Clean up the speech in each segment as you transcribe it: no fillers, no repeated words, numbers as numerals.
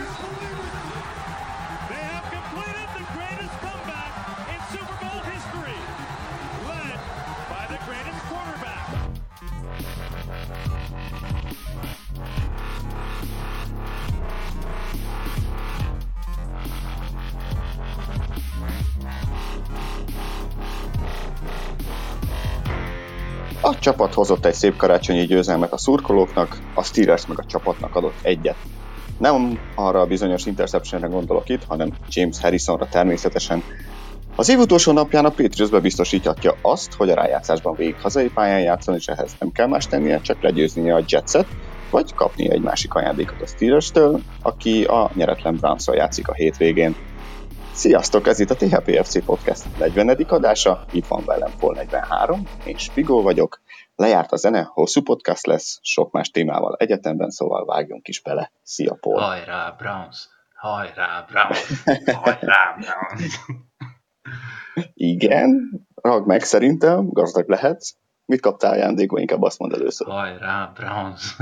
They have completed the greatest comeback in Super Bowl history, led by the greatest quarterback. A csapat hozott egy szép karácsonyi győzelmet a szurkolóknak, a Steelers meg a csapatnak adott egyet. Nem arra a bizonyos interceptionre gondolok itt, hanem James Harrisonra természetesen. Az év utolsó napján a Patriots bebiztosíthatja azt, hogy a rájátszásban végig hazai pályán játszon, és ehhez nem kell más tennie, csak legyőznie a Jetset, vagy kapnia egy másik ajándékot a Steelers-től, aki a nyeretlen Browns-szal játszik a hétvégén. Sziasztok, ez itt a THPFC Podcast 40. adása, itt van velem Pol 43, én Spigó vagyok. Lejárt a zene, hosszú podcast lesz, sok más témával egyetemben, szóval vágjunk is bele. Szia, Paul! Hajrá, Browns! Hajrá, Browns! Hajrá, Browns! Igen, ragd meg szerintem, gazdag lehetsz. Mit kaptál ajándékba, inkább azt mondd először. Hajrá, Browns!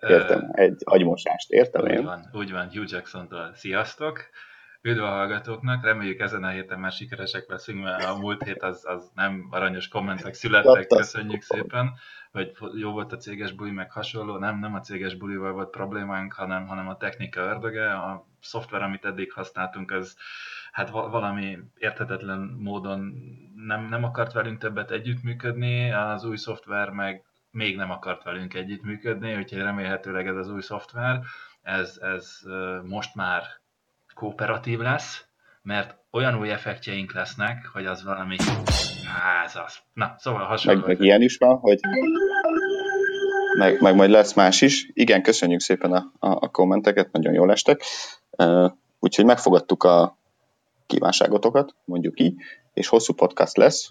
Értem, egy agymosást, értem én. Úgy van, Hugh Jackson-tól sziasztok! Üdv a hallgatóknak, reméljük ezen a héten már sikeresek leszünk, mert a múlt hét az nem aranyos kommentek születtek, köszönjük szépen, hogy jó volt a céges buli, meg hasonló, nem a céges bulival volt problémánk, hanem a technika ördöge, a szoftver, amit eddig használtunk, az hát valami érthetetlen módon nem akart velünk többet együttműködni, az új szoftver meg még nem akart velünk együttműködni, úgyhogy remélhetőleg ez az új szoftver, ez most már kooperatív lesz, mert olyan új effektjeink lesznek, hogy az valami... Na, szóval hasonló. Meg ilyen is van, hogy... Meg majd lesz más is. Igen, köszönjük szépen a kommenteket, nagyon jól estek. Úgyhogy megfogadtuk a kívánságotokat, mondjuk így, és hosszú podcast lesz.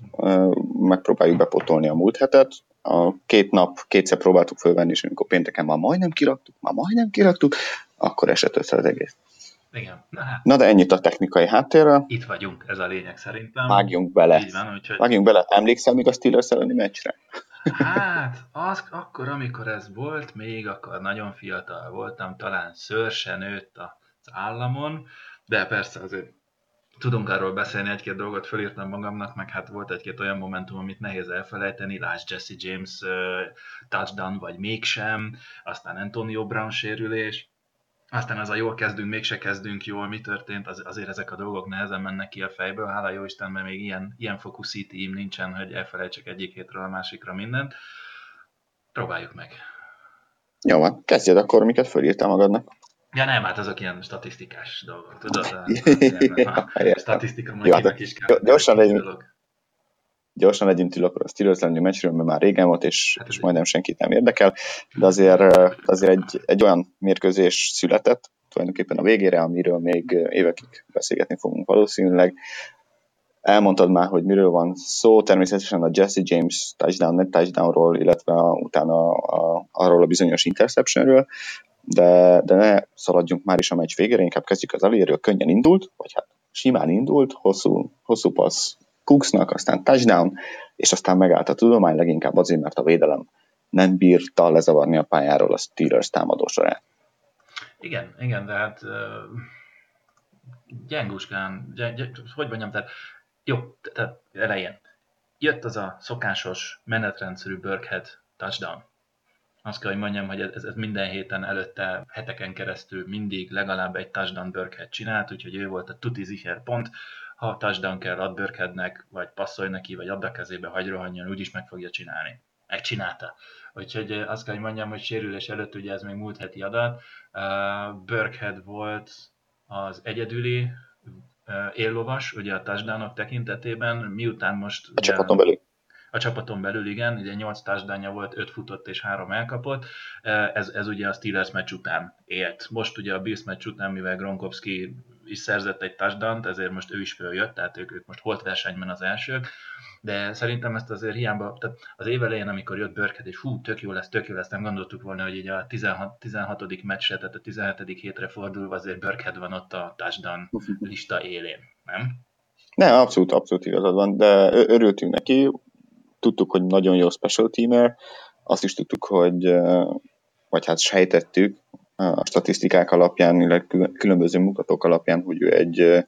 Megpróbáljuk bepotolni a múlt hetet. A két nap, kétszer próbáltuk fölvenni, és amikor pénteken már majdnem kiraktuk, akkor esett össze az egész. Igen. Na de ennyit a technikai háttérről. Itt vagyunk, ez a lényeg szerintem. Vágjunk bele. Így van, úgyhogy... Emlékszel még a Steelers elleni meccsre? Hát, akkor, amikor ez volt, még akkor nagyon fiatal voltam, talán szőr se nőtt az államon, de persze azért tudunk arról beszélni, egy-két dolgot fölírtam magamnak, meg hát volt egy-két olyan momentum, amit nehéz elfelejteni, lásd Jesse James touchdown, vagy mégsem, aztán Antonio Brown sérülés, aztán az a jól kezdünk, mégse kezdünk jól, mi történt, azért ezek a dolgok nehezen mennek ki a fejből, hála jó Isten, mert még ilyen fokú CT-im nincsen, hogy elfelejtsek egyik hétről a másikra mindent. Próbáljuk meg. Jó van, kezdjed akkor, amiket fölírtál magadnak. Ja nem, hát azok ilyen statisztikás dolgok, tudod? A statisztika majd is kell. Gyorsan legyünk túl akkor a Steelers lenni meccsről, mert már régen volt, és majdnem senkit nem érdekel, de azért egy olyan mérkőzés született, tulajdonképpen a végére, amiről még évekig beszélgetni fogunk valószínűleg. Elmondtad már, hogy miről van szó, természetesen a Jesse James touchdownról, illetve utána arról a bizonyos interceptionről, de ne szaladjunk már is a meccs végére, inkább kezdjük az elejéről, könnyen indult, vagy hát simán indult, hosszú passz Cooksnak, aztán touchdown, és aztán megállt a tudomány, leginkább azért, mert a védelem nem bírta lezavarni a pályáról a Steelers támadósorát. Igen, de hát gyengúskán, hogy mondjam, tehát jó, tehát elején jött az a szokásos menetrendszerű Burkhead touchdown. Azt kell, hogy mondjam, hogy ez minden héten előtte, heteken keresztül mindig legalább egy touchdown Burkhead csinált, úgyhogy ő volt a tuti zicher pont. Ha touchdown kell, add Burkheadnek, vagy passzolj neki, vagy add a kezébe, hagy rohanjon, úgyis meg fogja csinálni. Megcsinálta. Úgyhogy azt kell, hogy mondjam, hogy sérülés előtt, ugye ez még múlt heti adat, Burkhead volt az egyedüli éllovas, ugye a touchdownok tekintetében, miután most... A csapaton belül. A csapaton belül, igen, ugye 8 touchdownja volt, 5 futott és 3 elkapott, ez ugye a Steelers meccs után élt. Most ugye a Bills meccs után, mivel Gronkowski is szerzett egy touchdownt, ezért most ő is följött, tehát ők most holt versenyben az elsők, de szerintem ezt azért hiába, tehát az év elején, amikor jött Burkhead, és hú, tök jó lesz, nem gondoltuk volna, hogy így a 16. meccsre, tehát a 17. hétre fordulva azért Burkhead van ott a touchdown lista élén, nem? Nem, abszolút igazad van, de örültünk neki, tudtuk, hogy nagyon jó special teamer, azt is tudtuk, hogy, vagy hát sejtettük, a statisztikák alapján, illetve különböző mutatók alapján, hogy ő egy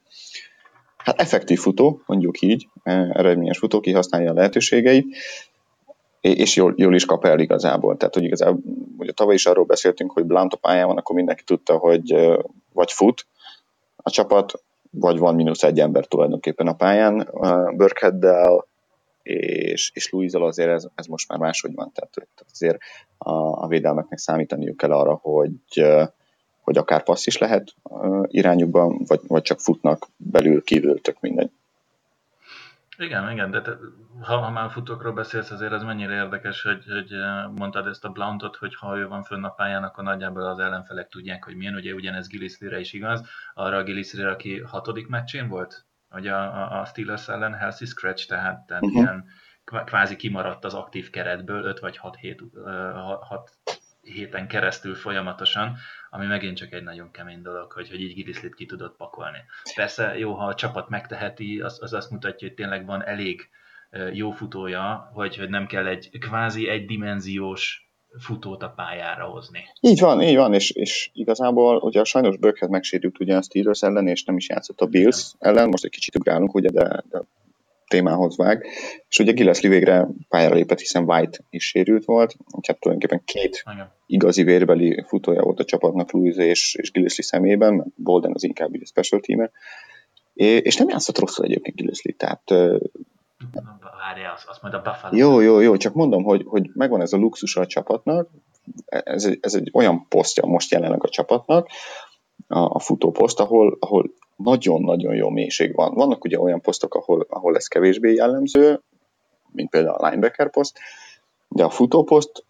effektív futó, mondjuk így, eredményes futó, kihasználja a lehetőségeit, és jól is kap el igazából. Tehát, hogy igazából, ugye tavaly is arról beszéltünk, hogy Blount a pályán van, akkor mindenki tudta, hogy vagy fut a csapat, vagy van mínusz egy ember tulajdonképpen a pályán. Burkheaddel és Luizzal azért ez most már máshogy van. Tehát azért a védelmeknek számítaniuk kell arra, hogy akár passz is lehet irányukban, vagy csak futnak belül, kívül, tök mindegy. Igen, de ha már futókról beszélsz, azért az mennyire érdekes, hogy mondtad ezt a Blountot, hogy ha ő van fönn a pályán, akkor nagyjából az ellenfelek tudják, hogy milyen, ugye ugyanez Gillisre is igaz, arra a Gillisre, aki 6. meccsén volt, hogy a Steelers ellen healthy scratch, tehát ilyen kvázi kimaradt az aktív keretből 5 vagy 6 héten keresztül folyamatosan, ami megint csak egy nagyon kemény dolog, hogy így Gillislit ki tudod pakolni. Persze jó, ha a csapat megteheti, az azt mutatja, hogy tényleg van elég jó futója, hogy nem kell egy kvázi egydimenziós futót a pályára hozni. Így van, és igazából ugye sajnos Burkhead megsérült ugye a Steelers ellen, és nem is játszott a Bills ellen, most egy kicsit ugrálunk, ugye, de témához vág, és ugye Gillespie végre pályára lépett, hiszen White is sérült volt, úgyhogy tulajdonképpen két igazi vérbeli futója volt a csapatnak Lewis és Gillespie szemében, mert Bolden az inkább ugye special teamer, és nem játszott rosszul egyébként Gillespie, tehát... Várja, az majd a Buffalo... Jó, csak mondom, hogy megvan ez a luxusa a csapatnak, ez egy olyan posztja most jelenleg a csapatnak, a futóposzt, ahol nagyon-nagyon jó mélység van. Vannak ugye olyan posztok, ahol ez kevésbé jellemző, mint például a linebacker poszt, de a futóposzt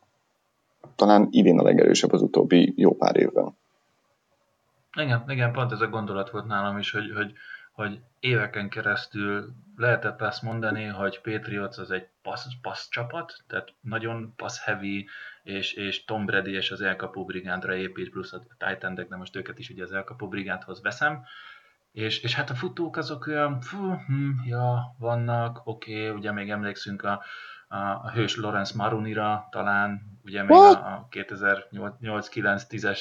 talán idén a legerősebb az utóbbi jó pár évben. Igen, pont ez a gondolat volt nálam is, hogy éveken keresztül lehetett azt mondani, hogy Patriots az egy passz csapat, tehát nagyon passz heavy, és Tom Brady és az elkapó brigádra épít, plusz a tight endek, de most őket is ugye az elkapó brigádhoz veszem, és hát a futók azok olyan, vannak, oké, ugye még emlékszünk a hős Lawrence Maroney-ra talán, ugye még a 2008-9-10-es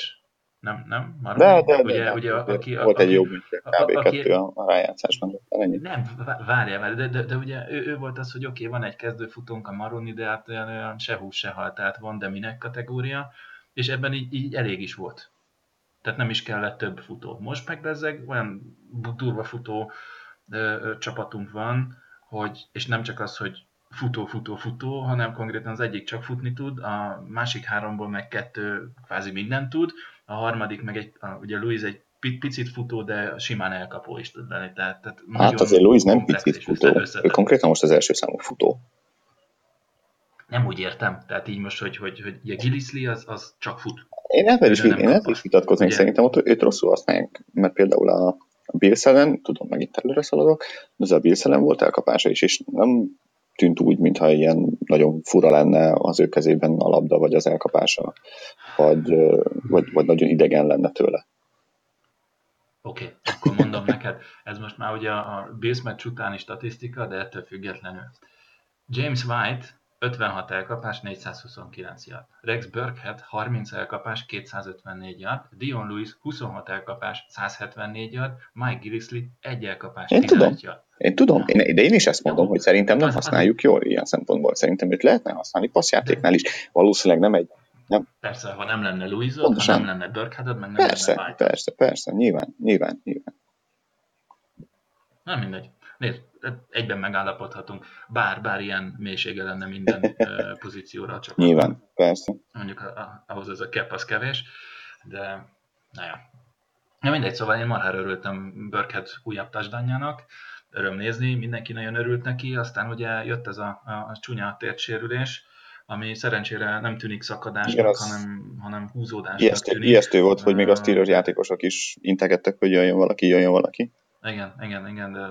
Nem, Maroney, ugye aki... Volt egy jobb, mint kb. 2 a rájátszásban. Nem, várjál, de ugye ő volt az, hogy oké, van egy kezdőfutónk a Maroney, de hát olyan se hús, se hal, tehát van, de minek kategória, és ebben így elég is volt. Tehát nem is kellett több futó. Most meg bezzeg olyan durva futó csapatunk van, hogy, és nem csak az, hogy futó, hanem konkrétan az egyik csak futni tud, a másik 3-ból meg 2 kvázi mindent tud, a harmadik meg ugye Louis egy picit futó, de simán elkapó is tud lenni. Tehát hát azért Louis nem picit futó, ő konkrétan most az első számú futó. Nem úgy értem, tehát így most, hogy a Gillislee az csak fut. Én ezzel is vitatkoznék, szerintem ott őt rosszul használják, mert például a Bills ellen, tudom, meg itt előre szaladok, de az a Bills ellen volt elkapása is, és nem tűnt úgy, mintha ilyen nagyon fura lenne az ő kezében a labda, vagy az elkapása, vagy nagyon idegen lenne tőle. Oké, akkor mondom neked, ez most már ugye a Bills meccs utáni statisztika, de ettől függetlenül. James White 56 elkapás, 429 yard. Rex Burkhead 30 elkapás, 254 yard. Dion Lewis 26 elkapás, 174 yard. Mike Gillislee 1 elkapás, 15 yard. Én tudom, de én is ezt mondom, hogy szerintem nem használjuk jól ilyen szempontból. Szerintem őt lehetne használni passzjátéknál is. Valószínűleg nem egy... Nem. Persze, ha nem lenne Lewis-od, ha nem lenne Burkhead-od, meg nem lenne White. Persze, nyilván. Nem mindegy. Nézd, egyben megállapodhatunk, bár ilyen mélysége lenne minden pozícióra csak. Nyilván, persze. Mondjuk ahhoz ez a cap az kevés, de na mindegy, szóval én marhára örültem Burkhead újabb touchdownjának, öröm nézni, mindenki nagyon örült neki, aztán ugye jött ez a csúnya térdsérülés, ami szerencsére nem tűnik szakadásnak, hanem húzódásnak tűnik. Ijesztő volt, hogy még a Steelers játékosok is integettek, hogy jöjjön valaki. Igen, de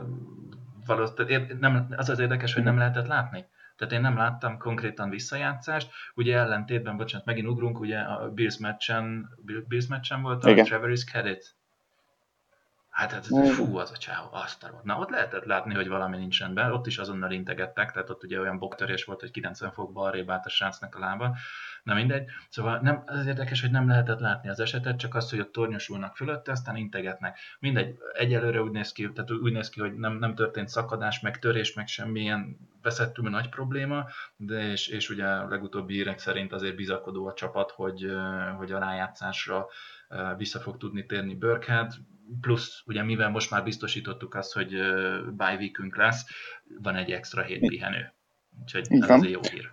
valószínűleg az az érdekes, hogy nem lehetett látni. Tehát én nem láttam konkrétan visszajátszást, ugye ellentétben, megint ugrunk, ugye a Bills meccsen volt a Travis Kerrit. Hát ez fú az a csávó, azt a... Na, ott lehetett látni, hogy valami nincs rendben, ott is azonnal integettek, tehát ott ugye olyan boktörés volt, hogy 90 fok balrébb állt a srácnak a lába, na mindegy. Szóval nem, az érdekes, hogy nem lehetett látni az esetet, csak azt, hogy ott tornyosulnak fölötte, aztán integetnek. Mindegy, egyelőre úgy néz ki, tehát úgy néz ki, hogy nem történt szakadás, meg törés, meg semmilyen veszettül nagy probléma, de és ugye a legutóbbi hírek szerint azért bizakodó a csapat, hogy a rájátszásra vissza fog tudni térni Burkhead. Plusz, ugye mivel most már biztosítottuk azt, hogy bye weekünk lesz, van egy extra hét pihenő. Úgyhogy ez azért jó hír.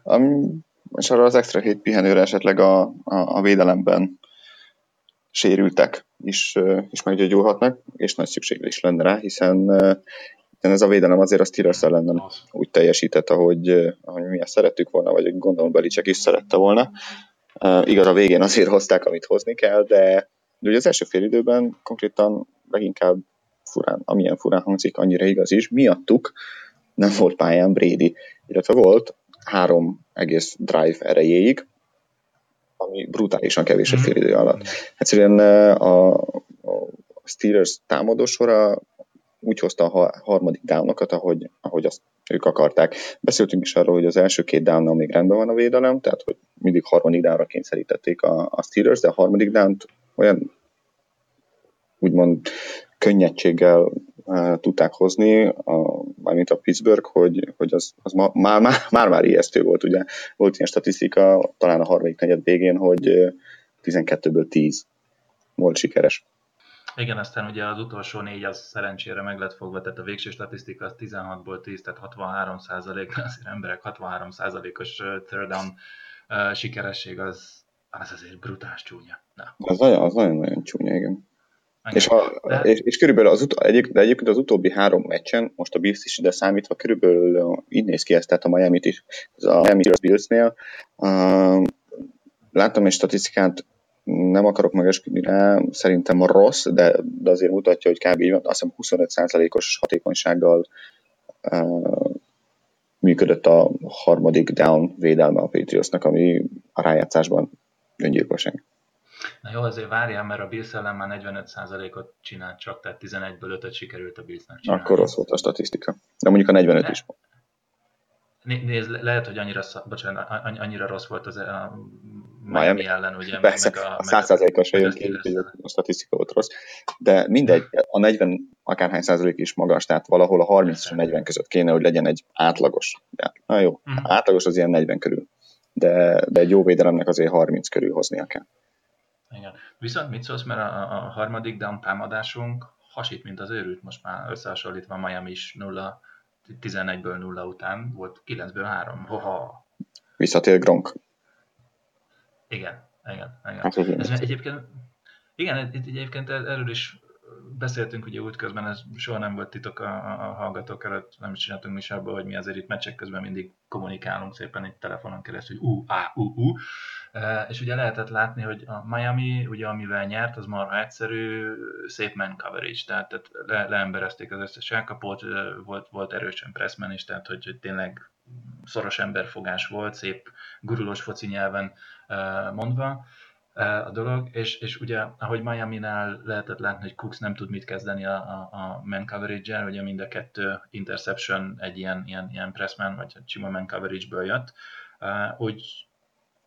És arra az extra hét pihenőre esetleg a védelemben sérültek is meggyógyulhatnak, és nagy szükség is lenne rá, hiszen ez a védelem azért a Steelers ellen úgy teljesített, ahogy mi ezt szerettük volna, vagy gondolom Belichick is szerette volna. Igaz, a végén azért hozták, amit hozni kell, de ugye az első fél időben konkrétan leginkább furán, amilyen furán hangzik, annyira igaz is, miattuk nem volt pályán Brady, illetve volt 3 egész drive erejéig, ami brutálisan kevés a fél idő alatt. Egyszerűen a Steelers támadósora úgy hozta a harmadik downokat, ahogy azt ők akarták. Beszéltünk is arról, hogy az első 2 downnal még rendben van a védelem, tehát hogy mindig harmadik downra kényszerítették a Steelers, de a harmadik downt olyan úgymond könnyedséggel tudták hozni, mármint a Pittsburgh, hogy az már ijesztő volt. Ugye volt ilyen statisztika, talán a harmadik negyed végén, hogy 12-ből 10 volt sikeres. Igen, aztán ugye az utolsó 4 az szerencsére meg lett fogva, tehát a végső statisztika az 16-ból 10, tehát 63%, azért emberek 63%-os third down sikeresség az azért brutás csúnya. Az nagyon-nagyon csúnya, igen. És körülbelül egyébként az utóbbi 3 meccsen, most a Bills is ide számítva, körülbelül így néz ki ezt, tehát a Miami-t is, az a Miami-t Bills-nél. Láttam egy statisztikát, nem akarok megesküdni rá, szerintem rossz, de azért mutatja, hogy kb. Így van, azt hiszem 25%-os hatékonysággal működött a harmadik down védelme a Patriotsnak, ami a rájátszásban öngyilkosság. Na jó, azért várjál, mert a Bills ellen már 45%-ot csinált csak, tehát 11-ből 5-öt sikerült a Billsnek csinálni. Akkor rossz volt a statisztika. De mondjuk a 45 is volt. Nézd, lehet, hogy annyira rossz volt az a Miami ellen, ugye? Persze, a 100%-os a statisztika volt rossz, de mindegy, a 40 akárhány százalék is magas, tehát valahol a 30 és a 40 között kéne, hogy legyen egy átlagos. Na jó, átlagos az ilyen 40 körül, de egy jó védelemnek azért 30 körül hoznia kell. Igen. Viszont mit szólsz, mert a harmadik down támadásunk hasít, mint az őrült, most már összehasonlítva Miami is 11-ből 0 után volt 9-ből 3. Hoha! Visszatér Gronk. Igen. Hát, egyébként erről is beszéltünk ugye útközben, ez soha nem volt titok a hallgatók előtt, nem is csináltunk mi is abból, hogy mi azért itt meccsek közben mindig kommunikálunk szépen itt telefonon keresztül, hogy és ugye lehetett látni, hogy a Miami, ugye amivel nyert, az marha egyszerű, szép man coverage, tehát leemberezték az összes elkapót, volt erősen pressman is, tehát hogy tényleg szoros emberfogás volt, szép gurulós foci nyelven mondva a dolog, és ugye, ahogy Miami-nál lehetett látni, hogy Cooks nem tud mit kezdeni a man coverage-el, ugye mind a 2 interception egy ilyen pressman, vagy sima man coverage-ből jött, hogy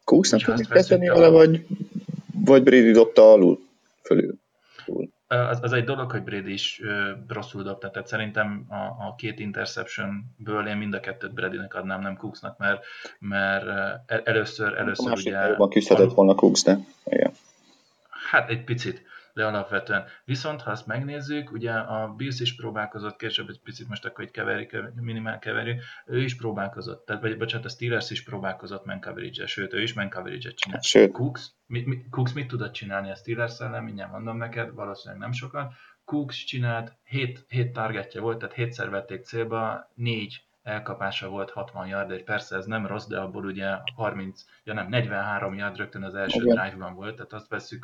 Cooks nem tud mit kezdeni vele, vagy Brady dobta alul, fölül. Az egy dolog, hogy Brady is rosszul dobta, tehát szerintem a 2 interceptionből én mind a 2-t Bradynek adnám, nem Cooksnak, mert először ugye... Jobban küzdhetett volna Cooks, de igen. Hát egy picit, de alapvetően. Viszont, ha azt megnézzük, ugye a Bills is próbálkozott, később egy picit most akkor minimál keverjük, ő is próbálkozott, a Steelers is próbálkozott man coverage-re, sőt, ő is man coverage-et csinált. Sőt. Cooks mit tudott csinálni a Steelers ellen, mindjárt mondom neked, valószínűleg nem sokat. Cooks csinált, 7 targetje volt, tehát 7-szer vették célba, 4 elkapása volt 60 yardért, persze ez nem rossz, de abból ugye 43 yard rögtön az első drive-ban volt, tehát azt vesszük,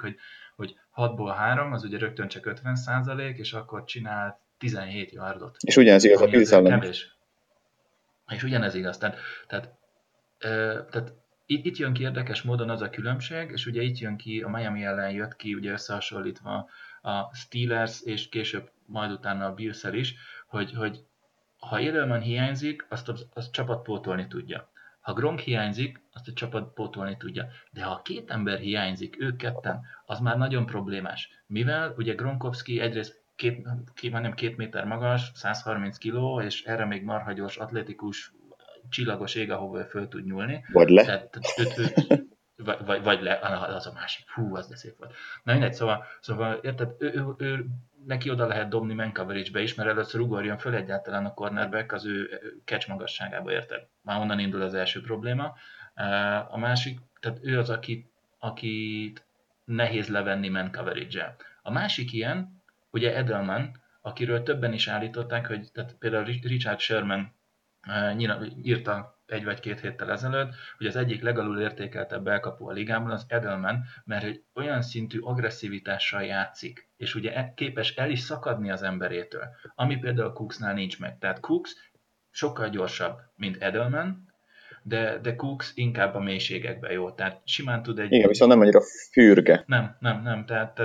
hogy 6-ból 3, az ugye rögtön csak 50%, és akkor csinált 17 yardot. És ugyanez igaz a Bills ellen. És ugyanez igaz, tehát Itt jön ki érdekes módon az a különbség, és ugye itt jön ki, a Miami ellen jött ki, ugye összehasonlítva a Steelers, és később majd utána a Bills-el is, hogy ha Edelman hiányzik, azt csapat pótolni tudja. Ha Gronk hiányzik, azt a csapat pótolni tudja. De ha két ember hiányzik, ők ketten, az már nagyon problémás. Mivel ugye Gronkowski egyrészt két méter magas, 130 kg, és erre még marha gyors, atlétikus, csillagos ég, ahova föl tud nyúlni. Vagy le. Tehát, vagy le, az a másik. Hú, az de szép volt. Na mindegy, szóval érted, ő neki oda lehet dobni man coverage-be is, mert először ugorjon föl egyáltalán a cornerback az ő catch magasságába, érted? Már onnan indul az első probléma. A másik, tehát ő az, akit nehéz levenni man coverage-el. A másik ilyen, ugye Edelman, akiről többen is állították, hogy tehát például Richard Sherman írta egy vagy két héttel ezelőtt, hogy az egyik legalul értékeltebb elkapó a ligában az Edelman, mert egy olyan szintű agresszivitással játszik, és ugye képes el is szakadni az emberétől, ami például Cooksnál nincs meg. Tehát Cooks sokkal gyorsabb, mint Edelman, de Cooks inkább a mélységekben jó, tehát simán tud egy... Igen, viszont nem annyira fürge. Nem, tehát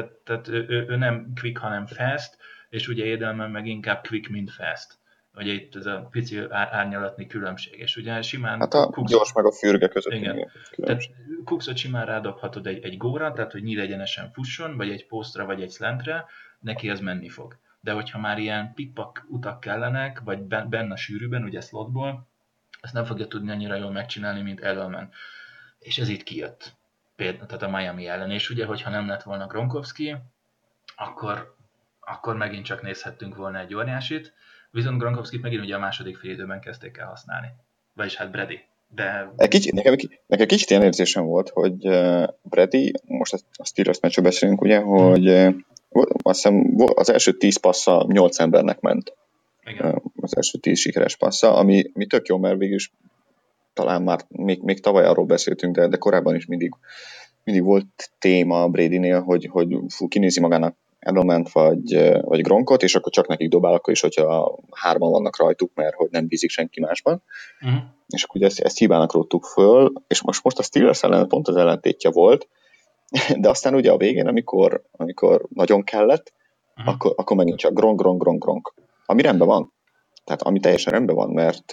ő nem quick, hanem fast, és ugye Edelman meg inkább quick, mint fast. Ugye itt ez a pici árnyalatni különbség, és ugye simán... Hát a Cooks... gyors meg a fürge között. Igen. Tehát Cooksot simán rádobhatod egy góra, tehát hogy nyílegyenesen fusson, vagy egy postra, vagy egy slantre, neki ez menni fog. De hogyha már ilyen pikpak utak kellenek, vagy benne a sűrűben, ugye slotból, ezt nem fogja tudni annyira jól megcsinálni, mint Edelman. És ez itt kijött. Például, tehát a Miami ellen. És ugye, hogyha nem lett volna Gronkowski, akkor megint csak nézhettünk volna egy óriásit. Viszont Gronkowskit megint ugye a második fél időben kezdték el használni. Vagyis hát Brady. De... Nekem kicsit ilyen érzésem volt, hogy Brady, most a Steelers meccsről beszélünk, ugye, hogy azt hiszem az első 10 passza 8 embernek ment. Igen. Az első 10 sikeres passza, ami tök jó, mert végülis talán már még tavaly arról beszéltünk, de korábban is mindig volt téma Bradynél, hogy kinézi magának Edelmant vagy Gronkot, és akkor csak nekik dobál, akkor is, hogyha 3-an vannak rajtuk, mert hogy nem bízik senki másban. Uh-huh. És akkor ugye ezt hibának róttuk föl, és most a Steelers ellen pont az ellentétje volt, de aztán ugye a végén, amikor nagyon kellett, uh-huh. akkor megint csak Gronk. Ami rendben van. Tehát ami teljesen rendben van, mert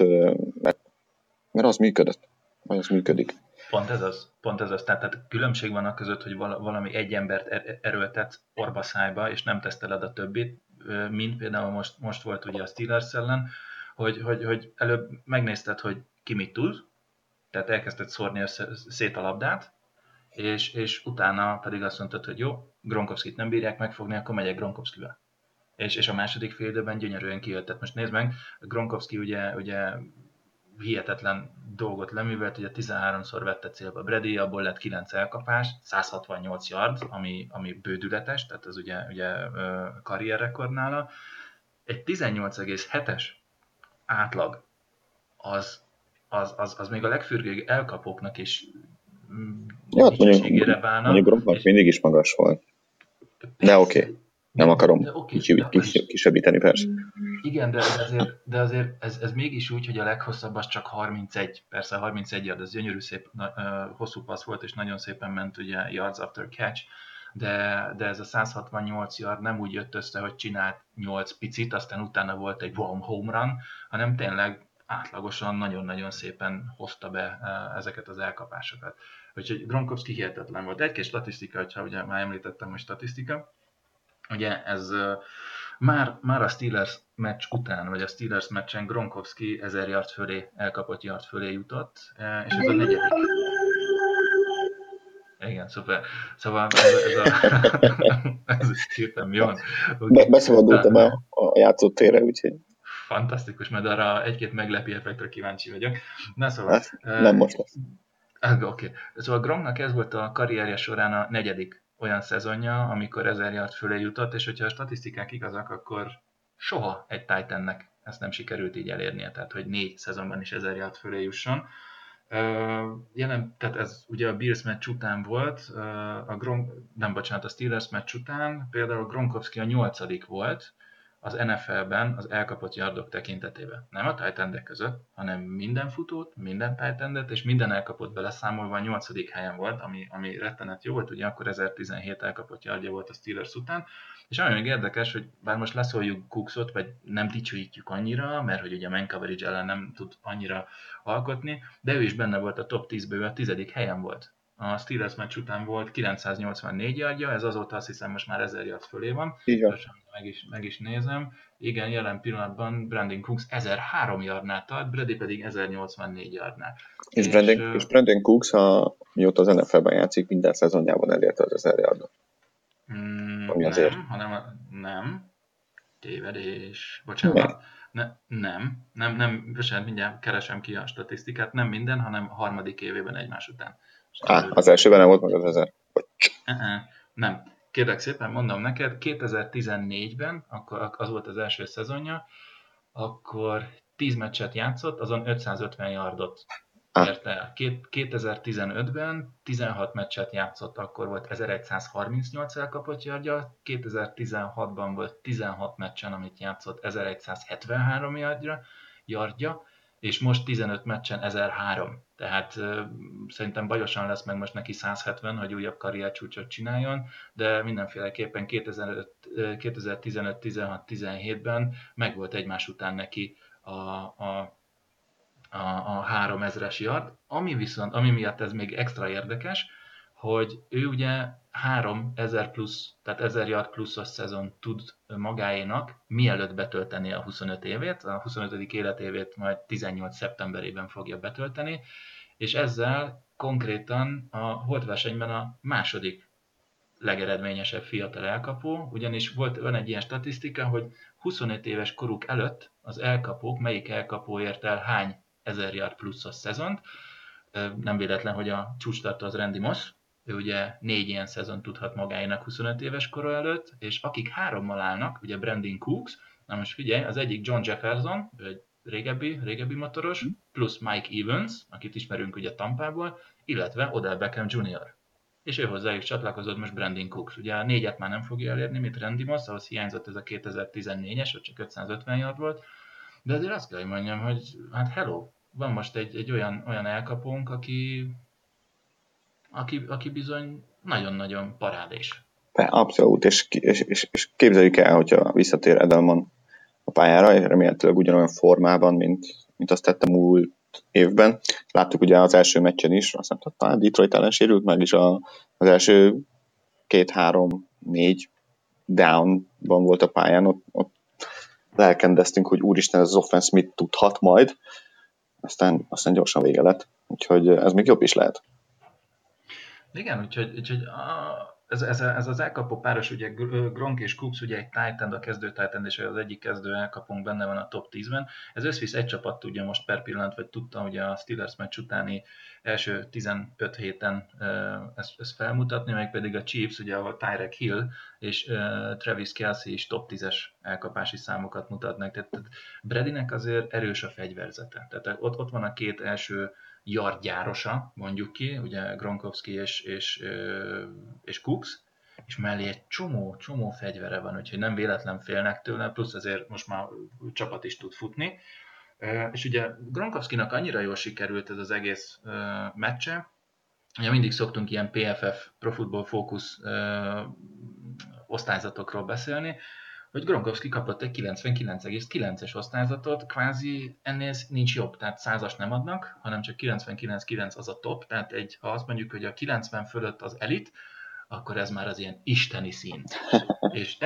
az működött. Vagy az működik. Pont ez az. Tehát különbség van a között, hogy valami egy embert erőltetsz orbaszájba, és nem teszteled a többit, mint például most volt ugye a Steelers ellen, hogy előbb megnézted, hogy ki mit tud, tehát elkezdted szórni szét a labdát, és utána pedig azt mondtad, hogy jó, Gronkowskit nem bírják megfogni, akkor megyek Gronkowskivel. És a második fél időben gyönyörűen kijött. Tehát most nézd meg, Gronkowski ugye hihetetlen dolgot leművelt, ugye 13-szor vette célba Brady, abból lett 9 elkapás, 168 yard, ami bődületes, tehát ez ugye karrierrekord nála. Egy 18,7-es átlag, az még a legfürgébb elkapóknak is kicsiségére válna. Mondjuk Gronknak mindig is magas volt. De oké. Nem akarom kisebbíteni, persze. Igen, de azért ez mégis úgy, hogy a leghosszabb az csak 31. Persze 31 yard, az gyönyörű szép, hosszú passz volt, és nagyon szépen ment ugye yards after catch, de ez a 168 yard nem úgy jött össze, hogy csinált 8 picit, aztán utána volt egy warm home run, hanem tényleg átlagosan nagyon-nagyon szépen hozta be ezeket az elkapásokat. Úgyhogy Gronkowski hihetetlen volt. Egy-két statisztika, hogyha ugye már említettem, hogy statisztika, ugye ez már a Steelers meccs után, vagy a Steelers meccsen Gronkowski 1000 yard fölé, elkapott yard fölé jutott, és ez a negyedik. Igen, szuper. Szóval ez hirtelen jön. Beszabadultam a játszótérre, úgyhogy... Fantasztikus, mert arra egy-két meglepi effektre kíváncsi vagyok. Na szóval... nem most lesz. Oké. Szóval Gronknak ez volt a karrierje során a negyedik olyan szezonja, amikor 1000 yard fölé jutott, és hogyha a statisztikák igazak, akkor soha egy Titannek ezt nem sikerült így elérnie, tehát hogy 4 szezonban is 1000 yard fölé jusson. Tehát ez ugye a Bills meccs után volt, a Steelers meccs után, például Gronkowski a 8. volt, az NFL-ben az elkapott yardok tekintetében. Nem a tight endek között, hanem minden futót, minden tight endet, és minden elkapott beleszámolva 8. helyen volt, ami rettenet jó volt, ugye akkor 1017 elkapott yardja volt a Steelers után, és ami még érdekes, hogy bár most leszóljuk Cooksot, vagy nem dicsőítjük annyira, mert hogy ugye a man coverage ellen nem tud annyira alkotni, de ő is benne volt a top 10-ből, a 10. helyen volt. A Steelers meccs után volt 984 yardja, ez azóta azt hiszem most már 1000 yard fölé van. Meg is nézem. Igen, jelen pillanatban Brandon Cooks 1003 yardnál tart, Brady pedig 1084 yardnál. És Brandon Cooks, mióta az NFL-ben játszik, minden szezonjában elérte az 1000 yardot. Nem. Tévedés. Bocsánat. Nem, mindjárt keresem ki a statisztikát. Nem minden, hanem a harmadik évében egymás után. Az elsőben nem volt meg az 1000. Nem. Kérlek szépen, mondom neked, 2014-ben, akkor az volt az első szezonja, akkor 10 meccset játszott, azon 550 yardot ért el. 2015-ben 16 meccset játszott, akkor volt 1138 elkapott yardja, 2016-ban volt 16 meccsen, amit játszott, 1173 yardja, és most 15 meccsen 1003. Tehát szerintem bajosan lesz meg most neki 170, hogy újabb karriercsúcsot csináljon, de mindenféleképpen 2015-16-17-ben megvolt egymás után neki a 3000-es yard, ami miatt ez még extra érdekes, hogy ő ugye 3000 plusz, tehát 1000 yard pluszos szezon tud magáénak, mielőtt betölteni a 25 évét, a 25. életévét majd 18. szeptemberében fogja betölteni, és ezzel konkrétan a holtversenyben a második legeredményesebb fiatal elkapó, ugyanis van egy ilyen statisztika, hogy 25 éves koruk előtt az elkapók, melyik elkapó ért el hány 1000 yard pluszos szezont, nem véletlen, hogy a csúcstartó az Randy Moss, ő ugye 4 ilyen szezon tudhat magáinak 25 éves kora előtt, és akik 3-mal állnak, ugye Brandon Cooks, na most figyelj, az egyik John Jefferson, ő egy régebbi motoros, plusz Mike Evans, akit ismerünk ugye Tampából, illetve Odell Beckham Jr. És ő hozzájuk csatlakozott most Brandon Cooks. Ugye a 4-et már nem fogja elérni, mint Randy Moss, ahhoz hiányzott ez a 2014-es, ott csak 550 yard volt, de azért azt kell, hogy mondjam, hogy hát hello, van most egy olyan elkapónk, aki bizony nagyon-nagyon parádés. Abszolút, és képzeljük el, hogyha visszatér Edelman a pályára, és remélhetőleg ugyanolyan formában, mint azt tette múlt évben. Láttuk ugye az első meccsen is, azt hiszem, talán Detroit ellen sérült meg, és az első 2-3-4 downban volt a pályán, ott lelkendeztünk, hogy úristen, ez az offense mit tudhat majd, aztán gyorsan vége lett, úgyhogy ez még jobb is lehet. Igen, úgyhogy ez az elkapó páros, ugye Gronk és Cooks, ugye egy tight end, a kezdő tight end, és az egyik kezdő elkapónk benne van a top 10-ben. Ez összvisz egy csapat tudja most per pillanat, vagy tudtam, ugye a Steelers meccs utáni első 15 héten ezt felmutatni, meg pedig a Chiefs, ugye ahol Tyreek Hill és Travis Kelce is top 10-es elkapási számokat mutatnak. Tehát Bradynek azért erős a fegyverzete. Tehát ott van a két első yardgyárosa, mondjuk ki, ugye Gronkowski és Cooks, és mellé egy csomó fegyvere van, úgyhogy nem véletlen félnek tőle, plusz azért most már csapat is tud futni. És ugye Gronkowskinak annyira jól sikerült ez az egész meccse, ugye mindig szoktunk ilyen PFF, Pro Football Focus osztályzatokról beszélni, hogy Gronkowski kapott egy 99,9-es osztályzatot, kvázi ennél nincs jobb, tehát 100-as nem adnak, hanem csak 99,9 az a top, tehát ha azt mondjuk, hogy a 90 fölött az elit, akkor ez már az ilyen isteni szint. És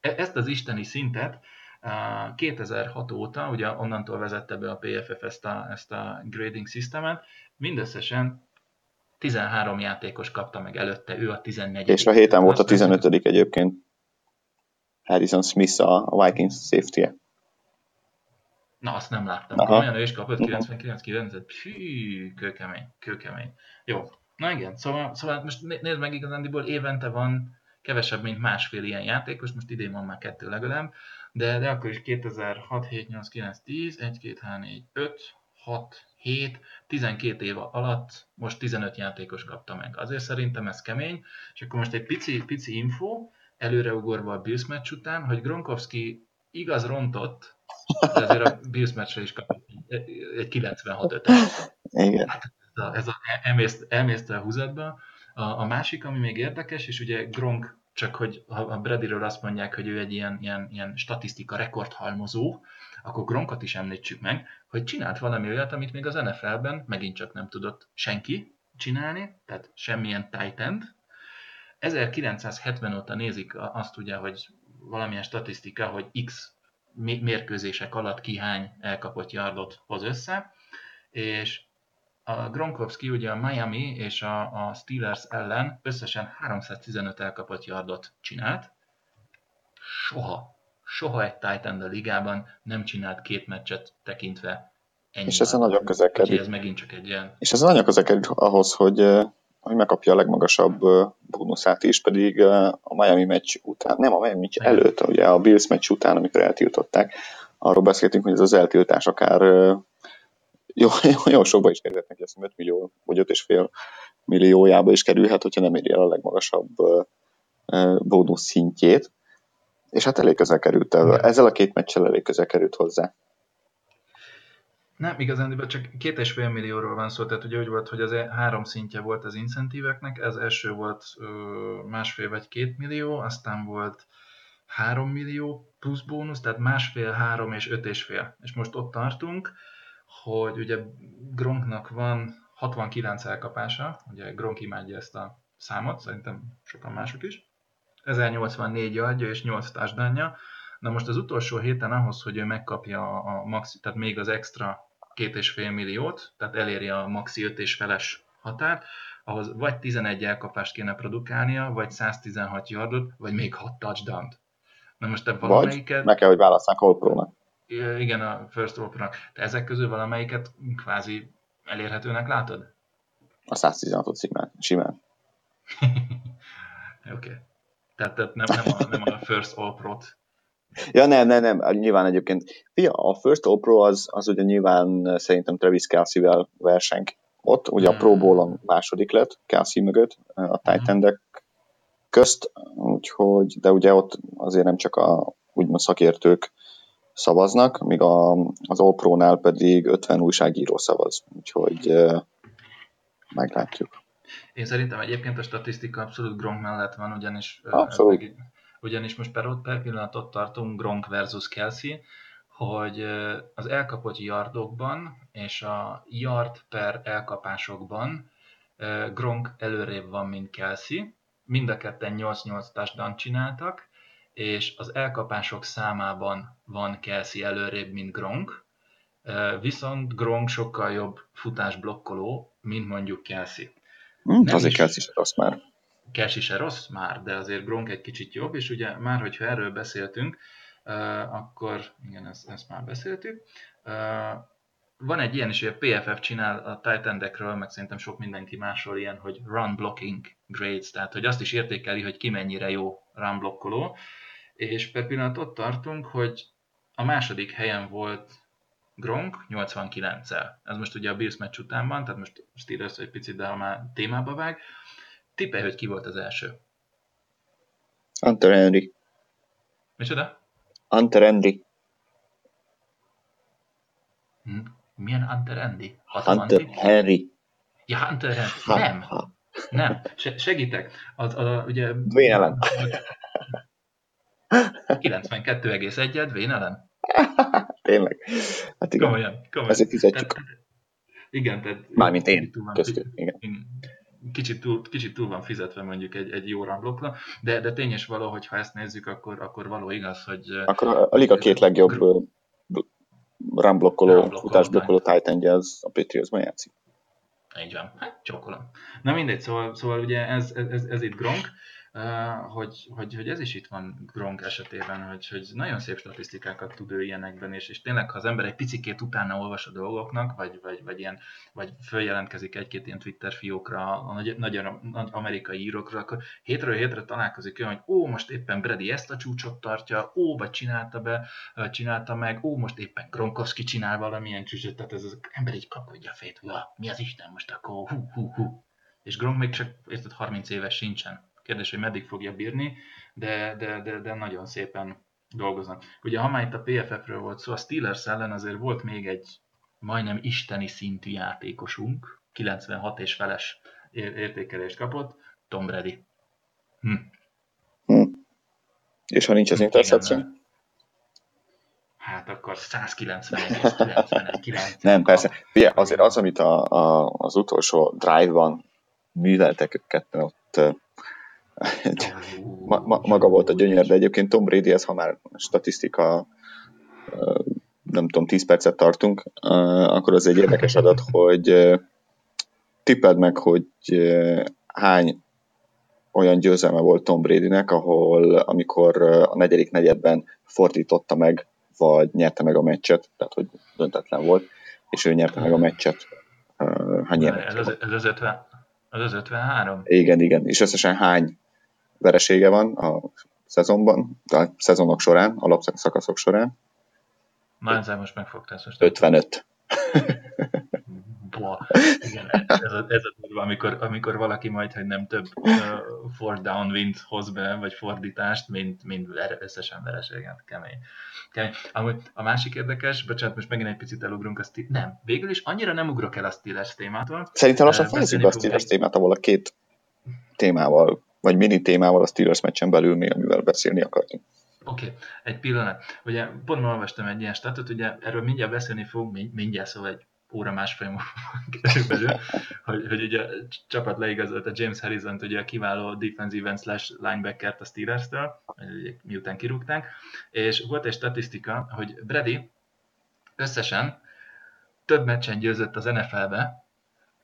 ezt az isteni szintet 2006 óta, ugye onnantól vezette be a PFF ezt a grading systemet, mindösszesen 13 játékos kapta meg előtte, ő a 14. És a héten volt a 15. egyébként. Harrison Smith a Vikings safety-e. Na, azt nem láttam. Olyan ő is kapott 99-9. Hű, kőkemény. Jó. Na igen, szóval most nézd meg igazándiból, évente van kevesebb, mint másfél ilyen játékos, most idén van már 2 legalább, de akkor is 2006, 7, 8, 9, 10, 1, 2, 3, 4, 5, 6, 7, 12 év alatt most 15 játékos kapta meg. Azért szerintem ez kemény, és akkor most egy pici info, előreugorva a Bills meccs után, hogy Gronkowski Igaz, rontott, de azért a Bills meccsre is kapott egy 96-5-et. Igen. Ez az emésztő a húzatban. A másik, ami még érdekes, és ugye Gronk, csak hogy ha Bradyről azt mondják, hogy ő egy ilyen statisztika rekordhalmozó, akkor Gronkot is említsük meg, hogy csinált valami olyat, amit még az NFL-ben megint csak nem tudott senki csinálni, tehát semmilyen tight end. 1970 óta nézik azt ugye, hogy valamilyen statisztika, hogy X mérkőzések alatt kihány elkapott yardot hoz össze, és a Gronkowski ugye a Miami és a Steelers ellen összesen 315 elkapott yardot csinált. Soha egy tight end a ligában nem csinált két meccset tekintve ennyi. És ez nagyon közel került. Ez megint csak egy ilyen... És ez nagyon közel került ahhoz, hogy megkapja a legmagasabb bónuszát is, pedig a Miami meccs után, nem a Miami meccs előtt, ugye a Bills meccs után, amikor eltiltották, arról beszéltünk, hogy ez az eltiltás akár jó sokba is kerülhet neki, azt 5 millió, vagy 5,5 milliójába is kerülhet, hogyha nem éri el a legmagasabb bónusz szintjét. És hát elég közel került el. Ezzel a két meccsel elég közel került hozzá. Nem, igazán, csak 2,5 millióról van szó, tehát ugye úgy volt, hogy az 3 szintje volt az incentíveknek, ez első volt 1,5 vagy 2 millió, aztán volt 3 millió plusz bónusz, tehát 1,5, 3 és 5,5. És most ott tartunk, hogy ugye Gronknak van 69 elkapása, ugye Gronk imádja ezt a számot, szerintem sokan mások is, 1084 yardja és 8 touchdownja. Na most az utolsó héten ahhoz, hogy ő megkapja a maxi, tehát még az extra 2,5 milliót, tehát eléri a maxi 5 és feles határt, ahhoz vagy 11 elkapást kéne produkálnia, vagy 116 yardot, vagy még 6 touchdownt. Na most te valamelyiket... Vagy meg kell, hogy válasszák All Pro-nak. Igen, a First All Pro-nak. Te ezek közül valamelyiket kvázi elérhetőnek látod? A 116-ot simán. Oké. Okay. Tehát nem a First All Pro-t. Ja, nem, nyilván egyébként. Fia, a First All Pro az ugye nyilván szerintem Travis Kelce-vel versenk ott, ugye a Pro Bowl-on második lett, Kelce mögött, a tight endek közt, úgyhogy, de ugye ott azért nem csak a úgymond szakértők szavaznak, míg az All Pro-nál pedig 50 újságíró szavaz, úgyhogy meglátjuk. Én szerintem egyébként a statisztika abszolút Gronk mellett van, ugyanis most per pillanat ott tartunk Gronk versus Kelce, hogy az elkapott yardokban és a yard per elkapásokban Gronk előrébb van, mint Kelce. Mind a ketten 8-8 touchdown csináltak, és az elkapások számában van Kelce előrébb, mint Gronk. Viszont Gronk sokkal jobb futásblokkoló, mint mondjuk Kelce. Azért Kelce se rossz már. De azért Gronk egy kicsit jobb, és ugye már, hogyha erről beszéltünk, akkor, igen, ezt már beszéltük. Van egy ilyen is, hogy a PFF csinál a tight endekről, meg szerintem sok mindenki másról ilyen, hogy run blocking grades, tehát hogy azt is értékeli, hogy ki mennyire jó run blokkoló, és per pillanat ott tartunk, hogy a második helyen volt Gronk 89-el. Ez most ugye a Bills meccs után van, tehát most Steelers egy picit, de ha már témába vág. Tippelj, hogy ki volt az első. Hunter Henry. Micsoda? Hunter Henry. Milyen Hunter Henry? Hunter Henry. Ja, Hunter Henry. Nem. Segítek. Ugye... Dwayne Allen. 92,1-et Dwayne Allen. Tényleg. Hát igen. Komolyan. Ezért fizetjük. Igen, tehát... Mármint én. Köztünk, igen. Kicsit túl van fizetve mondjuk egy jó ramblokra, de tény és való, hogy ha ezt nézzük, akkor való igaz, hogy... Akkor a liga két legjobb ramblokkoló, futásblokkoló tight endje az a Patriotsban játszik. Így van, hát csókolom. Na mindegy, szóval ugye ez itt Gronk, hogy ez is itt van Gronk esetében, hogy nagyon szép statisztikákat tud ő ilyenekben, és tényleg, ha az ember egy picikét utána olvas a dolgoknak, vagy följelentkezik egy-két ilyen Twitter fiókra, a nagy amerikai írókra, akkor hétről hétre találkozik olyan, hogy most éppen Brady ezt a csúcsot tartja, vagy csinálta meg, most éppen Gronkowski csinál valamilyen csúcsot, tehát ez az ember így kapkodja a fejét, mi az Isten most akkor, hú. És Gronk még csak 30 éves sincsen. Kérdés, hogy meddig fogja bírni, de nagyon szépen dolgoznak. Ugye, ha már itt a PFF-ről volt szó, a Steelers ellen azért volt még egy majdnem isteni szintű játékosunk, 96 és feles értékelést kapott, Tom Brady. És ha nincs az intercepció? Hát akkor 191,99. Nem, persze. Ugye, azért az, amit az utolsó drive-ban műveltek őket, ott maga volt a gyönyör, de egyébként Tom Brady, ez ha már statisztika, nem tudom, 10 percet tartunk, akkor az egy érdekes adat, hogy tippeld meg, hogy hány olyan győzelme volt Tom Bradynek, ahol amikor a negyedik negyedben fordította meg, vagy nyerte meg a meccset, tehát hogy döntetlen volt, és ő nyerte meg a meccset. Hány ez 50? Az az 53? Igen. És összesen hány veresége van a szezonban, a szezonok során, alapszakaszok során? Na, ezzel most megfogtál. 55. Igen, ez a durva, amikor valaki majd, hogy nem több fourth down win hoz be, vagy fordítást, mint összesen vereséget. Kemény. Amúgy a másik érdekes, bocsánat, most megint egy picit elugrunk a Steelers. Nem, végül is annyira nem ugrok el a Steelers témától. Szerintem lassan fejezzük be a Steelers témát, ahol a két témával, vagy mini témával a Steelers meccsen belül mi, amivel beszélni akartunk. Oké, egy pillanat. Ugye pont ma olvastam egy ilyen statot, ugye erről mindjárt beszélni fogunk, szóval egy óra másfél körülbelül, hogy ugye a csapat leigazolt a James Harrisont, ugye a kiváló defensive slash linebackert a Steelers-től, miután kirúgták, és volt egy statisztika, hogy Brady összesen több meccsen győzött az NFL-be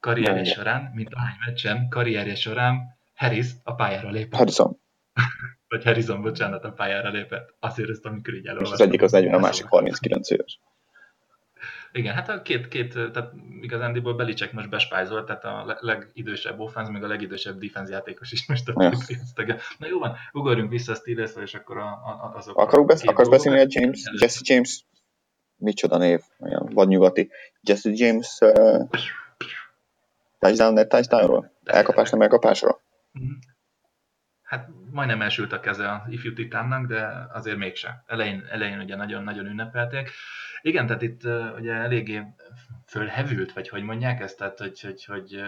karrierje során, mint ahány meccsen karrierje során Harris a pályára lépett. Vagy Harrison, bocsánat, a pályára lépett. Azért ezt, amikor így elolvastam. És az egyik az 40, a másik 39 éves. Igen, hát a két tehát igazándiból Belichick most bespájzolt, tehát a legidősebb offense, meg a legidősebb defense játékos is most a Steelers. Na jó van, ugorjunk vissza a Steelers-re, és akkor azok akarsz beszélni a James? Jesse James? Micsoda név? Olyan vadnyugati. Jesse James touchdown-ról? Elkapásról? Hát majdnem elsült a keze az ifjú titánnak, de azért mégsem. Elején ugye nagyon-nagyon ünnepelték. Igen, tehát itt ugye eléggé fölhevült, vagy hogy mondják ezt, tehát hogy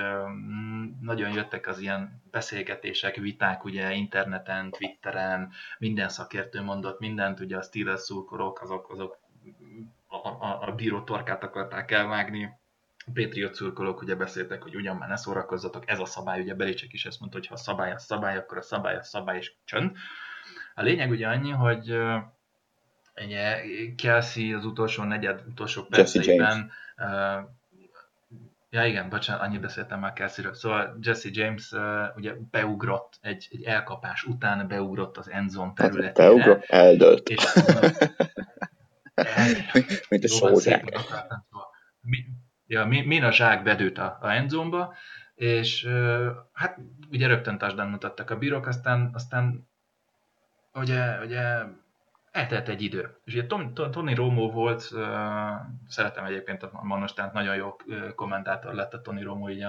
nagyon jöttek az ilyen beszélgetések, viták ugye interneten, Twitteren, minden szakértő mondott mindent, ugye a Steelers szurkolók, azok a bíró torkát akarták elvágni, Patriot szurkolók ugye beszéltek, hogy ugyan már ne szórakozzatok, ez a szabály, ugye Belichick is ezt mondta, hogy ha szabály a szabály, akkor a szabály és csönd. A lényeg ugye annyi, hogy ugye, Kelsey az utolsó negyed, utolsó perceiben, annyit beszéltem már Kelseyről, szóval Jesse James ugye beugrott, egy elkapás után beugrott az endzone területére. Beugrott, eldölt. És, mint a sózsák. Ja, min a zsák bedőtt a endzone-ba, és hát ugye rögtön touchdown mutattak a bírok, aztán ugye eltelt egy idő. És ugye Tony Romo volt, szeretem egyébként a manostát, nagyon jó kommentátor lett a Tony Romo így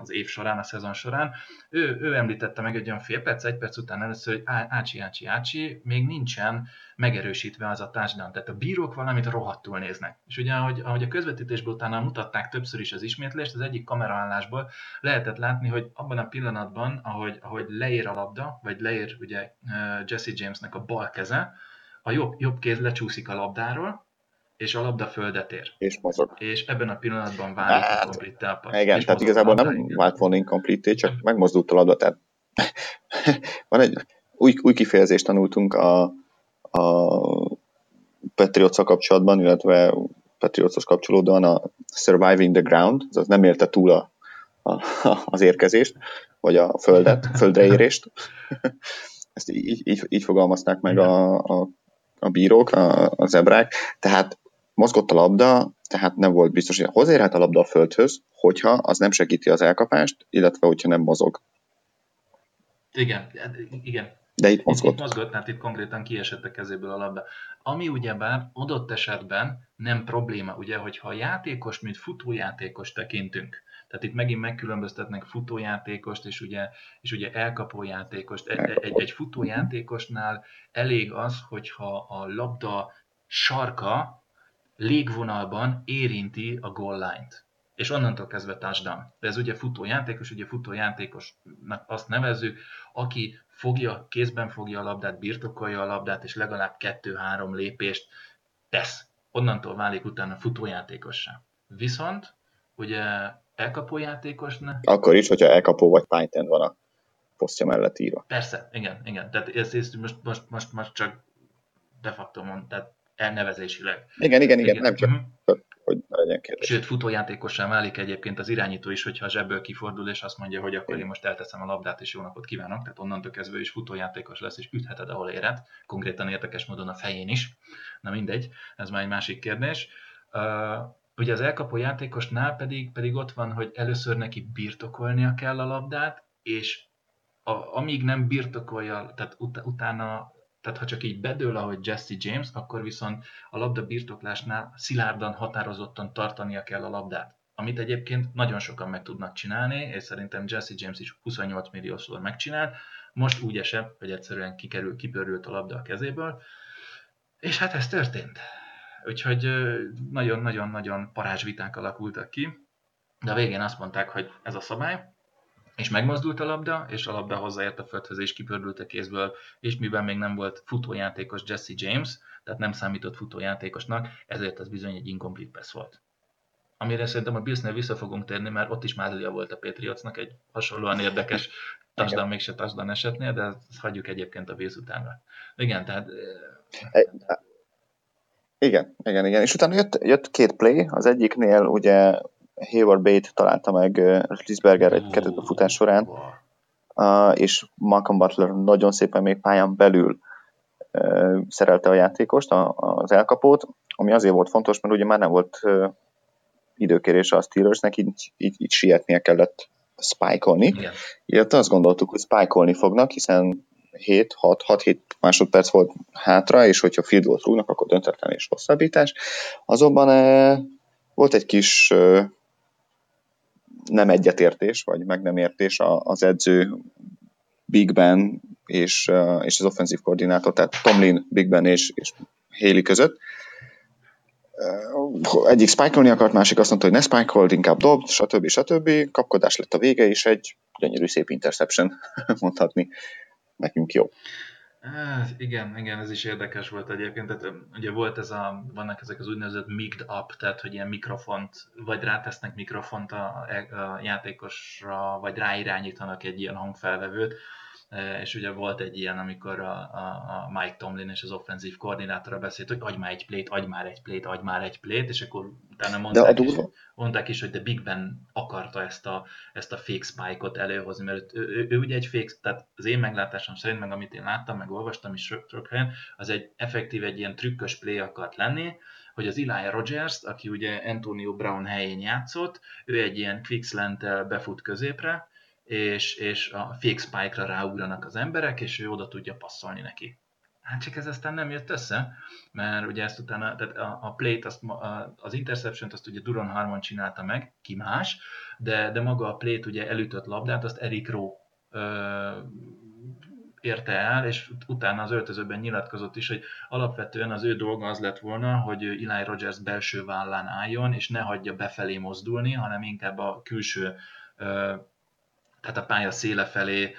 az év során, a szezon során. Ő említette meg egy olyan fél perc, egy perc után először, hogy ácsi, még nincsen megerősítve az a touchdown. Tehát a bírók valamit rohadtul néznek. És ugye, ahogy a közvetítésből utána mutatták többször is az ismétlést, az egyik kameraállásból lehetett látni, hogy abban a pillanatban, ahogy leér a labda, vagy leér ugye Jesse Jamesnek a bal keze, a jobb kéz lecsúszik a labdáról, és a labda földet ér. És mozog. És ebben a pillanatban válik incomplete-e a pass. Igen, tehát igazából nem vált volna incomplete-é, csak megmozdult a labda. Tehát van egy új kifejezést tanultunk a Patriots-a kapcsolatban, illetve Patriots-os kapcsolódóan a surviving the ground, azaz nem érte túl az érkezést, vagy a földreérést. Ezt így fogalmazták meg a bírók, a zebrák. Tehát mozgott a labda, tehát nem volt biztos, hogy hozzáérhet a labda a földhöz, hogyha az nem segíti az elkapást, illetve hogyha nem mozog. Igen. De itt mozgott. Itt mozgott, tehát itt konkrétan kiesett a kezéből a labda. Ami ugyebár adott esetben nem probléma, ugye, hogyha a játékos, mint futójátékos tekintünk, tehát itt megint megkülönböztetnek futójátékost és ugye elkapó játékost. Egy futójátékosnál elég az, hogyha a labda sarka légvonalban érinti a goal line-t. És onnantól kezdve touchdown. De ez ugye futójátékosnak azt nevezzük, aki kézben fogja a labdát, birtokolja a labdát, és legalább 2-3 lépést tesz. Onnantól válik utána futójátékossá. Viszont, ugye elkapójátékosnál... Akkor is, hogyha elkapó vagy tight end van a posztja mellett írva. Persze, igen. Tehát ezt most csak de facto mond, tehát elnevezésileg. Igen. Nem csak... Hogy legyen kérdés. Sőt, futójátékossá válik egyébként az irányító is, hogyha a zsebből kifordul, és azt mondja, hogy akkor én most elteszem a labdát, és jó napot kívánok, tehát onnantól kezdve is futójátékos lesz, és ütheted, ahol éred, konkrétan érdekes módon a fején is. Na mindegy, ez már egy másik kérdés. Ugye az elkapó játékosnál pedig ott van, hogy először neki birtokolnia kell a labdát, és amíg nem birtokolja, tehát utána... Tehát ha csak így bedől, ahogy Jesse James, akkor viszont a labda birtoklásnál szilárdan, határozottan tartania kell a labdát. Amit egyébként nagyon sokan meg tudnak csinálni, és szerintem Jesse James is 28 milliószor megcsinál. Most úgy esett, hogy egyszerűen kipörült a labda a kezéből. És hát ez történt. Úgyhogy nagyon-nagyon-nagyon parázsviták alakultak ki. De a végén azt mondták, hogy ez a szabály. És megmozdult a labda, és a labda hozzáért a földhöz, és kipördült a kézből, és mivel még nem volt futójátékos Jesse James, tehát nem számított futójátékosnak, ezért ez bizony egy incomplete pass volt. Amire szerintem a Billsnél vissza fogunk térni, mert ott is mázlia volt a Patriotsnak egy hasonlóan érdekes touchdown, mégse touchdown esetnél, de ezt hagyjuk egyébként a Bills utánra. Igen, tehát... Igen. És utána jött két play, az egyiknél ugye... Hayward Bate találta meg Roethlisberger egy kettőt a futás során, és Malcolm Butler nagyon szépen még pályán belül szerelte a játékost, az elkapót, ami azért volt fontos, mert ugye már nem volt időkérése a Steelersnek, így sietnie kellett spike-olni. Illetve azt gondoltuk, hogy spike-olni fognak, hiszen 6-7 másodperc volt hátra, és hogyha field goal-t rúgnak, akkor döntetlen és hosszabbítás. Azonban volt egy kis... nem egyetértés, vagy meg nem értés az edző Big Ben és az offenzív koordinátor, tehát Tomlin, Big Ben és Haley között. Egyik spike-olni akart, másik azt mondta, hogy ne spike-old, inkább dobd, stb. Kapkodás lett a vége, és egy gyönyörű szép interception mondhatni nekünk jó. Igen, ez is érdekes volt egyébként, tehát ugye volt vannak ezek az úgynevezett mic'd up, tehát hogy ilyen mikrofont, vagy rátesznek mikrofont a játékosra, vagy ráirányítanak egy ilyen hangfelvevőt, és ugye volt egy ilyen, amikor a Mike Tomlin és az offenzív koordinátorra beszélt, hogy adj már egy plét, és akkor utána mondták is, hogy de Big Ben akarta ezt a fake spike-ot előhozni, mert ő ugye egy fake, tehát az én meglátásom szerint, meg amit én láttam, meg olvastam is sok helyen, az egy effektív, egy ilyen trükkös play akart lenni, hogy az Eli Rogers, aki ugye Antonio Brown helyén játszott, ő egy ilyen quick slant-tel befut középre, és a fake spike-ra ráugranak az emberek, és ő oda tudja passzolni neki. Hát csak ez aztán nem jött össze, mert ugye ezt utána, tehát a play-t, az interception-t azt ugye Duron Harmon csinálta meg, ki más, de maga a play-t ugye elütött labdát, azt Eric Rowe érte el, és utána az öltözőben nyilatkozott is, hogy alapvetően az ő dolga az lett volna, hogy Eli Rogers belső vállán álljon, és ne hagyja befelé mozdulni, hanem inkább a külső tehát a pálya széle felé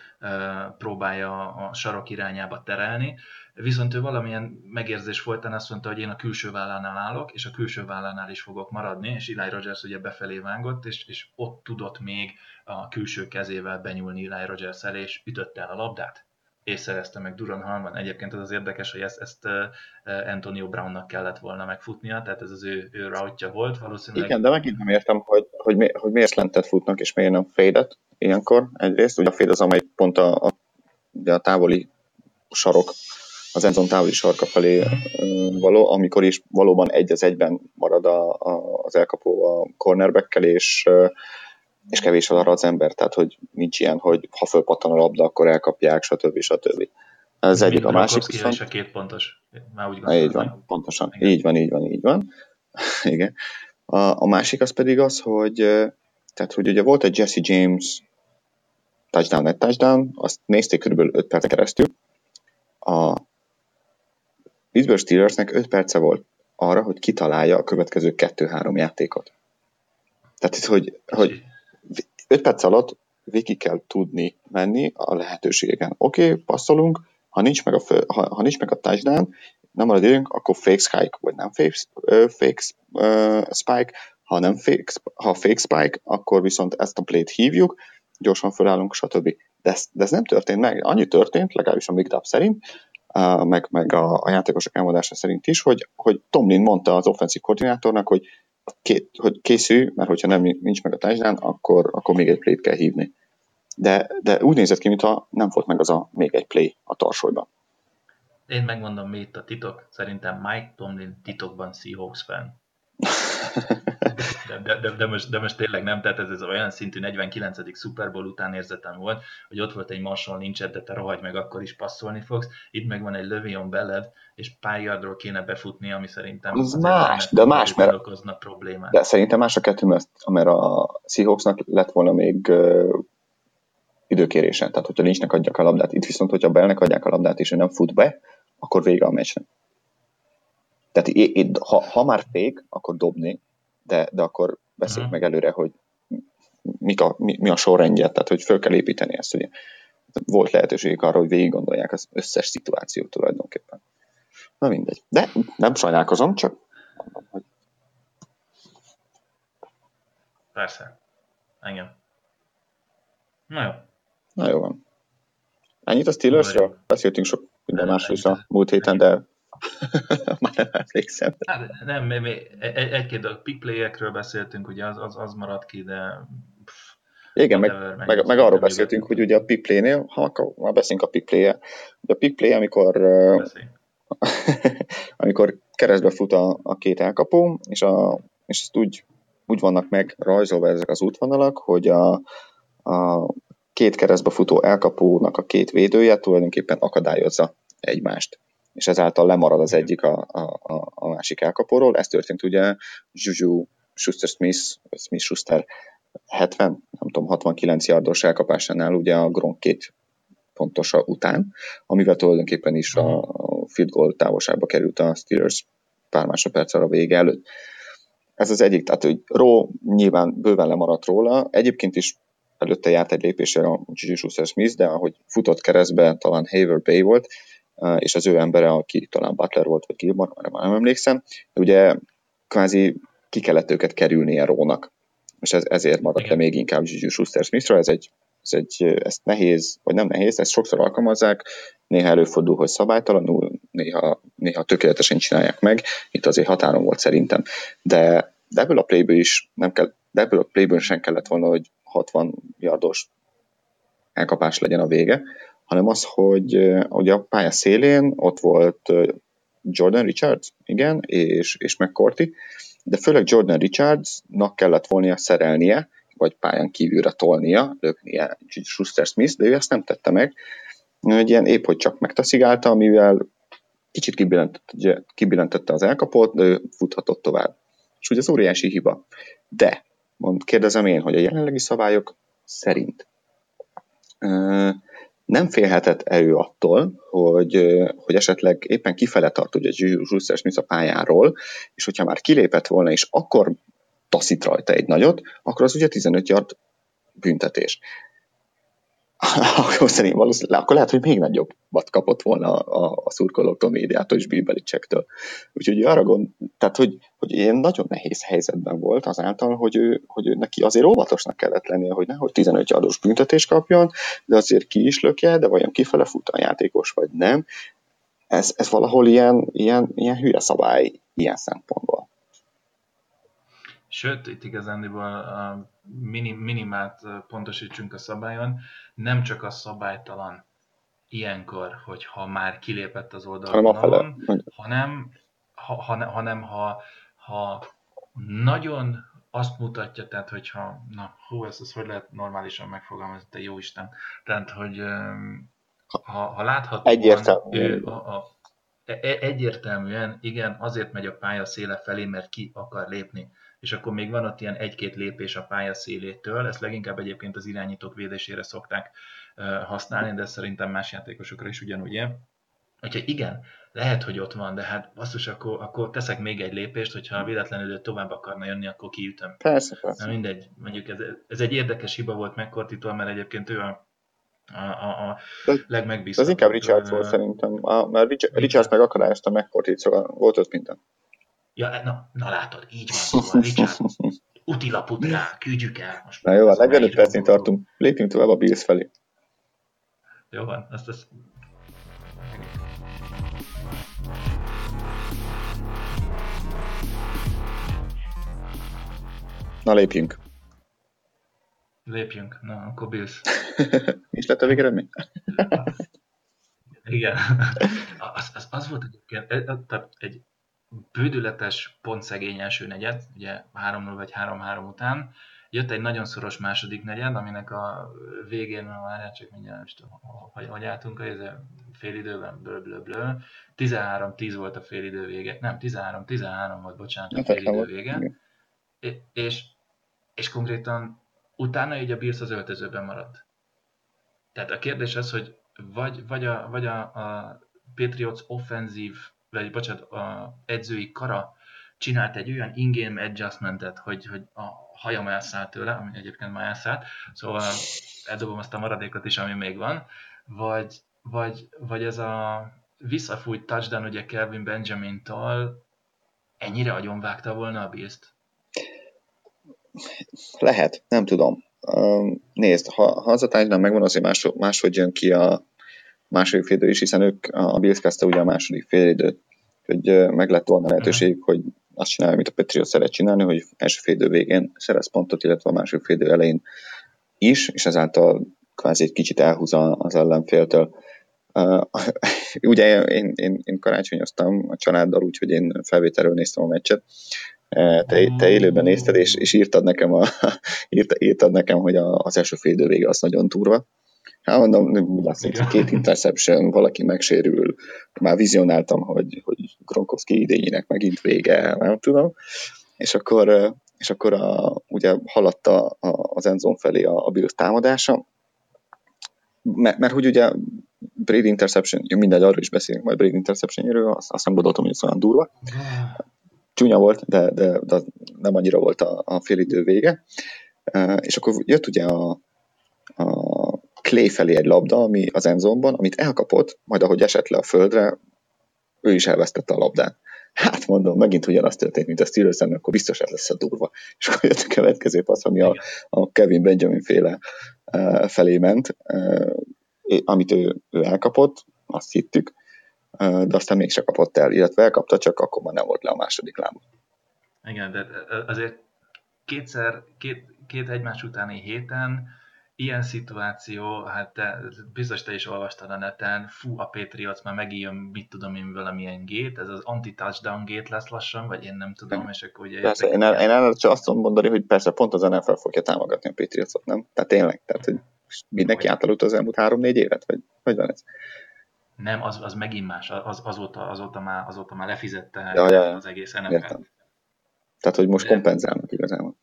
próbálja a sarok irányába terelni, viszont ő valamilyen megérzés folytán azt mondta, hogy én a külső vállánál állok, és a külső vállánál is fogok maradni, és Eli Rogers ugye befelé vágott, és ott tudott még a külső kezével benyúlni Eli Rogers elé, és ütötte el a labdát, és szerezte meg Duron Harmon. Egyébként az érdekes, hogy ezt Antonio Brownnak kellett volna megfutnia, tehát ez az ő routja volt valószínűleg. Igen, de megint nem értem, hogy miért slantet futnak, és miért nem fade-et. Ilyenkor egyrészt, ugye a fél az, amely pont a távoli sarok, az endzone távoli sarka felé való, amikor is valóban egy az egyben marad az elkapó a cornerback-kel, és kevés arra az ember, tehát hogy nincs ilyen, hogy ha fölpattan a labda, akkor elkapják, stb. Ez egyik, a másik viszont... És a két pontos. Már úgy gondolom. Így van, pontosan. Igen. Így van. Igen. A másik az pedig az, hogy Tehát, hogy ugye volt egy Jesse James touchdown, azt nézték körülbelül 5 percen keresztül. A Pittsburgh Steelersnek 5 perce volt arra, hogy kitalálja a következő 2-3 játékot. Tehát, hogy 5 perc alatt végig kell tudni menni a lehetőségeken. Oké, passzolunk, ha nincs meg a touchdown, nem marad időnk, akkor fake spike, vagy nem fake spike, ha fake spike, akkor viszont ezt a play-t hívjuk, gyorsan fölállunk, stb. De ez nem történt meg. Annyi történt, legalábbis a Big Dub szerint, meg a játékosok elmondása szerint is, hogy Tomlin mondta az offenszív koordinátornak, hogy készülj, mert hogyha nincs meg a touchdown, akkor még egy play-t kell hívni. De úgy nézett ki, mintha nem volt meg az a még egy play a tarsolyban. Én megmondom, mi itt a titok. Szerintem Mike Tomlin titokban Seahawks fan. De most tényleg nem, tehát ez olyan szintű 49. Super Bowl után érzetem volt, hogy ott volt egy Marshall Lynch-ed, de te rohagy meg, akkor is passzolni fogsz. Itt meg van egy Le'Veon Bell-ed, és pár yardról kéne befutni, ami szerintem az más, de más, mert okozna problémát. De szerintem más a kettő, mert a Seahawksnak lett volna még időkérésen. Tehát, hogyha Lynchnek adják a labdát, itt viszont, hogyha Bellnek adják a labdát, és ő nem fut be, akkor vége a meccsnek. Tehát ha már fake, akkor dobni, de akkor beszéljük meg előre, hogy mi a sorrendje, tehát hogy föl kell építeni ezt, ugye. Volt lehetőség arra, hogy végig gondolják az összes szituációt tulajdonképpen. Na mindegy. De nem sajnálkozom, csak mondom, hogy... Persze. Engem. Na jó van. Ennyit a Steelersről? Beszéltünk sok minden másról is a múlt héten, de... Már nem emlékszem. Hát, nem, egy-két a pick play-ekről beszéltünk, ugye az maradt ki, de... Igen, meg arról beszéltünk, hogy ugye a pick play-nél, már beszélünk a pick play-e. A pick play, amikor keresztbe fut a két elkapó, és ezt úgy vannak meg rajzolva ezek az útvonalak, hogy a két keresztbe futó elkapónak a két védője tulajdonképpen akadályozza egymást, és ezáltal lemarad az egyik a másik elkapóról. Ez történt ugye Gigi Schuster-Smith 69 yardos elkapásánál ugye a Gronk 2 pontosa után, amivel tulajdonképpen is a field goal távolságba került a Steelers pár másodperccel a vége előtt. Ez az egyik, tehát hogy Rowe nyilván bőven lemaradt róla, egyébként is előtte járt egy lépésre a Gigi Schuster-Smith, de ahogy futott keresztbe, talán Haver Bay volt, és az ő embere, aki talán Butler volt, vagy Gilmore, már nem emlékszem, de ugye kvázi ki kellett őket kerülnie Rónak, és ezért maradt le még inkább Juju Schuster-Smithra, ez nehéz, vagy nem nehéz, ezt sokszor alkalmazzák, néha előfordul, hogy szabálytalanul, néha tökéletesen csinálják meg, itt azért határon volt szerintem, de ebből a playből is nem kell, de ebből a playből sem kellett volna, hogy 60 yardos elkapás legyen a vége, hanem az, hogy a pálya szélén ott volt Jordan Richards, igen, és McCourty, de főleg Jordan Richardsnak kellett volna szerelnie, vagy pályán kívülre tolnia, löknie Schuster-Smith, de ő ezt nem tette meg. Egy ilyen épp, hogy csak megtaszigálta, amivel kicsit kibillentette az elkapót, de ő futhatott tovább. És ugye ez óriási hiba. De, kérdezem én, hogy a jelenlegi szabályok szerint nem félhetett elő attól, hogy esetleg éppen kifele tart ugye Schuster-Smith a pályáról, és hogyha már kilépett volna, és akkor taszít rajta egy nagyot, akkor az ugye 15 yard büntetés. Akkor lehet, hogy még nagyobbat kapott volna a szurkolóktól, médiától és Bill Belicsektől. Úgyhogy arra tehát hogy ilyen nagyon nehéz helyzetben volt azáltal, hogy ő neki azért óvatosnak kellett lennie, hogy nehogy 15 yardos büntetést kapjon, de azért ki is lökje, de vajon kifele fut a játékos, vagy nem. Ez valahol ilyen hülye szabály ilyen szempontból. Sőt, itt igazándiból minimát pontosítsunk a szabályon, nem csak a szabálytalan ilyenkor, hogyha már kilépett az oldalon, hanem ha nagyon azt mutatja, tehát hogyha, ezt hogy lehet normálisan megfogalmazni, te jó Isten, tehát hogy ha láthatóan egyértelműen, igen, azért megy a pálya széle felé, mert ki akar lépni. és akkor még van ott ilyen egy-két lépés a pálya szélétől, ezt leginkább egyébként az irányítók védésére szokták használni, de szerintem más játékosokra is ugyanúgy él. Úgyhogy igen, lehet, hogy ott van, de hát basszus, akkor teszek még egy lépést, hogyha véletlenül tovább akarna jönni, akkor kiütöm. Persze. Na mindegy, mondjuk ez egy érdekes hiba volt McCourty-tól, mert egyébként ő a legmegbízhatóbb. Ez inkább Richards volt szerintem, mert Richards meg akadályozta McCourty-t, szóval volt öt minten. Ja, na látod, így van, szóval Richards utilaput rá, küldjük el. Most na jó, a legelőbb percén tartunk, lépjünk tovább a Bills felé. Jó van, azt... Na lépjünk. Na, akkor Bills. Mi is lett a végeredmény? Igen. Az volt egy bődületes, pontszegény első negyed, ugye 3-0 vagy 3-3 után. Jött egy nagyon szoros második negyed, aminek a végén már csak mindjárt nem tudom, hogy álltunk, ez fél időben blö-blö-blö. 13-10 volt a fél idő vége. Nem, 13-13 volt, bocsánat, a fél idő vége. És konkrétan utána így a Bills az öltözőben maradt. Tehát a kérdés az, hogy vagy a Patriots offenzív, vagy bocsánat, a edzői kara csinált egy olyan in-game adjustmentet, hogy a hajam elszállt tőle, ami egyébként már elszállt, szóval eldobom azt a maradékot is, ami még van, vagy ez a visszafújt touchdown ugye Kelvin Benjamin-tól ennyire agyonvágta volna a Bills-t? Lehet, nem tudom. Nézd, ha az a tárgynál megvan, azért máshogy jön ki a második félidő is, hiszen ők a Bills kezdte ugye a második félidőt, hogy meg lett volna lehetőségük, hogy azt csinálja, amit a Patriots szeret csinálni, hogy első félidő végén szerez pontot, illetve a második félidő elején is, és ezáltal kvázi egy kicsit elhúz az ellenféltől. Ugye én karácsonyoztam a családdal, úgyhogy én felvételről néztem a meccset, te élőben nézted, és írtad nekem, hogy az első fél idő vége az nagyon durva. Hát mondom, mi lesz itt? 2 interception, valaki megsérül, már vizionáltam, hogy Gronkowski idényének megint vége, nem tudom. És akkor ugye haladt az endzone felé a Bills támadása, mert hogy ugye Brady interception, mindegy, arról is beszélünk majd Brady interception-jéről, azt nem gondoltam, hogy ez olyan durva. Csúnya volt, de nem annyira volt a fél idő vége. És akkor jött ugye a Clay felé egy labda, ami az endzone-ban, amit elkapott, majd ahogy esett le a földre, ő is elvesztette a labdát. Hát mondom, megint ugyanaz történt, mint a Steelers-en, akkor biztos ez lesz a durva. És akkor jött a következő passz, ami a Kevin Benjamin féle felé ment, amit ő elkapott, azt hittük, de aztán mégse kapott el, illetve elkapta, csak akkor már nem volt le a második lábon. Igen, de azért két egymás utáni héten ilyen szituáció, hát biztos te is olvastad a neten, fú, a Patriots már megijön, mit tudom én, valamilyen gét, ez az anti-touchdown gét lesz lassan, vagy én nem tudom, és akkor ugye... Persze, én el csak azt mondani, hogy persze pont az NFL fogja támogatni a Patriotsot, nem? Tehát tényleg, tehát hogy mindenki átaludt az elmúlt 3-4 évet, vagy van ez? Nem, az megint más, azóta már lefizette az egész NFL-t. Tehát, hogy most kompenzálnak igazából.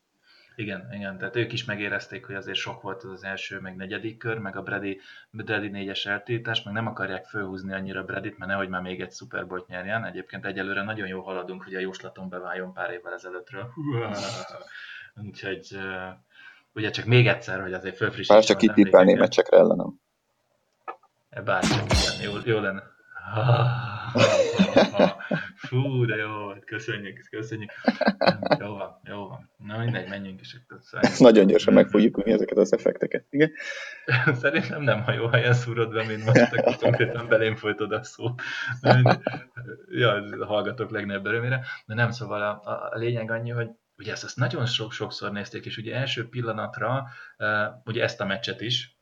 Igen, tehát ők is megérezték, hogy azért sok volt az első, meg negyedik kör, meg a Brady 4-es eltiltás, meg nem akarják fölhúzni annyira Bradyt, mert nehogy már még egy Super Bowl-t nyerjen. Egyébként egyelőre nagyon jól haladunk, hogy a jóslaton beváljon pár évvel ezelőttről. Úgyhogy ugye csak még egyszer, hogy azért fölfrissítsen. Bár csak itt tippelném meccsekre ellenem. Bárcsak, igen, jó lenne. Fú, de jó, köszönjük. Jó van. Na mindegy, menjünk is. Nagyon gyorsan megfogjuk ezeket az effekteket, igen? Szerintem nem, ha jó helyen szúrod be, mint most, akkor konkrétan belém folytod a szót. Ja, hallgatok legnagyobb örömére. De nem, szóval a lényeg annyi, hogy ugye ezt nagyon sokszor nézték, és ugye első pillanatra, ugye ezt a meccset is,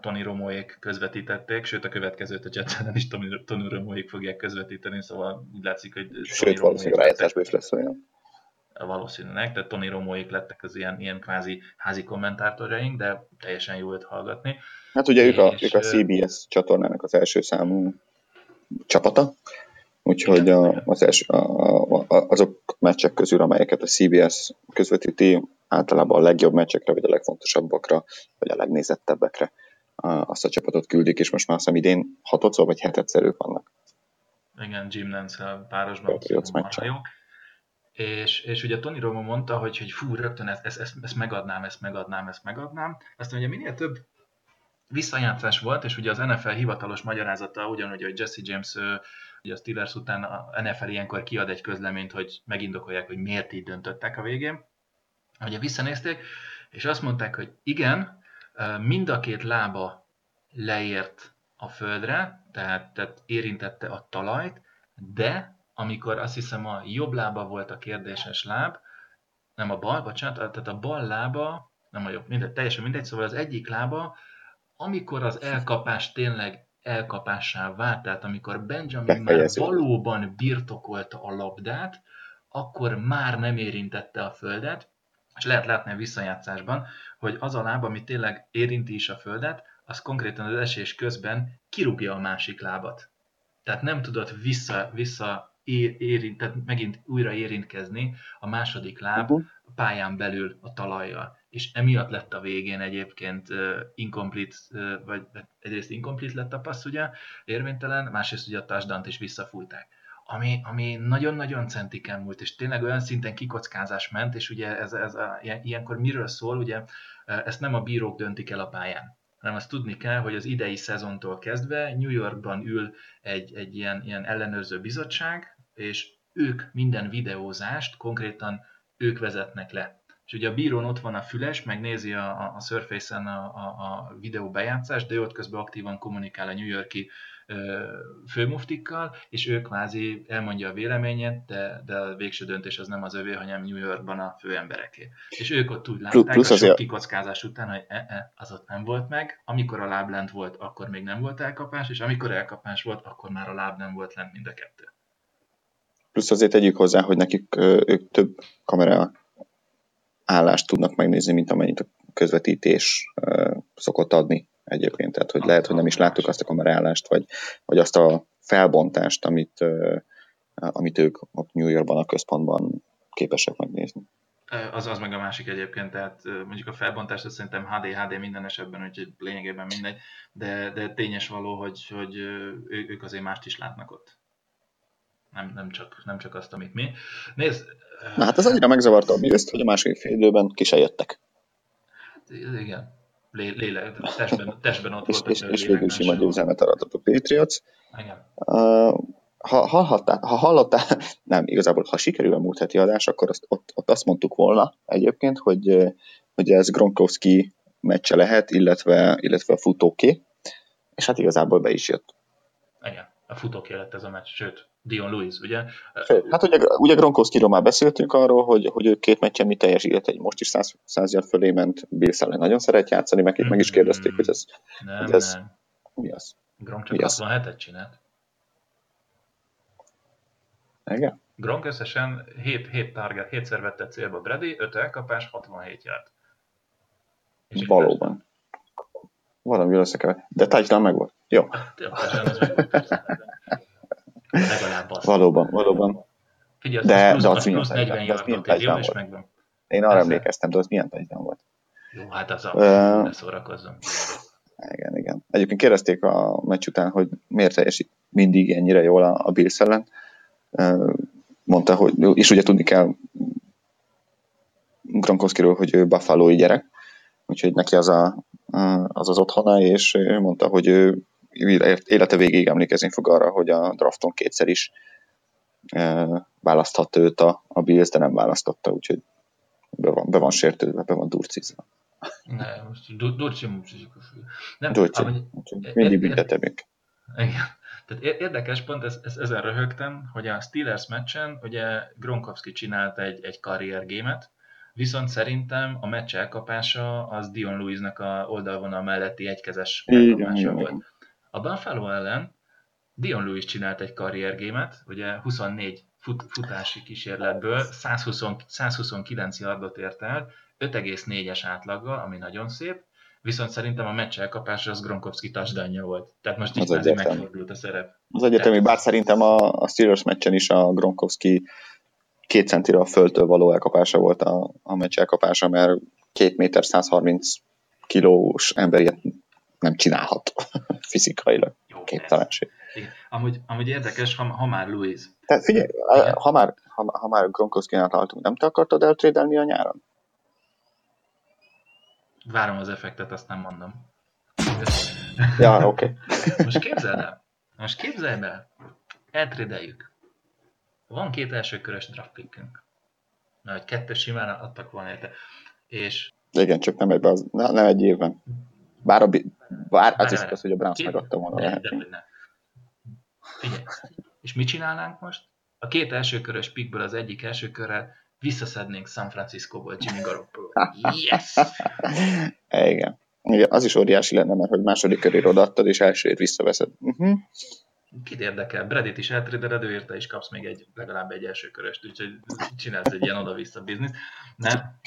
Tony Romoék közvetítették, sőt a következőt a Jetsen-en is Tony Romoék fogják közvetíteni, szóval úgy látszik, hogy... Sőt, valószínűleg rájátszásban is lesz olyan. Valószínűleg, tehát Tony Romoék lettek az ilyen kvázi házi kommentátorjaink, de teljesen jó őt hallgatni. Hát ugye ők a CBS csatornának az első számú csapata, Úgyhogy azok meccsek közül, amelyeket a CBS közvetíti, általában a legjobb meccsekre, vagy a legfontosabbakra, vagy a legnézettebbekre azt a csapatot küldik, és most már azt hiszem idén 6-szor vagy 7-szer ők vannak. Igen, Jim Nance párosban jók. És ugye Tony Romo mondta, hogy fú, rögtön ezt megadnám. Aztán ugye minél több visszajátszás volt, és ugye az NFL hivatalos magyarázata, ugyanúgy, hogy Jesse James, ugye a Steelers után a NFL ilyenkor kiad egy közleményt, hogy megindokolják, hogy miért így döntöttek a végén. Ugye visszanézték, és azt mondták, hogy igen, mind a két lába leért a földre, tehát érintette a talajt, de amikor azt hiszem a jobb lába volt a kérdéses láb, nem a bal, bocsánat, tehát a bal lába, nem a jobb, mindegy, teljesen mindegy, szóval az egyik lába, amikor az elkapás tényleg elkapássá vált, tehát amikor Benjamin már valóban birtokolta a labdát, akkor már nem érintette a földet, és lehet látni a visszajátszásban, hogy az a láb, ami tényleg érinti is a földet, az konkrétan az esés közben kirúgja a másik lábat. Tehát nem tudott megint újra érintkezni a második láb a pályán belül a talajjal. És emiatt lett a végén egyébként incomplete, vagy egyrészt incomplete lett a passz, ugye, érvénytelen, másrészt ugye a touchdownt is visszafújták. Ami nagyon-nagyon centiken múlt, és tényleg olyan szinten kikockázás ment, és ugye ilyenkor miről szól, ugye ezt nem a bírók döntik el a pályán, hanem azt tudni kell, hogy az idei szezontól kezdve New Yorkban ül egy ilyen ellenőrző bizottság, és ők minden videózást konkrétan ők vezetnek le. És ugye a bírón ott van a füles, megnézi a Surface-en a videó bejátszást, de ott közben aktívan kommunikál a New York-i főmuftikkal, és ő kvázi elmondja a véleményét, de a végső döntés az nem az övé, hanem New Yorkban a főembereké. És ők ott úgy látták, plusz a sok kikockázás után, hogy az ott nem volt meg, amikor a láb lent volt, akkor még nem volt elkapás, és amikor elkapás volt, akkor már a láb nem volt lent, mind a kettő. Plusz azért tegyük hozzá, hogy nekik ők több kamera állást tudnak megnézni, mint amennyit a közvetítés szokott adni egyébként. Tehát, hogy lehet, hogy nem is láttuk azt a kamerállást, vagy azt a felbontást, amit ők New Yorkban, a központban képesek megnézni. Az meg a másik egyébként, tehát mondjuk a felbontást azt szerintem HD minden esetben, úgyhogy lényegében mindegy, de tényes való, hogy ők azért mást is látnak ott. Nem csak azt, amit mi. Nézd! Na hát ez annyira megzavarta a bízt, hogy a második fél időben ki se jöttek. Hát, igen. Testben ott voltak. És végül sima győzelmet aratott a Patriots. Ha hallottál, nem, igazából ha sikerül a múlt heti adás, akkor ott azt mondtuk volna egyébként, hogy ez Gronkowski meccse lehet, illetve a futóké, és hát igazából be is jött. Igen, a futóké lett ez a meccs, sőt, Dion Lewis, ugye? Hát ugye Gronkowskiról már beszéltünk arról, hogy ő két meccsen mi teljesített, egy most is 100 yard fölé ment, Bill Szellő nagyon szeret játszani, meg is kérdezték, hogy ez... Nem. Mi az? Gronk csak 67-et csinált. Igen? Gronk összesen 7 target, 7-szer vette célba Brady, 5 elkapás, 67 yard. És valóban. Valami összekever. De touchdown meg volt. Jó. Valóban. Figyelj, de az milyen touchdown volt. Én arra emlékeztem, de az milyen touchdown volt. Jó, hát az ne szórakozzon. Igen. Egyébként kérdezték a meccs után, hogy miért teljesít mindig ennyire jól a Bills ellen. Mondta, hogy, és ugye tudni kell Gronkowskiról, hogy ő buffalói gyerek, úgyhogy neki az otthona, és ő mondta, hogy ő élete végéig emlékezni fog arra, hogy a drafton kétszer is választhat őt a Bills, de nem választotta, úgyhogy be van sértődve, be van durcizva. Nem, most durcizva. Mindig büntetemünk. Igen. Tehát érdekes pont, ezen röhögtem, hogy a Steelers meccsen ugye Gronkowski csinált egy karriergémet, viszont szerintem a meccs elkapása az Dion Lewisnek a oldalvonal melletti egykezes elkapása volt. A Buffalo ellen Dion Lewis csinált egy karriergémet, ugye 24 futási kísérletből 129 yardot ért el, 5,4-es átlaggal, ami nagyon szép, viszont szerintem a meccs elkapása az Gronkowski touchdownja volt. Tehát most így az megfordult a szerep. Az egyetemi, bár szerintem a Steelers meccsen is a Gronkowski 2 cm a földtől való elkapása volt a meccs elkapása, mert 2 m 130 kg-s ember ilyet nem csinálhat fizikailag. Képtelenség. Amúgy érdekes, ha már Lewis. Tehát figyelj, ha már Gronkowski-nál találtunk, nem te akartad eltrédelni a nyáron? Várom az effektet, azt nem mondom. Ja, oké. Okay. Most képzeld el. Eltrédeljük. Van 2 elsőkörös draft pickünk. Na, hogy 2 simán adtak volna érte. És... igen, csak nem egy évben. Bár az is az, hogy a Browns megadta volna lehetni. Figyelj, és mit csinálnánk most? A 2 elsőkörös pickből az egyik elsőkörrel visszaszednénk San Francisco-ból Jimmy Garoppolo. Yes! Igen. Az is óriási lenne, mert hogy második körért odaadtad, és elsőért visszaveszed. Uh-huh. Kit érdekel? Bradyt is eltrédeled, őérte is kapsz még legalább egy elsőköröst, úgyhogy csinálsz egy ilyen oda-vissza bizniszt.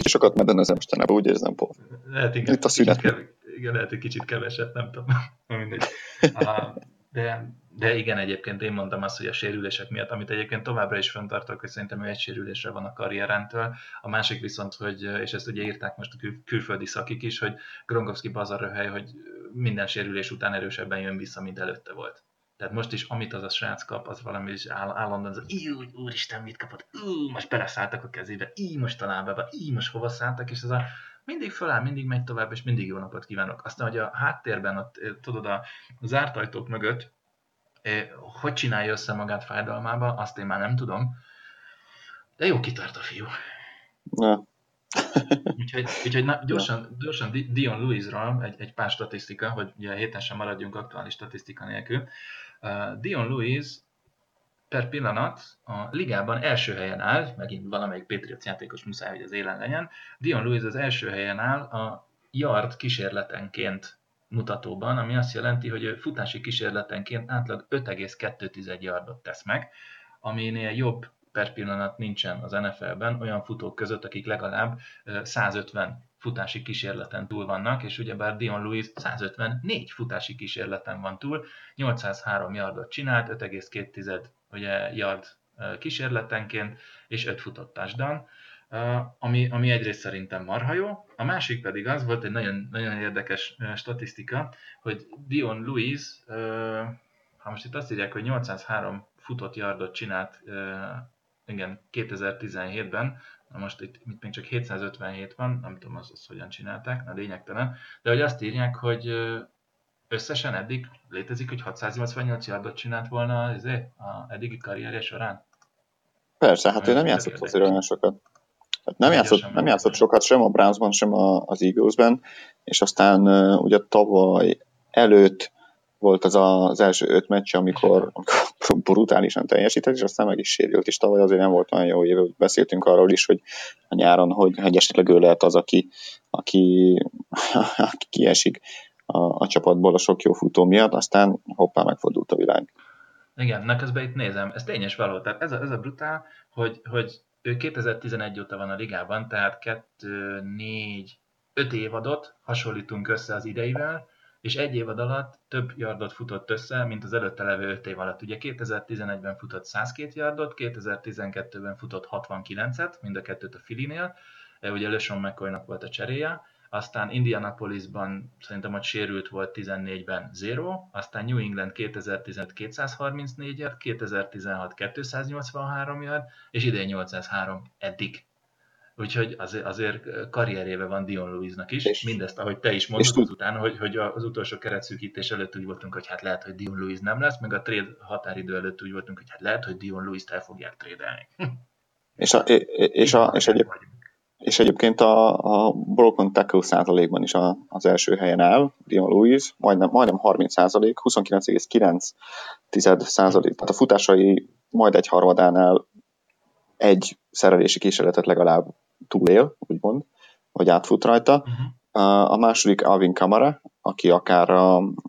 Sokat medenezem mostanában, úgy érzem, Paul. Itt a szünet. Igen, lehet, egy kicsit keveset, nem tudom. Mindegy. De igen, egyébként én mondtam azt, hogy a sérülések miatt, amit egyébként továbbra is fenntartok, hogy szerintem ő egy sérülésre van a karrierentől. A másik viszont, hogy, és ezt ugye írták most a külföldi szakik is, hogy Gronkowski bazaröhely, hogy minden sérülés után erősebben jön vissza, mint előtte volt. Tehát most is, amit az a srác kap, az valami is állandóan az, úristen, mit kapott, most beleszálltak a kezébe, most a lábába, most hova szálltak, és ez a mindig föláll, mindig megy tovább, és mindig jó napot kívánok. Aztán, hogy a háttérben, ott, tudod, a zárt ajtók mögött, hogy csinálja össze magát fájdalmába, azt én már nem tudom. De jó kitart a fiú. Úgyhogy na, gyorsan Dion Lewisról egy pár statisztika, hogy ugye héten sem maradjunk aktuális statisztika nélkül. Dion Lewis per pillanat a ligában első helyen áll, megint valamelyik Patriots játékos muszáj, hogy az élen legyen. Dion Lewis az első helyen áll a yard kísérletenként mutatóban, ami azt jelenti, hogy futási kísérletenként átlag 5,2 yardot tesz meg, aminél jobb per pillanat nincsen az NFL-ben olyan futók között, akik legalább 150 futási kísérleten túl vannak, és ugyebár Dion Lewis 154 futási kísérleten van túl, 803 yardot csinált, 5,2 yard kísérletenként, és 5 futott touchdown, ami egyrészt szerintem marha jó, a másik pedig az volt egy nagyon, nagyon érdekes statisztika, hogy Dion Lewis, ha most itt azt írják, hogy 803 futott yardot csinált, igen, 2017-ben, most itt még csak 757 van, nem tudom azt hogyan csinálták, na lényegtelen, de hogy azt írják, hogy összesen eddig létezik, hogy 688 yardot csinált volna az eddigi karrierje során. Persze, hát ő nem játszott azért olyan sokat. Hát nem játszott sokat sem a Brownsban, sem az Eaglesben, és aztán ugye tavaly előtt volt az első 5 meccs, amikor brutálisan teljesített, és aztán meg is sérült, és tavaly azért nem volt olyan jó éve. Beszéltünk arról is, hogy a nyáron, hogy esetleg ő lehet az, aki kiesik a csapatból a sok jó futó miatt, aztán hoppá, megfordult a világ. Igen, na közben itt nézem, ez tényes való, tehát ez a brutál, hogy ő 2011 óta van a ligában, tehát 5 évadot hasonlítunk össze az ideivel, és egy évad alatt több yardot futott össze, mint az előtte levő 5 év alatt. Ugye 2011-ben futott 102 yardot, 2012-ben futott 69-et, mind a kettőt a Phillynél, ugye LeSean McCoynak volt a cseréje, aztán Indianapolisban szerintem, hogy sérült volt 14-ben 0, aztán New England 2015 234 yard, 2016 283 yard, és idén 803 eddig. Úgyhogy azért karrierjében van Dion Lewisnak is, és mindezt, ahogy te is mondtad utána, hogy az utolsó keretszűkítés előtt úgy voltunk, hogy hát lehet, hogy Dion Lewis nem lesz, meg a trade határidő előtt úgy voltunk, hogy hát lehet, hogy Dion Lewist el fogják trédelni. És egyébként a broken tackle százalékban is az első helyen áll Dion Lewis, majdnem 30%, 29,9%, tehát a futásai majd egy harmadánál egy szerelési kísérletet legalább túlél, úgymond, vagy átfut rajta. Uh-huh. A második Alvin Kamara, aki akár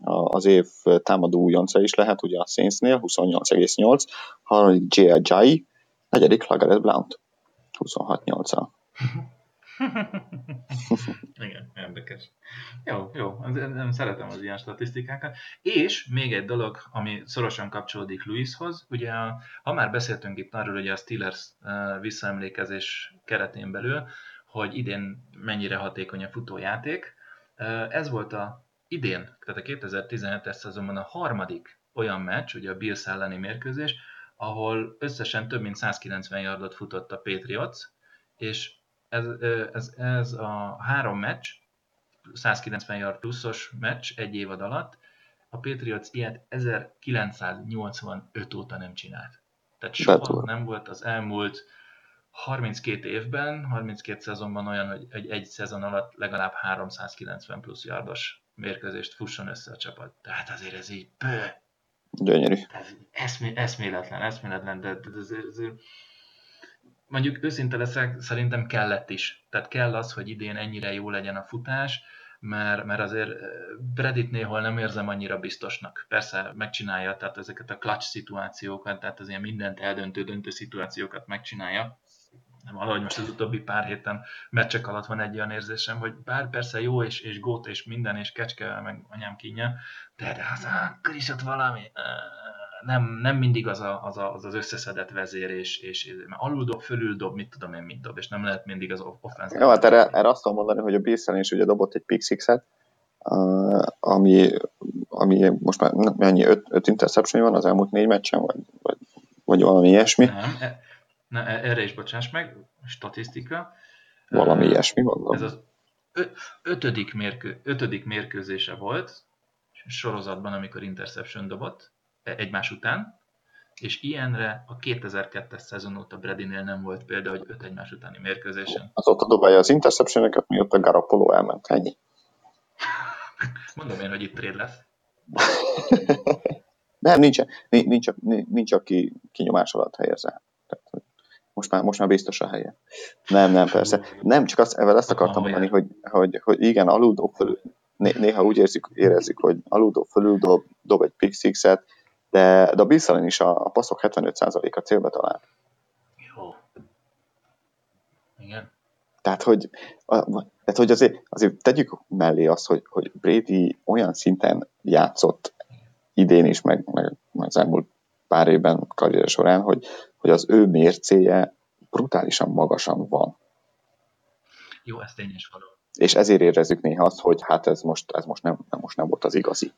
az év támadó újonca is lehet, ugye a Saintsnél, 28,8, harmadik Jay Ajayi, negyedik Lagaret Blount, 26,8-al. Igen, érdekes. Jó, szeretem az ilyen statisztikákat. És még egy dolog, ami szorosan kapcsolódik Lewishoz, ugye ha már beszéltünk itt arról, hogy a Steelers visszaemlékezés keretén belül, hogy idén mennyire hatékony a futójáték, ez volt a idén, tehát a 2017-es szezonban a harmadik olyan meccs, ugye a Bills elleni mérkőzés, ahol összesen több mint 190 yardot futott a Patriots, és ez a három meccs, 190 yard pluszos meccs egy évad alatt, a Patriots ilyet 1985 óta nem csinált. Tehát soha nem volt az elmúlt 32 évben, 32 szezonban olyan, hogy egy szezon alatt legalább 390 plusz yardos mérkőzést fusson össze a csapat. Tehát azért ez így gyönyörű. Ez eszméletlen, de azért mondjuk őszinte leszek, szerintem kellett is. Tehát kell az, hogy idén ennyire jó legyen a futás, mert azért Brady-t néhol nem érzem annyira biztosnak. Persze megcsinálja, tehát ezeket a clutch szituációkat, tehát az ilyen mindent eldöntő szituációkat megcsinálja. Valahogy most az utóbbi pár héten meccsek alatt van egy olyan érzésem, hogy bár persze jó, és gót, és minden, és kecske, meg anyám kínja, de az akkor is ott valami... Nem mindig az összeszedett vezér, és alul dob, fölül dob, mit tudom én, mit dob, és nem lehet mindig az offense. Jó, hát erre azt tudom mondani, hogy a Bills-en is ugye dobott egy pick-six-et, ami most már mennyi, 5 interception van az elmúlt 4 meccsen, vagy valami ilyesmi. Nem, erre is bocsáss meg, statisztika. Valami ilyesmi, mondom. Ez az ötödik mérkőzése volt sorozatban, amikor interception dobott egymás után, és ilyenre a 2002-es szezon óta Bradynél nem volt példa, hogy 5 egymás utáni mérkőzésen. Azóta dobálja az interception-eket, mióta Garoppolo elment. Ennyi. Mondom én, hogy itt trade lesz. Nem, nincs aki kinyomás alatt helyezze. Most már biztos a helye. Nem, persze. Nem, csak ezt akartam mondani, hogy igen, alul fölül. Néha úgy érezzük, hogy alul fölül dob egy pick six-et, de a Bills-en is a passzok 75%-a célba talál. Jó. Igen. Tehát, hogy azért tegyük mellé azt, hogy Brady olyan szinten játszott idén is, meg az elmúlt pár évben karrier során, hogy az ő mércéje brutálisan magasan van. Jó, ez tényes való. És ezért érezzük néha azt, hogy hát ez most nem volt az igazi.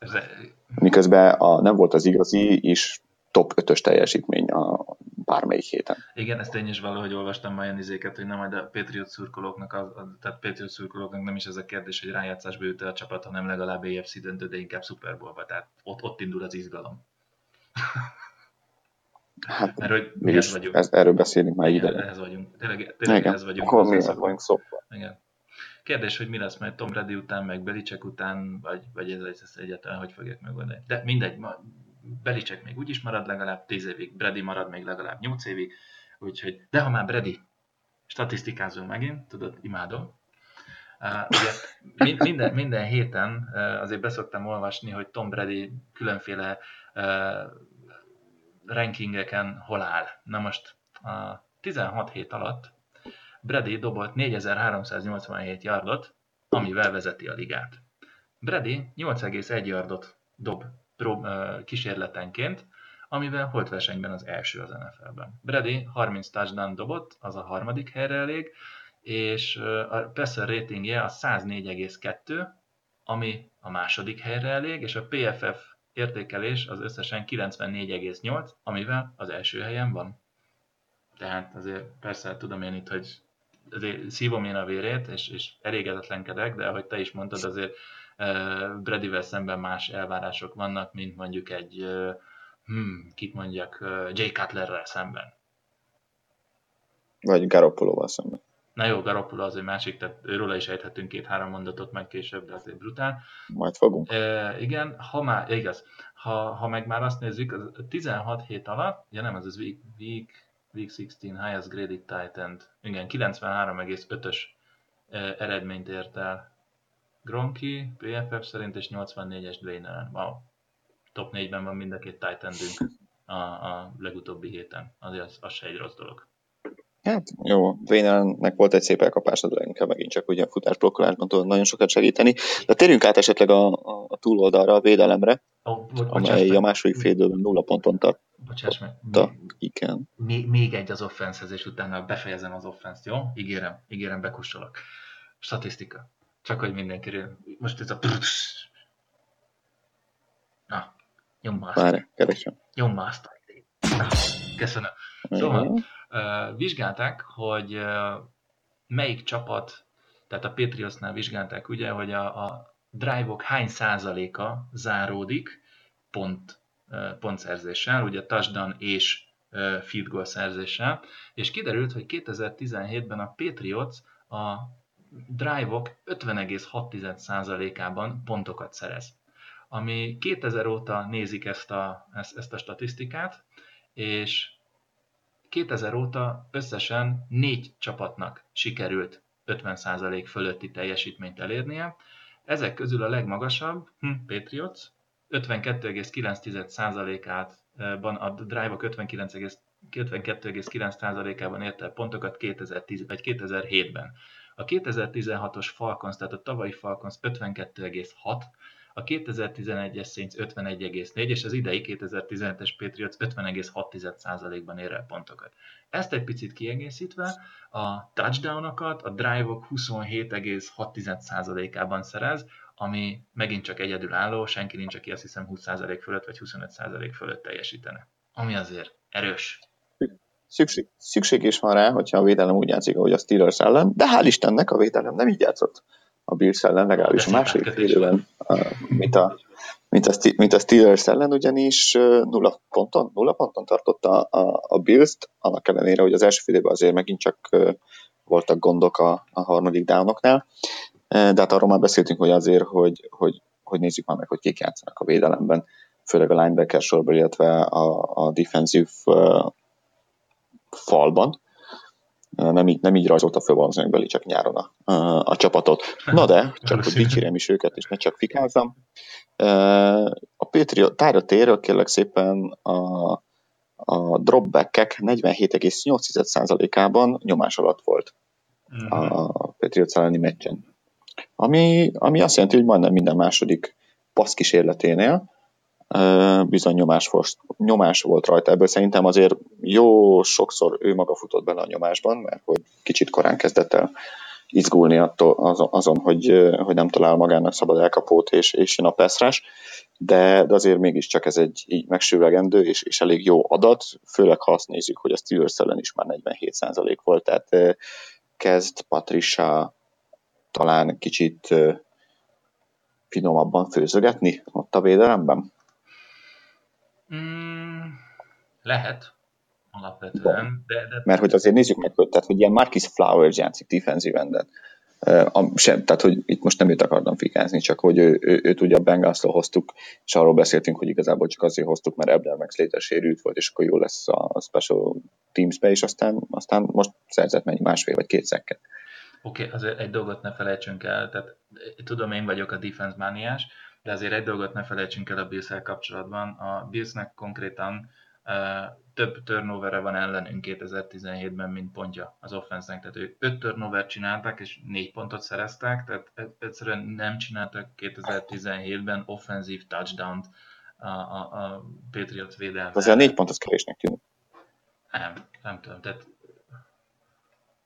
Miközben nem volt az igazi, és top 5-ös teljesítmény a bármelyik héten. Igen, ez tény is való, hogy olvastam már olyan izéket, hogy nem majd a Patriot szurkolóknak, tehát Patriot szurkolóknak nem is ez a kérdés, hogy rájátszásba jut el a csapat, hanem legalább AFC döntő, de inkább Super Bowlba, tehát ott indul az izgalom. Hát, mert hogy mi ez vagyunk. Erről beszélünk már ide. Ez vagyunk. Tényleg ez vagyunk. Akkor mi vagyunk szokva. Igen. Kérdés, hogy mi lesz majd Tom Brady után, meg Belichick után, vagy ez egyáltalán hogy fogják megoldani. De mindegy, Belichick még úgyis marad legalább 10 évig, Brady marad még legalább 8 évig, úgyhogy, de ha már Brady, statisztikázol megint, tudod, imádom. Ugye, minden héten azért beszoktam olvasni, hogy Tom Brady különféle rankingeken hol áll. Na most a 16 hét alatt Brady dobolt 4387 yardot, amivel vezeti a ligát. Brady 8,1 yardot dob kísérletenként, amivel holtversenyben az első az NFL-ben. Brady 30 touchdown dobott, az a harmadik helyre elég, és a passer ratingje a 104,2, ami a második helyre elég, és a PFF értékelés az összesen 94,8, amivel az első helyen van. Tehát azért persze tudom én itt, hogy azért szívom én a vérét, és elégedetlenkedek, de ahogy te is mondtad, azért Bradyvel szemben más elvárások vannak, mint mondjuk egy, Jay Cutlerrel szemben. Vagy Garoppolóval szemben. Na jó, Garoppolo az egy másik, tehát őről is ejthetünk 2-3 mondatot meg később, de azért brutál. Majd fogunk. Igen, ha már, igaz, ha meg már azt nézzük, az 16 hét alatt, ugye nem, az Week 16 highest graded tight end. Igen, 93,5-ös eredményt ért el Gronki, PFF szerint, és 84-es Dwayne-en. Wow. Top 4-ben van mind a két tight endünk a legutóbbi héten. Azért az se egy rossz dolog. Hát jó, Vénernek volt egy szép elkapás, de inkább megint csak ugye a futásblokkolásban tudod nagyon sokat segíteni. De térjünk át esetleg a túloldalra, a védelemre, amely a második fél időben 0 ponton tart. Bocsáss meg, még egy az offenszhez, és utána befejezem az offenszt, jó? Ígérem, bekussolok. Statisztika. Csak hogy mindenkiről. Most ez a... Na, nyomd már azt. Várj, keresem. Nyomd már azt. Köszönöm. Szóval... vizsgálták, hogy melyik csapat, tehát a Patriotsnál vizsgálták, ugye, hogy a drive-ok hány százaléka záródik pontszerzéssel, ugye touchdown és field goal szerzéssel, és kiderült, hogy 2017-ben a Patriots a drive-ok 50,6%-ában pontokat szerez. Ami 2000 óta nézik ezt a statisztikát, és 2000 óta összesen 4 csapatnak sikerült 50% fölötti teljesítményt elérnie. Ezek közül a legmagasabb, Patriots, 52,9%-ban a drive-ok 52,9%-ában érte el pontokat 2007-ben. A 2016-os Falcons, tehát a tavalyi Falcons 52,6%, a 2011-es Saints 51,4%, és az idei 2017-es Patriots 50,6%-ban ér el pontokat. Ezt egy picit kiegészítve, a touchdownokat a drive-ok 27,6%-ában szerez, ami megint csak egyedülálló, senki nincs, aki azt hiszem 20% fölött vagy 25% fölött teljesítene. Ami azért erős. Szükség is van rá, hogyha a védelem úgy játszik, ahogy a Steelers ellen, de hál' Istennek a védelem nem így játszott a Bills ellen, legalábbis a második félben, mint a Steelers ellen, ugyanis 0 ponton tartotta a Bills-t, annak ellenére, hogy az első félben azért megint csak voltak gondok a harmadik downoknál, de hát arról már beszéltünk, hogy azért, hogy nézzük már meg, hogy kik játszanak a védelemben, főleg a linebacker sorban, illetve a defensív falban. Nem így rajzolta föl valószínűleg Belichick nyáron a csapatot. Na de, csak hogy dicsérem is őket, és ne csak fikázzam. A tájra térről kérlek szépen a dropback-ek 47,8%-ában nyomás alatt volt a Patriots elleni meccsen. Ami azt jelenti, hogy majdnem minden második passz kísérleténél bizony nyomás volt rajta. Ebből szerintem azért jó sokszor ő maga futott bele a nyomásban, mert hogy kicsit korán kezdett el izgulni azon, hogy nem talál magának szabad elkapót, és jön a passzrás, de azért mégiscsak ez egy így megsüvegendő, és elég jó adat, főleg ha azt nézzük, hogy a Steelers ellen is már 47% volt, tehát kezd Patricia talán kicsit finomabban főzögetni ott a védelemben. Lehet, alapvetően. De... Mert hogy azért nézzük meg, tehát, hogy ilyen Marquise Flowers játszik defensive enden. Tehát, hogy itt most nem őt akartam fikázni, csak hogy őt ugye a Bengalstól hoztuk, és arról beszéltünk, hogy igazából csak azért hoztuk, mert Ebner meg Slater sérült volt, és akkor jó lesz a Special Teams-be, és aztán most szerzett mennyi másfél vagy 2 szekket. Oké, azért egy dolgot ne felejtsünk el, tehát tudom, én vagyok a defense mániás, de azért egy dolgot ne felejtsünk el a Bills-el kapcsolatban. A Bills-nek konkrétan több turnover-re van ellenünk 2017-ben, mint pontja az offense-nek. Tehát ők 5 turnover-t csinálták, és 4 pontot szereztek, tehát egyszerűen nem csináltak 2017-ben offenzív touchdown-t a Patriots védelme. Azért a 4 pont az kevésnek tűnik. Nem tudom, tehát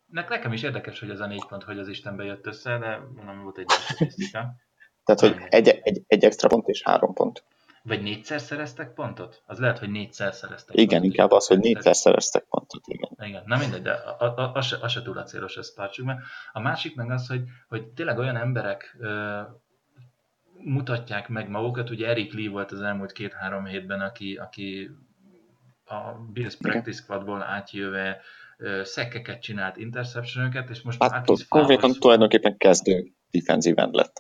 nekem is érdekes, hogy az a 4 pont, hogy az Istenbe jött össze, de mondom, volt egy statisztika. Tehát, hogy egy extra pont és 3 pont. Vagy 4-szer szereztek pontot? Az lehet, hogy 4-szer szereztek. Igen, pontot, inkább az, hogy 4-szer szereztek pontot. Igen. Na mindegy, de az se túl a célos, ezt tartsuk meg. A másik meg az, hogy tényleg olyan emberek mutatják meg magukat. Ugye Eric Lee volt az elmúlt 2-3 hétben, aki a Bills Practice Squadból átjöve szekkeket csinált, interceptionöket, és most már Marquise Flowers... Tulajdonképpen kezdő defensive end lett.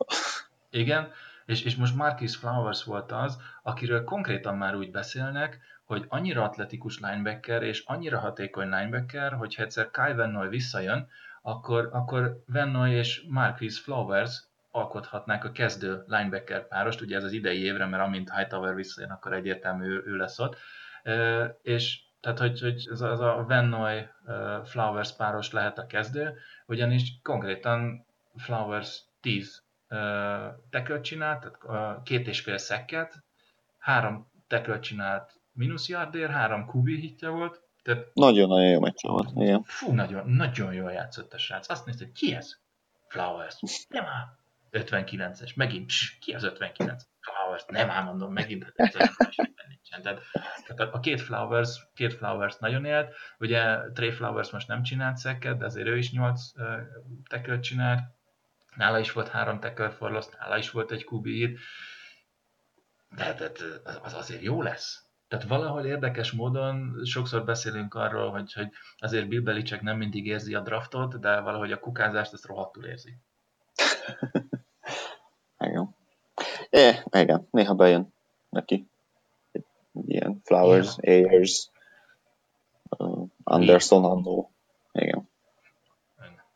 Igen, és most Marquise Flowers volt az, akiről konkrétan már úgy beszélnek, hogy annyira atletikus linebacker, és annyira hatékony linebacker, hogy ha egyszer Kai Van Noy visszajön, akkor Van Noy és Marquise Flowers alkothatnák a kezdő linebacker párost, ugye ez az idei évre, mert amint Hightower visszajön, akkor egyértelmű ő lesz ott, és Tehát, hogy ez a Vennoy Flowers páros lehet a kezdő, ugyanis konkrétan Flowers 10 tackle-t csinált, tehát 2,5 szekket, 3 tackle-t csinált mínusz yardér, 3 QB hitje volt. Tehát nagyon-nagyon jó meccs volt, igen. Fú, nagyon jól játszott a srác. Azt nézted, hogy ki ez? Flowers. Nem áll. 59-es. Megint. Ki az 59? Flowers. Nem áll, mondom, megint. Tehát a két Flowers nagyon élt. Ugye Trey Flowers most nem csinált szekket, de azért ő is 8 tackle-t csinált. Nála is volt 3 tackle for loss, nála is volt egy QB hit. De az azért jó lesz. Tehát valahol érdekes módon sokszor beszélünk arról, hogy azért Bill Belichick nem mindig érzi a draftot, de valahogy a kukázást ezt rohadtul érzi. Igen, néha bejön neki. Ilyen Flowers, igen. Ayers, Anderson, Andó. Igen.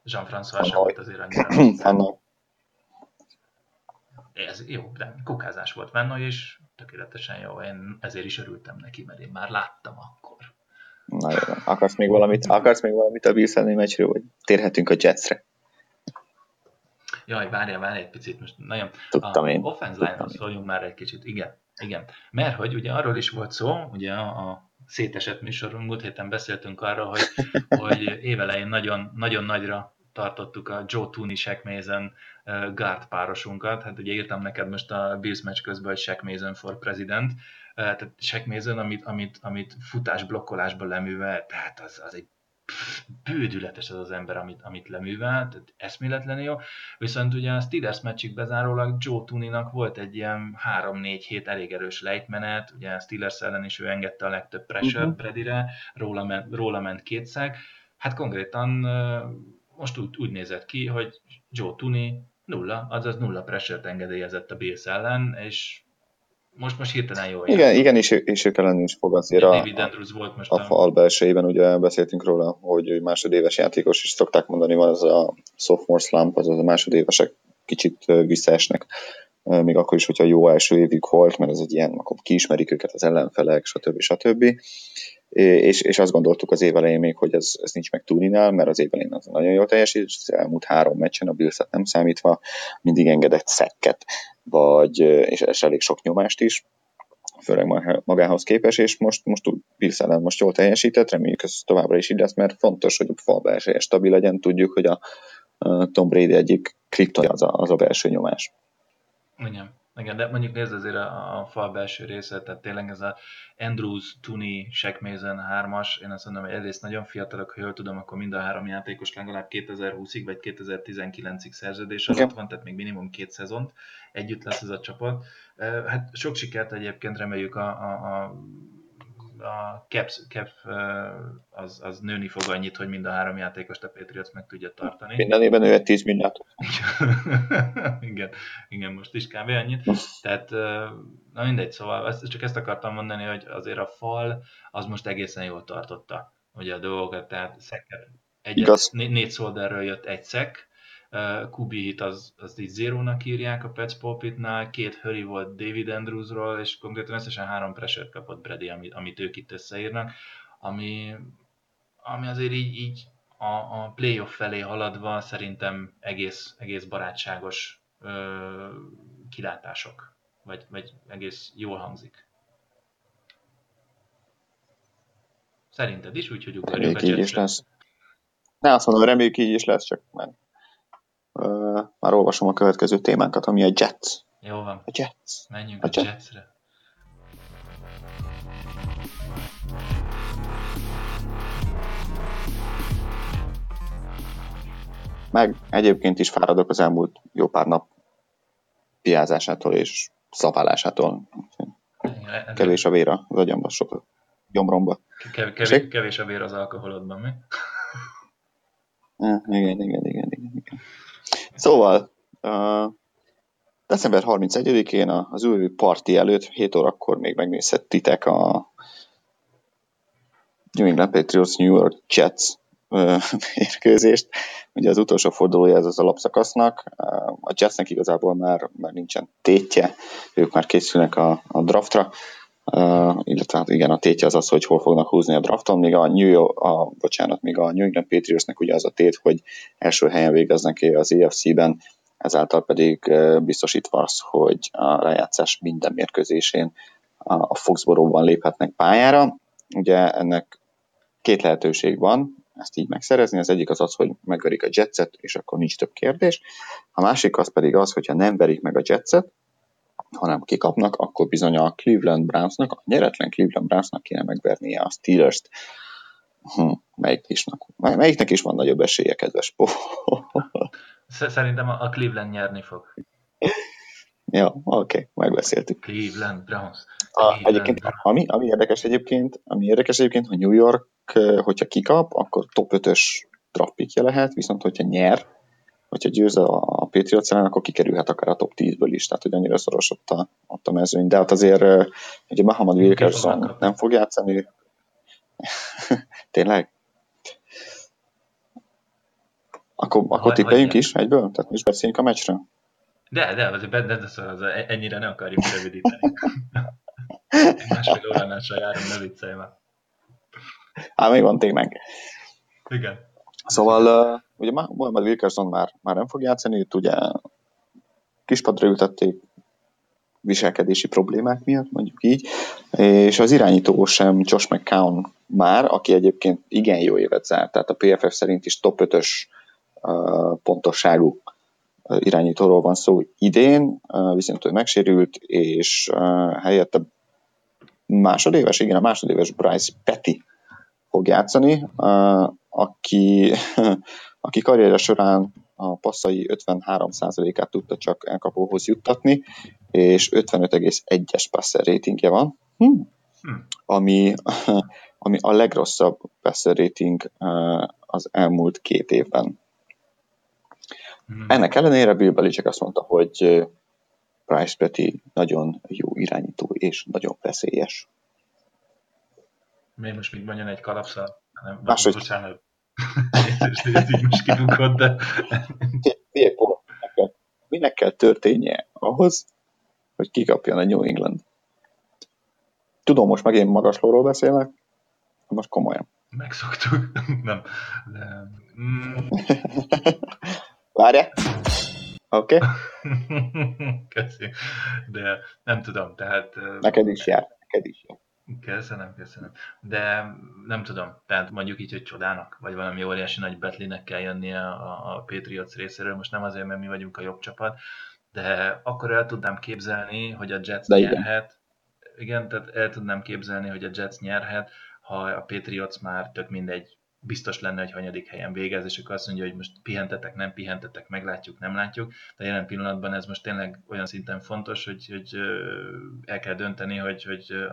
Jean-François sem volt azért annyira. Andó. Ez jó, de kukázás volt benne, és tökéletesen jó. Én ezért is örültem neki, mert én már láttam akkor. Na jó, akarsz még valamit a Bills-elleni meccsről, vagy térhetünk a Jetsre? Jaj, várjál egy picit, most nagyon... Offense line-hoz szóljunk már egy kicsit, igen. Mert hogy ugye arról is volt szó, ugye a szétesett műsorunk, múlt héten beszéltünk arról, hogy évelején nagyon nagyra tartottuk a Joe Thuney, Shaq Mason guard párosunkat. Hát ugye írtam neked most a Bills meccs közben, hogy Shaq Mason for president. Tehát Shaq Mason, amit futás-blokkolásba leművel, tehát az egy bődületes az ember, amit leművel, tehát eszméletlen jó. Viszont ugye a Steelers meccsig bezárólag Joe Thuneynak volt egy ilyen 3-4 hét elég erős lejtmenet, ugye a Steelers ellen is ő engedte a legtöbb pressure Bredire, róla ment 2 sack. Hát konkrétan most úgy nézett ki, hogy Joe Thuney 0, azaz 0 pressure-t engedélyezett a Bills ellen, és most hirtelen jól játszott. Igen, és ők ellen is fog azért a fal belsejében, ugye beszéltünk róla, hogy ő másodéves játékos, és szokták mondani, van az a sophomore slump, azaz a másodévesek kicsit visszaesnek, még akkor is, hogyha jó első évig volt, mert ez egy ilyen, akkor kiismerik őket az ellenfelek, stb. És azt gondoltuk az év elején még, hogy ez nincs meg Thuney-nál, mert az év elején az nagyon jól teljesít, és az elmúlt 3 meccsen a Bills-et nem számítva mindig engedett szekket, és elég sok nyomást is, főleg magához képest, és most Bills ellen most jól teljesített, reméljük ez továbbra is így lesz, mert fontos, hogy a fal belseje stabil legyen, tudjuk, hogy a Tom Brady egyik kriptonja az a belső nyomás. Igen, de mondjuk nézd azért a fal belső része, tehát tényleg ez a Andrews, Thuney, Shaq Mason 3-as, én azt mondom, hogy egyrészt nagyon fiatalok, ha jól tudom, akkor mind a 3 játékos legalább 2020-ig vagy 2019-ig szerződés alatt van, tehát még minimum 2 szezont együtt lesz ez a csapat. Hát sok sikert egyébként, reméljük a cap az nőni fog annyit, hogy mind a 3 játékost a Patriots meg tudja tartani. Mindenében ő egy 10 milliárdot. Igen, most is kb. Annyit. Tehát, na mindegy, szóval csak ezt akartam mondani, hogy azért a fal az most egészen jól tartotta ugye a dolgokat, tehát szekkel egyet, 4 oldalról jött egy szek, Kubi hit az így 0-nak írják a Pets Pulpitnál, 2 hurry volt David Andrewsról, és konkrétan összesen 3 pressure kapott Brady, amit ők itt összeírnak, ami azért így a playoff felé haladva szerintem egész barátságos kilátások, vagy egész jól hangzik. Szerinted is, úgyhogy ugorjuk a Jetsre. Ne, azt mondom, reméljük így is lesz, csak már. Már olvasom a következő témánkat, ami a Jets. Jó van. A Jets. Menjünk a Jetsre. Meg egyébként is fáradok az elmúlt jó pár nap piázásától és szapálásától. Kevés a vér az agyamba, sokat gyomromba. Kevés a vér az alkoholodban, mi? Igen. Szóval, december 31-én az új parti előtt 7 órakor még megnézhettitek a New England Patriots New York Jets mérkőzést. Ugye az utolsó fordulója ez az alapszakasznak. A Jetsnek igazából már nincsen tétje, ők már készülnek a draftra. illetve hát igen, a tétje az az, hogy hol fognak húzni a drafton, míg a New England Patriotsnek ugye az a tét, hogy első helyen végeznek az AFC-ben, ezáltal pedig biztosítva az, hogy a rájátszás minden mérkőzésén a Foxboróban léphetnek pályára. Ugye ennek két lehetőség van, ezt így megszerezni, az egyik az az, hogy megverik a Jetset, és akkor nincs több kérdés. A másik az pedig az, hogyha nem verik meg a Jetset, hanem kikapnak, akkor bizony a Cleveland Brownsnak, a nyeretlen Cleveland Brownsnak kéne megvernie a Steelers-t. Melyiknek is van nagyobb esélye, kedves Pó? Szerintem a Cleveland nyerni fog. Ja, oké, megbeszéltük. Cleveland Browns. Ami érdekes egyébként, hogy New York, hogyha kikap, akkor top 5-ös draft pickje lehet, viszont hogyha nyer, hogyha győz a Patriots ellen, akkor kikerülhet akár a top 10-ből is, tehát hogy annyira szoros ott a mezőny, de hát azért ugye Muhammad Wilkerson nem fog játszani. Tényleg? Akkor tippeljünk is egyből? Tehát mi is beszéljünk a meccsről? De, azért az ennyire nem akarjuk rövidíteni. Én másfél óránással járom, ne viccelj már. Még van témánk. Igen. Szóval, ugye Muhammad Wilkerson már nem fog játszani, itt ugye kispadra ültették viselkedési problémák miatt, mondjuk így, és az irányító sem Josh McCown már, aki egyébként igen jó évet zárt, tehát a PFF szerint is top 5-ös pontosságú irányítóról van szó idén, viszont ő megsérült, és helyette a másodéves Bryce Petty fog játszani, aki karrierje során a passzai 53%-át tudta csak elkapóhoz juttatni, és 55,1-es passer ratingje van, ami a legrosszabb passer rating az elmúlt 2 évben. Ennek ellenére Bill Belichick azt mondta, hogy Bryce Petty nagyon jó irányító és nagyon veszélyes. Még most mit mondjon egy kalapszal? Bocsánat. Így most kibukott, de... Minek kell történnie ahhoz, hogy kikapjon a New England? Tudom, most meg én magaslóról beszélek, most komolyan. Megszoktuk. Nem. De... Várjál! Oké. Okay. Köszönöm. De nem tudom, tehát... Neked is jár. Köszönöm. De nem tudom, tehát mondjuk így, hogy csodának, vagy valami óriási nagy betlinek kell jönnie a Patriots részéről, most nem azért, mert mi vagyunk a jobb csapat, de akkor el tudnám képzelni, hogy a Jets nyerhet. Igen, tehát el tudnám képzelni, hogy a Jets nyerhet, ha a Patriots már tök mindegy, biztos lenne, hogy hanyadik helyen végez, és akkor azt mondja, hogy most pihentetek, nem pihentetek, meglátjuk, nem látjuk, de jelen pillanatban ez most tényleg olyan szinten fontos, hogy el kell dönteni, hogy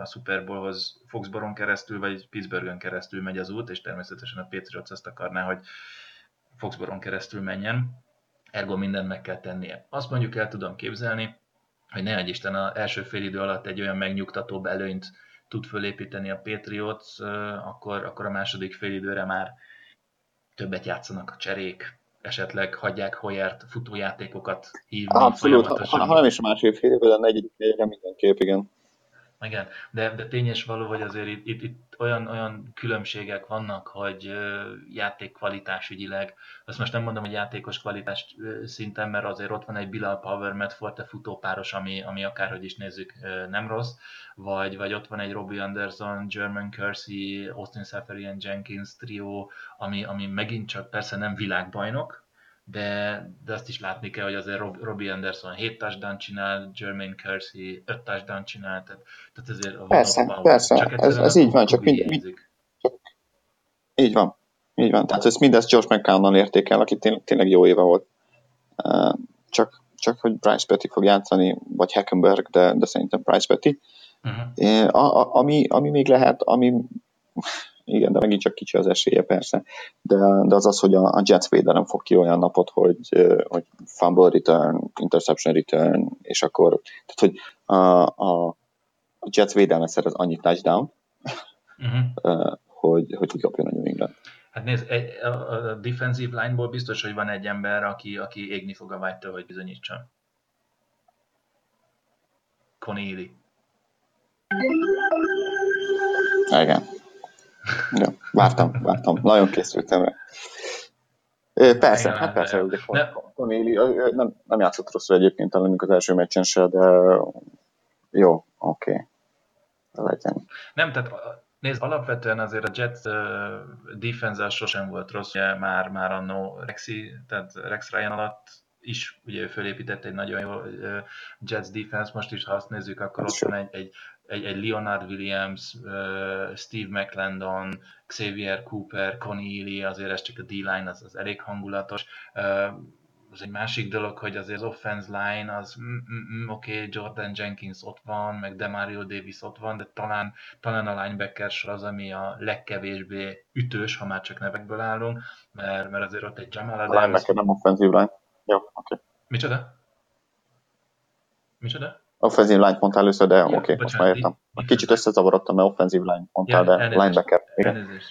a Super Bowlhoz Foxboron keresztül, vagy Pittsburghön keresztül megy az út, és természetesen a Patriots azt akarná, hogy Foxboron keresztül menjen, ergo mindent meg kell tennie. Azt mondjuk el tudom képzelni, hogy ne adj Isten, az első fél idő alatt egy olyan megnyugtatóbb előnyt tud fölépíteni a Patriots, akkor a második félidőre már többet játszanak a cserék, esetleg hagyják Hoyert futójátékokat hívni. Abszolút, ha nem is a második félidőre, de a negyedikre mindenképp, igen. Igen, de tény és való, hogy azért itt olyan különbségek vannak, hogy játékkvalitás ügyileg, azt most nem mondom, hogy játékos kvalitás szinten, mert azért ott van egy Bilal Power, Matt Forte futópáros, ami akárhogy is nézzük, nem rossz, vagy ott van egy Robbie Anderson, German Kersey, Austin Safarian Jenkins trió, ami megint csak persze nem világbajnok, de azt is látni kell, hogy azért Robbie Anderson 7 touchdown csinál, Jermaine Kersey 5 touchdown csinál, tehát azért a persze, csak ez így van, így van, tehát ezt mindezt George McCown-nal érték el, aki tényleg jó éve volt, csak hogy Bryce Petty fog játszani, vagy Hackenberg, de szerintem Bryce Petty, ami még lehet, ami igen, de megint csak kicsi az esélye, persze. De az, hogy a Jets védelem fog ki olyan napot, hogy fumble return, interception return, és akkor... Tehát, hogy a Jets védelme szerez annyi touchdown, hogy kikapjon a New England. Hát nézd, a defensive line-ból biztos, hogy van egy ember, aki égni fog a vágytól, hogy bizonyítson. Connelly. Igen. Ja, vártam. Nagyon készültem rá. Persze, igen, hát persze. Ugye, Cornéli, nem játszott rosszul egyébként ellenünk az első meccsen se, de jó, oké. Legyen. Nem, tehát nézd, alapvetően azért a Jets defense-el sosem volt rossz, ugye már annó Rex Ryan alatt is, ugye ő fölépített egy nagyon jó Jets defense, most is, ha azt nézzük, akkor ott van egy Leonard Williams, Steve McClendon, Xavier Cooper, Connelly, azért ez csak a D-line, az elég hangulatos. Az egy másik dolog, hogy azért az offense line, az oké, Jordan Jenkins ott van, meg DeMario Davis ott van, de talán a linebacker sor az, ami a legkevésbé ütős, ha már csak nevekből állunk, mert azért ott egy Jamal Adams... A linebacker nem offensive line. Jó, oké. Micsoda? Offensive line mondtál először, de oké, most már értem. Kicsit összezavarodtam, mert offensive line mondtál, de linebacker.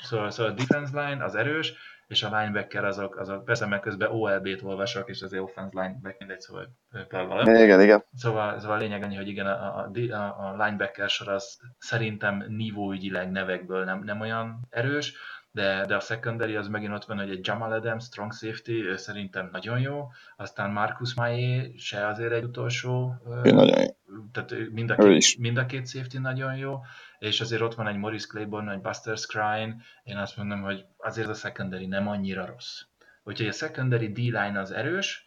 Szóval a defense line az erős, és a linebacker azok persze, meg közben OLB-t olvasok, és azért offense linebacker mindegy, szóval valami. Igen. Szóval lényeg annyi, hogy igen, a linebacker sor az szerintem nívóügyileg nevekből nem olyan erős, de a secondary az megint ott van, hogy egy Jamal Adams, strong safety, ő szerintem nagyon jó, aztán Marcus Maye se azért egy utolsó, tehát mind a két safety nagyon jó, és azért ott van egy Maurice Claiborne, egy Buster Skrine, én azt mondom, hogy azért a secondary nem annyira rossz. Úgyhogy a secondary D-line az erős,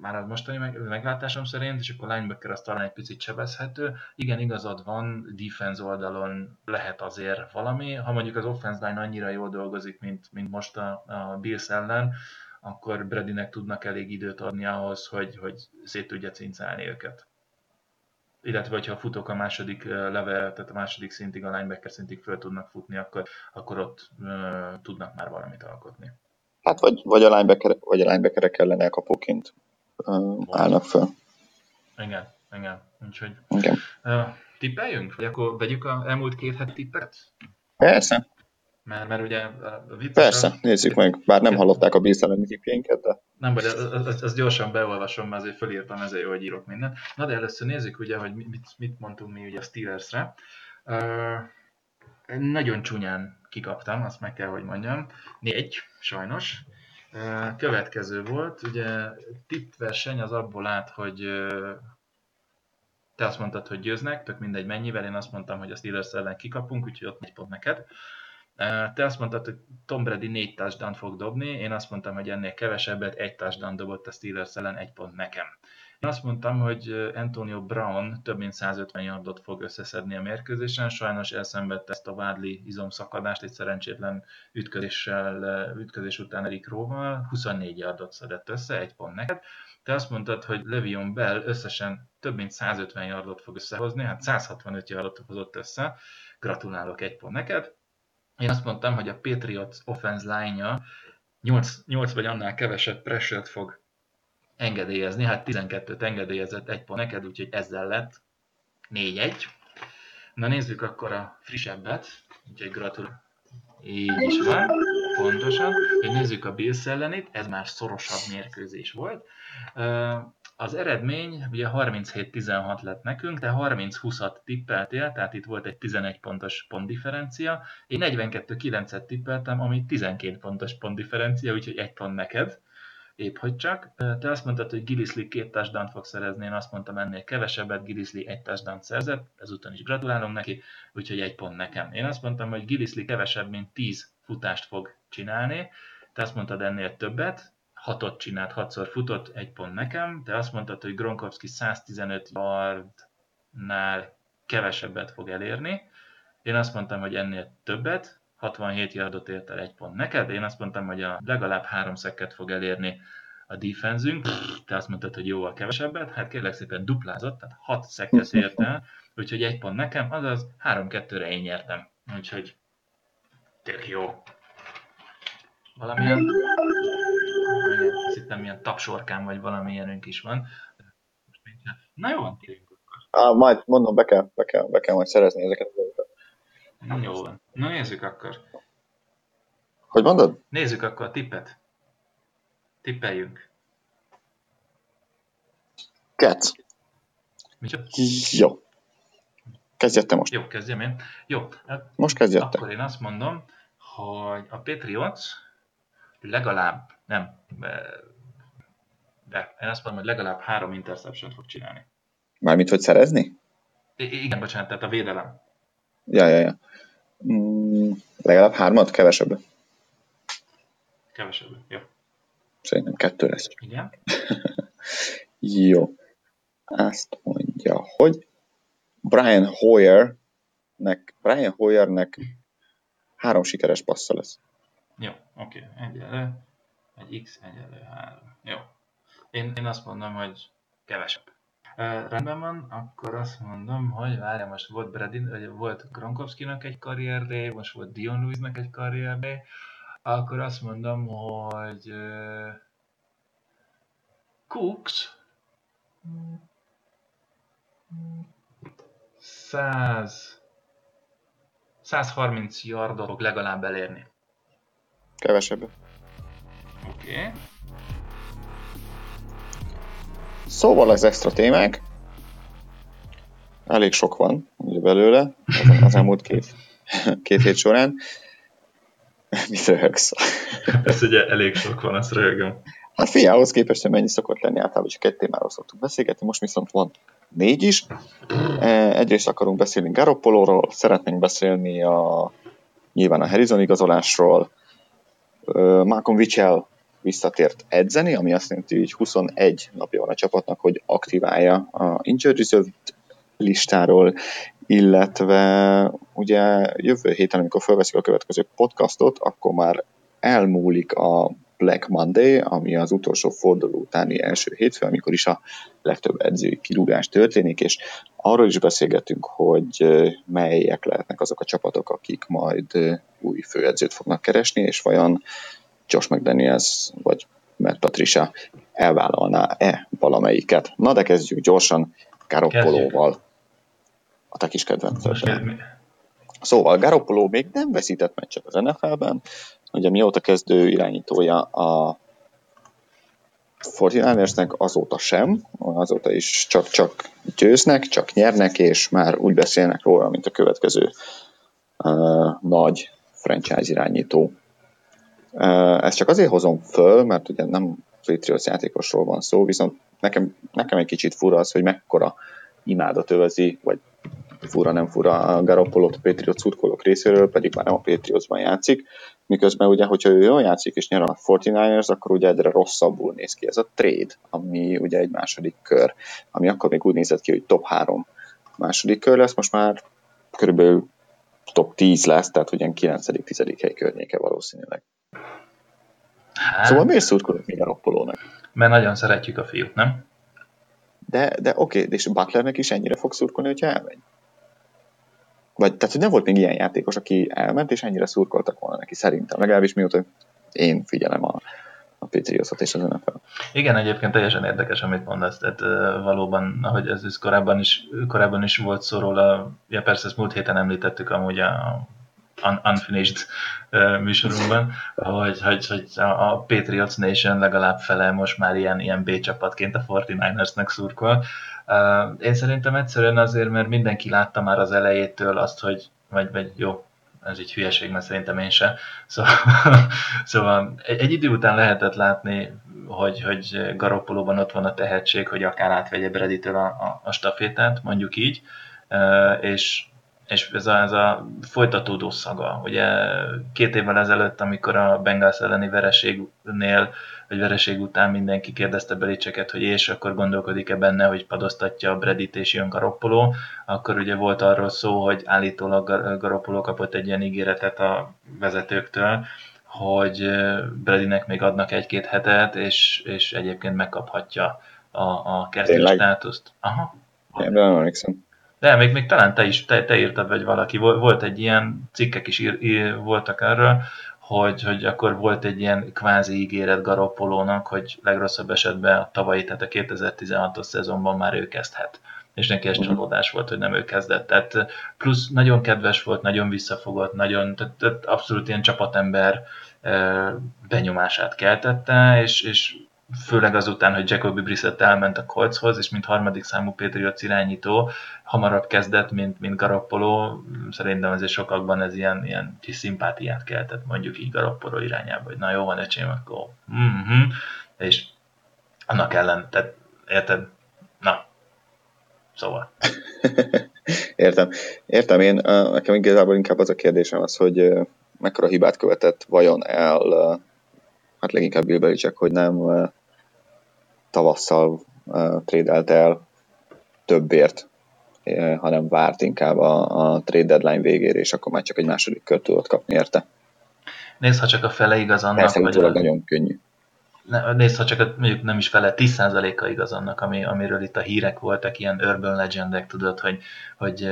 már az mostani meglátásom szerint, és akkor linebacker az talán egy picit sebezhető. Igen, igazad van, defense oldalon lehet azért valami. Ha mondjuk az offense line annyira jól dolgozik, mint most a Bills ellen, akkor Bradynek tudnak elég időt adni ahhoz, hogy szét tudja cincálni őket. Illetve, ha futok a második level, tehát a második szintig, a linebacker szintig föl tudnak futni, akkor ott tudnak már valamit alkotni. Hát vagy a linebackerek ellen elkapóként állnak föl. Igen. Úgyhogy tippeljünk? Vagy akkor vegyük az elmúlt két hét tippet? Persze. Mert ugye a vicces... Persze, nézzük meg. Bár nem hallották a Bills elleni tippjénket, de... Nem, de azt gyorsan beolvasom, mert azért fölírtam, ezért jó, hogy írok mindent. Na, de először nézzük, ugye, hogy mit mondtunk mi ugye a Steelersre. Nagyon csúnyán kikaptam, azt meg kell, hogy mondjam. 4, sajnos. Következő volt, ugye tippverseny az abból állt, hogy te azt mondtad, hogy győznek, tök mindegy mennyivel, én azt mondtam, hogy a Steelers ellen kikapunk, úgyhogy ott 4 pont neked. Te azt mondtad, hogy Tom Brady 4 touchdown-t fog dobni, én azt mondtam, hogy ennél kevesebbet, 1 touchdown dobott a Steelers ellen, 1 pont nekem. Én azt mondtam, hogy Antonio Brown több mint 150 yardot fog összeszedni a mérkőzésen, sajnos elszenvedte ezt a vádli izomszakadást egy szerencsétlen ütközés után Eric Rowe-val, 24 yardot szedett össze, 1 pont neked. Te azt mondtad, hogy Le'Veon Bell összesen több mint 150 yardot fog összehozni, hát 165 yardot hozott össze, gratulálok, 1 pont neked. Én azt mondtam, hogy a Patriots offense line-ja 8 vagy annál kevesebb pressure-t fog engedélyezni, hát 12-t engedélyezett, 1 pont neked, úgyhogy ezzel lett 4-1. Na nézzük akkor a frissebbet, úgyhogy gratulálok. Így is van, pontosan. Én nézzük a Bills ellenét, ez már szorosabb mérkőzés volt. Az eredmény ugye 37-16 lett nekünk, de 30-20-at tippeltél, tehát itt volt egy 11 pontos pontdifferencia. Én 42-9-et tippeltem, ami 12 pontos pontdifferencia, úgyhogy 1 pont neked. Épp hogy csak. Te azt mondtad, hogy Gillislee 2 touchdown-t fog szerezni, én azt mondtam ennél kevesebbet, Gillislee 1 touchdown-t szerzett, ezúton is gratulálom neki, úgyhogy 1 pont nekem. Én azt mondtam, hogy Gillislee kevesebb, mint 10 futást fog csinálni, te azt mondtad ennél többet, 6-ot csinált, 6-szor futott, 1 pont nekem, te azt mondtad, hogy Gronkowski 115 yardnál kevesebbet fog elérni, én azt mondtam, hogy ennél többet, 67 yardot ért el, 1 pont neked. Én azt mondtam, hogy a legalább 3 szekket fog elérni a defense-ünk. Te azt mondtad, hogy jóval kevesebbet. Hát kérlek szépen duplázott, tehát 6 szekket ért el. Úgyhogy 1 pont nekem, azaz 3-2-re én nyertem. Úgyhogy tök jó. Valamilyen, azt hittem, ilyen tapsorkán vagy valamilyenünk is van. Na jó, van, térjünk akkor. Majd mondom, be kell majd szerezni ezeket. Jó van. Na nézzük akkor. Hogy mondod? Nézzük akkor a tippet. Tippeljünk. Cats. Micsoda? Jó. Kezdjed te most. Jó, kezdjem én. Jó. Most kezdjed te. Akkor én azt mondom, hogy a Patriots legalább, nem, de én azt mondom, hogy legalább 3 interception fog csinálni. Mármint, hogy szerezni? Igen, bocsánat, tehát a védelem. Ja. Legalább 3, kevesebb. Kevesebb, jó. Szerintem 2 lesz. Igen. Jó. Azt mondja, hogy Brian Hoyernek 3 sikeres passza lesz. Jó, oké. Egy X, 1-3. Jó. Én azt mondom, hogy kevesebb. Rendben van, akkor azt mondom, hogy várjál, most volt Gronkowskinak egy karrierre, most volt Dion Lewisnek egy karrierre, akkor azt mondom, hogy Cooks 130 yardot fog legalább elérni. Kevesebb. Oké. Szóval az extra témák, elég sok van ugye belőle az elmúlt két hét során. Mit röhögsz? Ez ugye elég sok van, azt röhögöm. Hát figyelj, ahhoz képest, hogy mennyi szokott lenni, általában csak egy témáról szoktuk beszélgetni, most viszont van 4 is. Egyrészt akarunk beszélni Garoppolóról, szeretnénk beszélni nyilván a Harrison igazolásról. Malcolm Butler visszatért edzeni, ami azt jelenti, hogy 21 napja van a csapatnak, hogy aktiválja a Injured Reserve listáról, illetve ugye jövő héten, amikor felveszik a következő podcastot, akkor már elmúlik a Black Monday, ami az utolsó forduló utáni első hétfő, amikor is a legtöbb edzői kirúgás történik, és arról is beszélgetünk, hogy melyek lehetnek azok a csapatok, akik majd új főedzőt fognak keresni, és vajon Josh McDaniels vagy Matt Patricia elvállalná-e valamelyiket. Na de kezdjük gyorsan Garoppolóval. A te kis kedvencedben. Szóval Garoppolo még nem veszített meccset az NFL-ben. Ugye mióta kezdő irányítója a 49ersnek, azóta sem. Azóta is csak győznek, csak nyernek, és már úgy beszélnek róla, mint a következő nagy franchise irányító. Ezt csak azért hozom föl, mert ugye nem Patriots játékosról van szó, viszont nekem egy kicsit fura az, hogy mekkora imádat övezi, vagy fura nem fura a Garoppolót a Patriots szurkolók részéről, pedig már nem a Patriotsban játszik, miközben ugye, hogyha ő jól játszik és nyer a 49ers, akkor ugye egyre rosszabbul néz ki ez a trade, ami ugye egy második kör, ami akkor még úgy nézett ki, hogy top 3 második kör lesz, most már körülbelül top 10 lesz, tehát ugye 9.-10. hely környéke valószínűleg. Hát, szóval miért szurkolunk még Garoppolónak? Mert nagyon szeretjük a fiút, nem? De oké, és Butlernek is ennyire fog szurkolni, hogyha elmegy? Vagy, tehát, hogy nem volt még ilyen játékos, aki elment, és ennyire szurkoltak volna neki, szerintem. Legalábbis mióta én figyelem a Patriotsot és az NFL-t. Igen, egyébként teljesen érdekes, amit mondasz. Tehát valóban, ahogy ez korábban is volt szó róla, ja persze ezt múlt héten említettük amúgy a Unfinished műsorunkban, hogy a Patriots Nation legalább fele most már ilyen B-csapatként a 49ersnek szurkol. Én szerintem egyszerűen azért, mert mindenki látta már az elejétől azt, hogy vagy jó, ez így hülyeség, mert szerintem én se. Szóval egy idő után lehetett látni, hogy Garoppolóban ott van a tehetség, hogy akár átvegye Bradytől a stafétát, mondjuk így, és ez a folytatódó szaga. Ugye 2 évvel ezelőtt, amikor a Bengals elleni vereségnél, vagy vereség után mindenki kérdezte Belichicket, hogy és akkor gondolkodik-e benne, hogy padoztatja a Bradyt és jön Garoppoló, akkor ugye volt arról szó, hogy állítólag Garoppoló kapott egy ilyen ígéretet a vezetőktől, hogy Bradynek még adnak 1-2 hetet, és egyébként megkaphatja a kezdő státuszt. Aha. De még talán te írtad, vagy valaki, volt egy ilyen, cikkek is voltak erről, hogy akkor volt egy ilyen kvázi ígéret Garoppolónak, hogy legrosszabb esetben a tavalyi, tehát a 2016-os szezonban már ő kezdhet. És neki ez csalódás volt, hogy nem ő kezdett. Tehát plusz nagyon kedves volt, nagyon visszafogott, nagyon, tehát abszolút ilyen csapatember benyomását keltette, és főleg azután, hogy Jacoby Brissett elment a Coltshoz, és mint harmadik számú Patriots irányító hamarabb kezdett, mint Garoppolo. Szerintem azért sokakban ez ilyen kis szimpátiát keltett, mondjuk így Garoppolo irányába, hogy na jó van, öcsém, akkor és annak ellen, tehát érted? Na, szóval. Értem én. Nekem igazából inkább az a kérdésem az, hogy mekkora hibát követett vajon el, hát leginkább Bill Belichick, hogy nem tavasszal trédelt el többért, hanem várt inkább a trade deadline végére, és akkor már csak egy második kört tudott kapni érte. Nézd, ha csak a fele igaz annak, persze, hogy... Persze, nagyon könnyű. Nézd, ha csak mondjuk nem is fele, 10%-a igaz annak, amiről itt a hírek voltak, ilyen urban legendek, tudod, hogy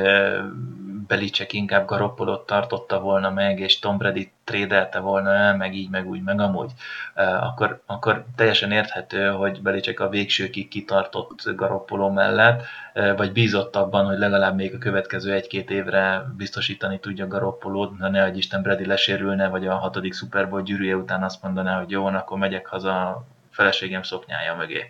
Belichick inkább Garoppolót tartotta volna meg, és Tom Brady trédelte volna el, meg így, meg úgy, meg amúgy. Akkor teljesen érthető, hogy Belichick a végsőkig kitartott Garoppoló mellett, vagy bízott abban, hogy legalább még a következő 1-2 évre biztosítani tudja Garoppolót, de nehogy Isten Brady lesérülne, vagy a 6. Super Bowl gyűrűje után azt mondaná, hogy jó, akkor megyek haza a feleségem szoknyája mögé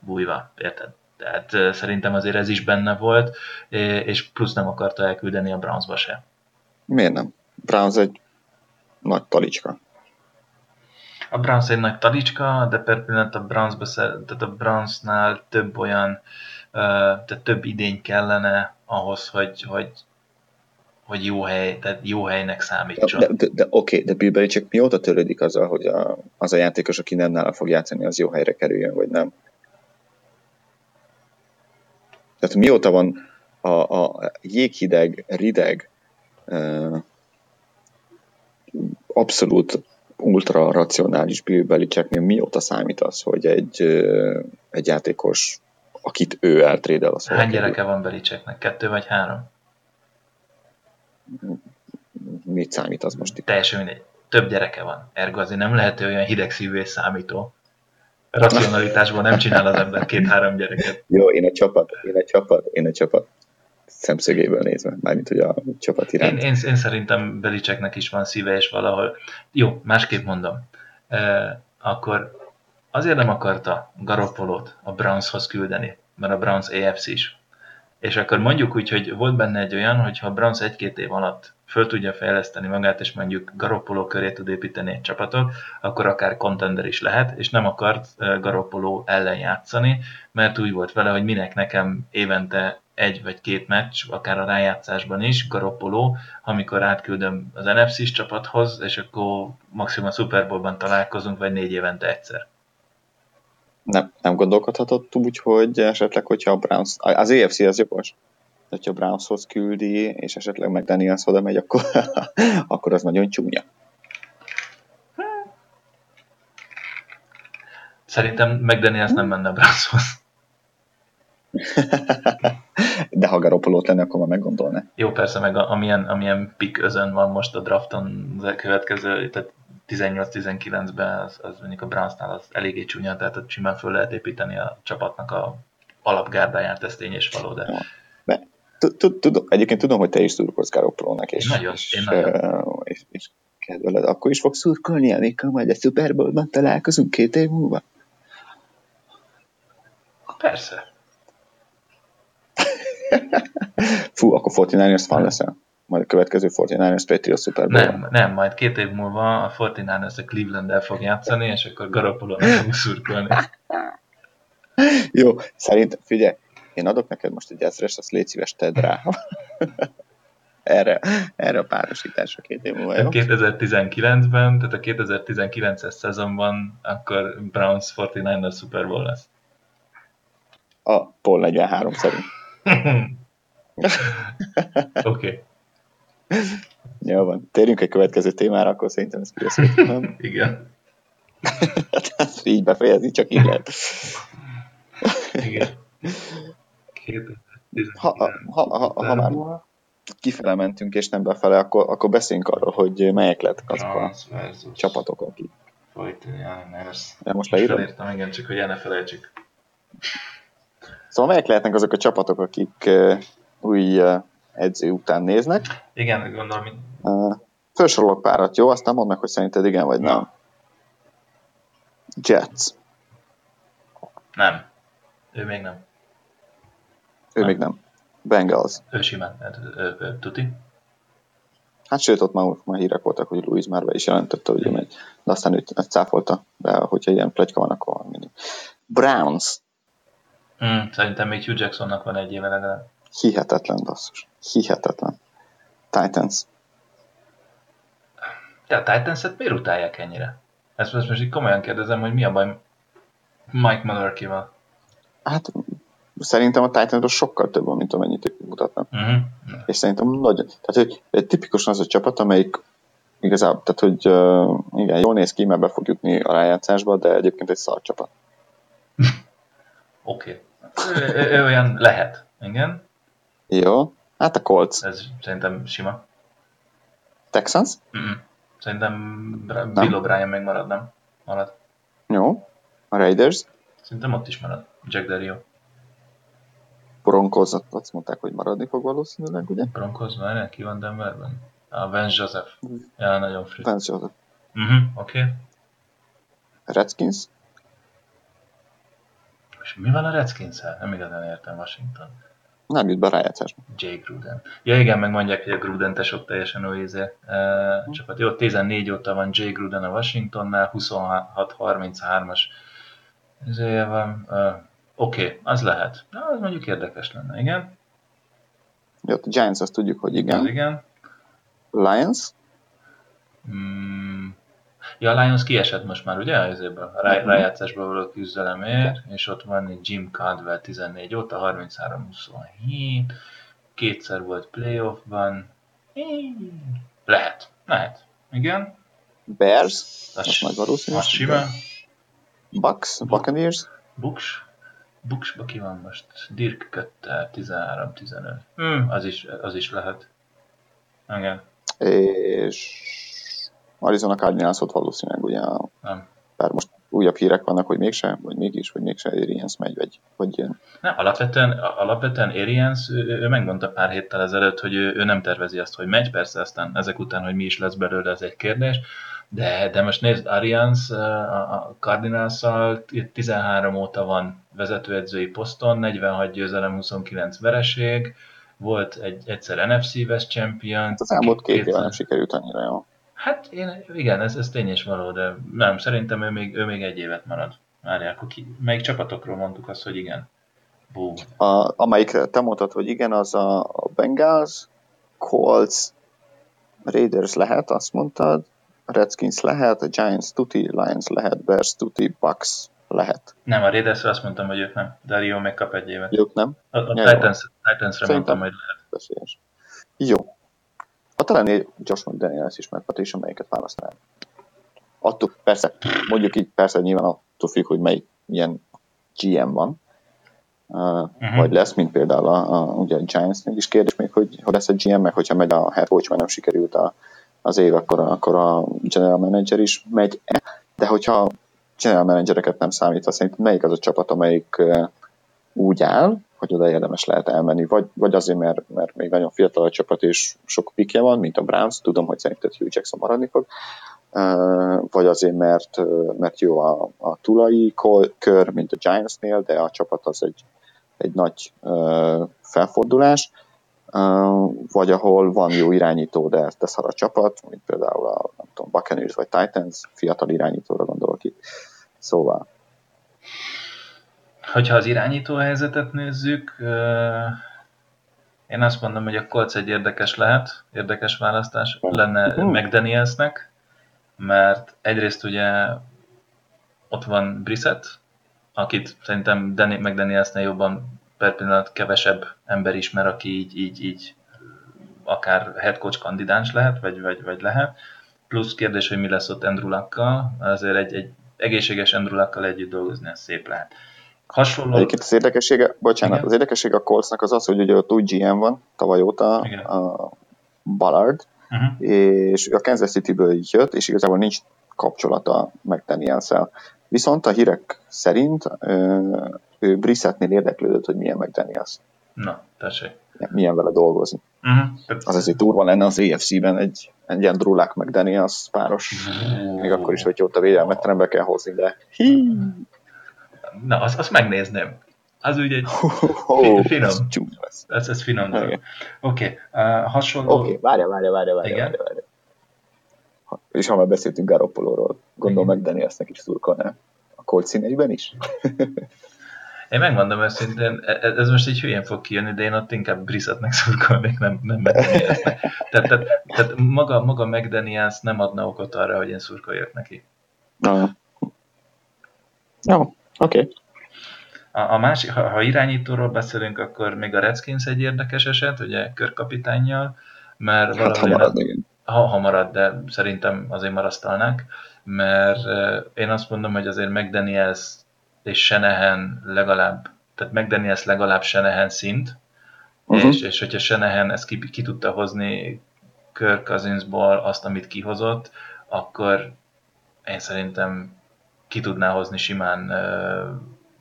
bújva, érted? Tehát szerintem azért ez is benne volt, és plusz nem akarta elküldeni a Brownsba se. Miért nem? Browns egy nagy talicska. A Browns egy nagy talicska, de per pillanat a Brownsnál több olyan, tehát több idény kellene ahhoz, hogy jó hely, tehát jó helynek számítson. De oké, de Bill Belichick mióta törődik azzal, hogy az a játékos, aki nem nála fog játszani, az jó helyre kerüljön, vagy nem? Tehát mióta van a jéghideg, rideg, abszolút ultra racionális Bill Belichicknél mióta számít az, hogy egy játékos, akit ő eltrédel, az... Hány gyereke van Belichicknek? 2 vagy 3? Mit számít az most itt? Teljesen mindegy. Több gyereke van. Ergo azért nem lehet olyan hidegszívű és számító. Racionalitásból nem csinál az ember 2-3 gyereket. Jó, én a csapat szemszögéből nézve, mármint hogy a csapat iránt. Én szerintem Belichicknek is van szíve, és valahol... Jó, másképp mondom. Akkor azért nem akarta Garoppolót a Brownshoz küldeni, mert a Browns AFC is. És akkor mondjuk úgy, hogy volt benne egy olyan, hogy ha a Browns 1-2 év alatt föl tudja fejleszteni magát, és mondjuk Garoppolo köré tud építeni egy csapatot, akkor akár contender is lehet, és nem akart Garoppolo ellen játszani, mert úgy volt vele, hogy minek nekem évente 1 vagy 2 meccs, akár a rájátszásban is, Garoppolo, amikor átküldöm az NFC-s csapathoz, és akkor maximum a Super Bowlban találkozunk, vagy 4 évente egyszer. Nem gondolkodhatott úgy, hogy esetleg, hogyha a Browns, az AFC az jogos, hogyha a Brownshoz küldi, és esetleg McDaniels oda megy, akkor az nagyon csúnya. Szerintem McDaniels nem menne a Brownshoz. De ha Garoppolót lenne, akkor már meggondolná. Jó, persze, meg amilyen pick özön van most a drafton, az következő, tehát 18-19-ben az mondjuk a Brownsnál az eléggé csúnya, tehát ott simán föl lehet építeni a csapatnak a alapgárdáját, ez tény és való, de... Egyébként tudom, hogy te is szurkolsz Garoppolónak, és kedveled, akkor is fogsz szurkolni, amikor majd a Super Bowl-ban találkozunk 2 év múlva? Persze. Fú, akkor 49ers fan leszel. Majd a következő 49ers Patriots Super Bowl. Nem, majd 2 év múlva a 49ers a Cleveland-del fog játszani, és akkor Garoppolónak fog szurkolni. Jó, szerintem, figyelj, én adok neked most egy 1000-est, azt légy szíves, tedd rá. erre a párosításra 2 év múlva. 2019-ben, tehát a 2019-es szezonban akkor Browns 49ers Super Bowl lesz. A Paul 43 szerint. Oké. Jó van, térjünk egy következő témára, akkor szerintem ez különböző, nem? Igen. Tehát így befejezni, csak így lehet. Igen. Ha már kifele mentünk, és nem befele, akkor beszéljünk arról, hogy melyek lettek azok a csapatok, akik. De most leírtam, igen, csak hogy el ne felejtsük. Szóval melyek lehetnek azok a csapatok, akik új edző után néznek? Igen, gondolom. Felsorolok párat, jó? Aztán mondd meg, hogy szerinted igen vagy nem. Jets. Nem. Ő még nem. Ő még nem. Bengals. Ő simán. Tuti? Hát sőt, ott már hírek voltak, hogy Luis már be is jelentette, hogy ő megy. De aztán őt cáfolta, de hogyha ilyen pletyka van, akkor van mindig. Browns. Szerintem még Hugh Jacksonnak van egy éve legalább. Hihetetlen, basszus. Hihetetlen. Titans. De a Titans-et miért utálják ennyire? Ezt most így komolyan kérdezem, hogy mi a baj Mike Mularkey-val? Hát szerintem a Titans-ról sokkal több van, mint amennyit ők mutatnak. És szerintem nagyon... Tehát, hogy tipikusan az a csapat, amelyik igazából, tehát, hogy igen, jól néz ki, mert be fog jutni a rájátszásba, de egyébként egy szar csapat. Oké. Ő olyan lehet. Igen. Jó. Hát a Colts. Ez szerintem sima. Texans? Szerintem Bill O'Brien még marad, nem? Marad. Jó. A Raiders? Szerintem ott is marad. Jack Del Rio. Broncos, azt mondták, hogy maradni fog valószínűleg, ugye? Broncos, már ki van Denverben? A Vance Joseph. Ja, nagyon friss. Vance Joseph. Oké. Redskins? És mi van a Redskins-el? Nem igazán értem, Washington. Nem jut be rájátszásba. Jay Gruden. Ja igen, meg mondják, hogy a Gruden-tesok teljesen őizé csapat. Jó, 14 óta van Jay Gruden a Washingtonnál, 26-33-as izéje van. Oké, az lehet. Na, az mondjuk érdekes lenne, igen. Jó, a Giants, azt tudjuk, hogy igen. Az igen. Lions? Ja, a Lions kiesett most már, ugye? A rájátszásból való küzdelemért, és ott van egy Jim Caldwell 14 óta, 33-27, kétszer volt playoffban. Lehet. Igen. Bears, az majd valószínű. Az simán. Bucks, Buccaneers. Bucksba ki van most? Dirk Kötter 13-15. Az is lehet. Igen. És... Arizona Cardinals ott valószínűleg ugye, nem. Bár most újabb hírek vannak, hogy mégsem, vagy mégse Arians megy, vagy ilyen. Nem, alapvetően Arians, ő megmondta pár héttel ezelőtt, hogy ő nem tervezi azt, hogy megy, persze aztán ezek után, hogy mi is lesz belőle, ez egy kérdés, de most nézd, Arians a Cardinals-szal 13 óta van vezetőedzői poszton, 46 győzelem, 29 vereség, volt egyszer NFC West Champion. Hát az elmúlt két éve nem sikerült annyira jól. Hát igen, ez tény és való, de nem, szerintem ő még egy évet marad. Várják, melyik csapatokról mondtuk azt, hogy igen? Boom. Amelyik te mondtad, hogy igen, az a Bengals, Colts, Raiders lehet, azt mondtad, Redskins lehet, a Giants tuti, Lions lehet, Bears tuti, Bucks lehet. Nem, a Raidersre azt mondtam, hogy ők nem, de Rio még kap egy évet. Ők nem? A Titans-re mondtam, hogy lehet. Beszélyes. Jó. Talán Josh McDaniels is, meg Patricia, melyiket választál. Attól persze, mondjuk így persze nyilván attól függ, hogy melyik ilyen GM van, vagy lesz, mint például ugye a Giants-nél is. Kérdés még, hogy lesz a GM, meg hogyha megy a head coach, mert nem sikerült az év, akkor a general manager is megy. De hogyha general managereket nem számítva, szerintem melyik az a csapat, amelyik úgy áll, hogy oda érdemes lehet elmenni, vagy azért, mert még nagyon fiatal a csapat, és sok pikje van, mint a Browns, tudom, hogy szerinted Hugh Jackson maradni fog, vagy azért, mert jó a tulai kör, mint a Giants-nél, de a csapat az egy nagy felfordulás, vagy ahol van jó irányító, de ezt tesz a csapat, mint például a Buccaneers vagy Titans, fiatal irányítóra gondolok itt. Szóval... Hogyha az irányító helyzetet nézzük, én azt mondom, hogy a Colts egy érdekes választás lenne McDanielsnek, mert egyrészt ugye ott van Brissett, akit szerintem McDanielsnél jobban per pillanat kevesebb ember ismer, aki így akár head coach kandidáns lehet, vagy lehet. Plusz kérdés, hogy mi lesz ott Andrew Luckkal, azért egy egészséges Andrew Luckkal együtt dolgozni, ez szép lehet. Hasonló... Egyébként az érdekessége a Coltsnak az az, hogy ugye ott úgy GM van tavaly óta, a Ballard, és a Kansas City-ből így jött, és igazából nincs kapcsolata McDaniels-el. Viszont a hírek szerint ő Brissettnél érdeklődött, hogy milyen McDaniels. Na, tessék. Milyen vele dolgozni. Az azért durva lenne az AFC-ben egy ilyen Drulák McDaniels páros. Még akkor is, hogy ott a védelmet terembe kell hozni, de... Na, azt megnézném. Az úgy egy finom. Ez finom dolog. Okay. Oké, hasonló... Oké, várja. És ha már beszéltünk Garoppolóról, gondolom meg Danielsnek is szurkolnám. A Colts színeiben is? Én megmondom őszintén, ez most így hülyén fog kijönni, de én ott inkább Brissettnek szurkolnék, nem McDanielsnek. Tehát maga McDaniels nem adna okot arra, hogy én szurkoljak neki. Oké. A másik, ha irányítóról beszélünk, akkor még a Redskins egy érdekes eset, ugye körkapitánnyal, mert ha marad, de szerintem azért marasztalnák, mert én azt mondom, hogy azért McDaniels és Shanahan legalább, tehát McDaniels legalább Shanahan szint, és hogyha Shanahan ezt ki tudta hozni Kirk Cousinsból azt, amit kihozott, akkor én szerintem ki tudná hozni simán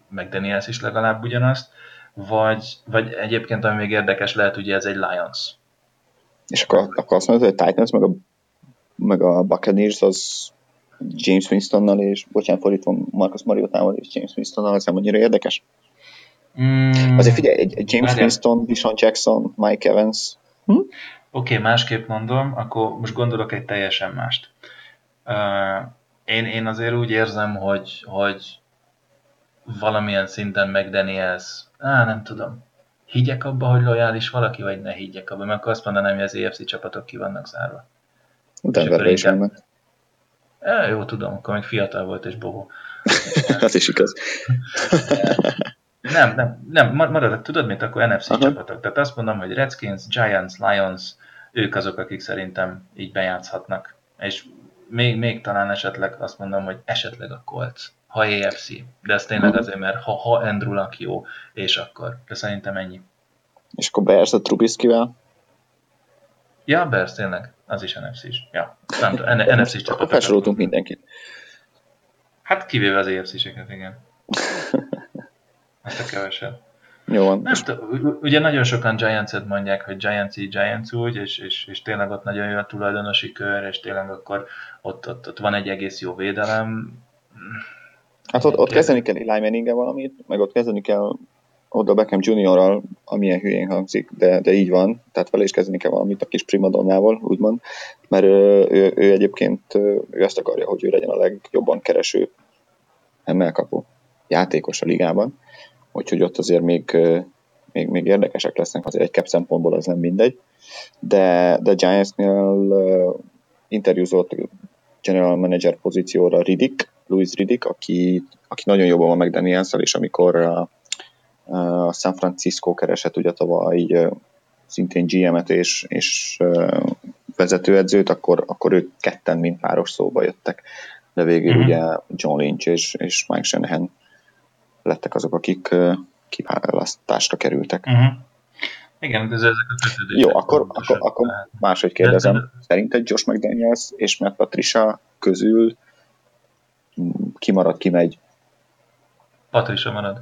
McDaniels is legalább ugyanazt, vagy egyébként, ami még érdekes lehet, ugye ez egy Lions. És akkor azt mondod, hogy a Titans meg a Buccaneers az James Winstonnal és, fordítva Marcus Mariotával és James Winstonnal, ez nem annyira érdekes. Azért figyelj, James Winston, Deshaun Jackson, Mike Evans. Oké, másképp mondom, akkor most gondolok egy teljesen mást. Én azért úgy érzem, hogy valamilyen szinten McDaniels, nem tudom, higgyek abba, hogy lojális valaki, vagy ne higgyek abba, mert akkor azt mondanám, hogy az EFC csapatok ki vannak zárva. Denverbe is mennek. Jó, tudom, akkor még fiatal volt és bohó. Ez is igaz. Nem, maradok, tudod mit, akkor NFC csapatok. Tehát azt mondom, hogy Redskins, Giants, Lions, ők azok, akik szerintem így bejátszhatnak. És még talán esetleg azt mondom, hogy esetleg a Colts, ha AFC. De ez tényleg azért, mert ha Andrew Luck jó, és akkor. De szerintem ennyi. És akkor Bears a Trubiskyvel? Ja, Bears tényleg. Az is NFC-s. Ja, NFC-s csapatok. Felsoroltunk mindenkit. Hát kivéve az AFC-seket, igen. Azt a kevesebb. Jó van. Ugye nagyon sokan Giants-et mondják, hogy Giants úgy, és tényleg ott nagyon jó a tulajdonosi kör, és tényleg akkor ott van egy egész jó védelem. Hát ott kezdeni kell Eli Manninggel valamit, meg ott kezdeni kell Odell Beckham Juniorral, amilyen hülyén hangzik, de így van, tehát vele is kezdeni kell valamit a kis primadonnával, úgymond, mert ő egyébként ő azt akarja, hogy ő legyen a legjobban kereső emelkapó játékos a ligában, úgyhogy ott azért még érdekesek lesznek, azért egy cap szempontból az nem mindegy, de Giants-nél interjúzolt general manager pozícióra Louis Riddick, aki nagyon jobban van McDaniels-szel, és amikor a San Francisco keresett ugye tavaly így szintén GM-et és vezetőedzőt, akkor ők ketten mind páros szóba jöttek, de végül ugye John Lynch és Mike Shanahan lettek azok, akik kiválasztásra kerültek. Igen, de ezek a kötődések. Jó, akkor máshogy kérdezem. Szerinted Josh McDaniels és Matt Patricia közül kimegy? Patricia marad.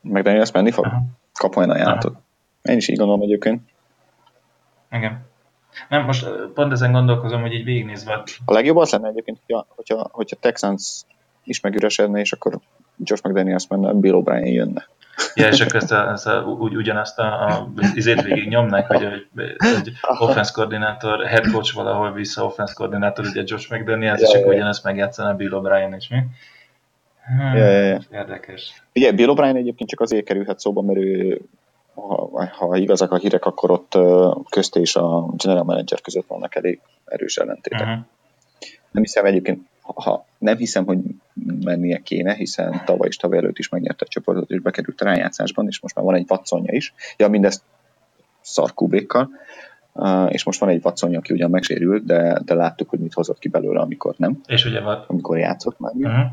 McDaniels menni fog? Kap olyan ajánlatot. Én is így gondolom egyébként. Igen. Nem, most pont ezen gondolkozom, hogy így végignézve. A legjobb az lenne egyébként, hogyha Texans is megüresedne, és akkor Josh McDaniels menne, Bill O'Brien jönne. Ja, és akkor ugyanazt az végig nyomnák, hogy egy offense koordinátor, head coach valahol vissza, offense koordinátor, ugye Josh McDaniels, és akkor ugyanazt megjátszana Bill O'Brien is, mi? Érdekes. Ugye, Bill O'Brien egyébként csak azért kerülhet szóba, mert ő, ha igazak a hírek, akkor ott közt és a general manager között vannak elég erős ellentétek. Nem hiszem egyébként, hogy mennie kéne, hiszen tavaly és tavaly előtt is megnyerte a csoportot, és bekerült a rájátszásban, és most már van egy vacconja is. Ja, mindezt szarkúbékkal, és most van egy vacconja, aki ugyan megsérült, de láttuk, hogy mit hozott ki belőle, amikor nem. És ugye van. Amikor játszott már.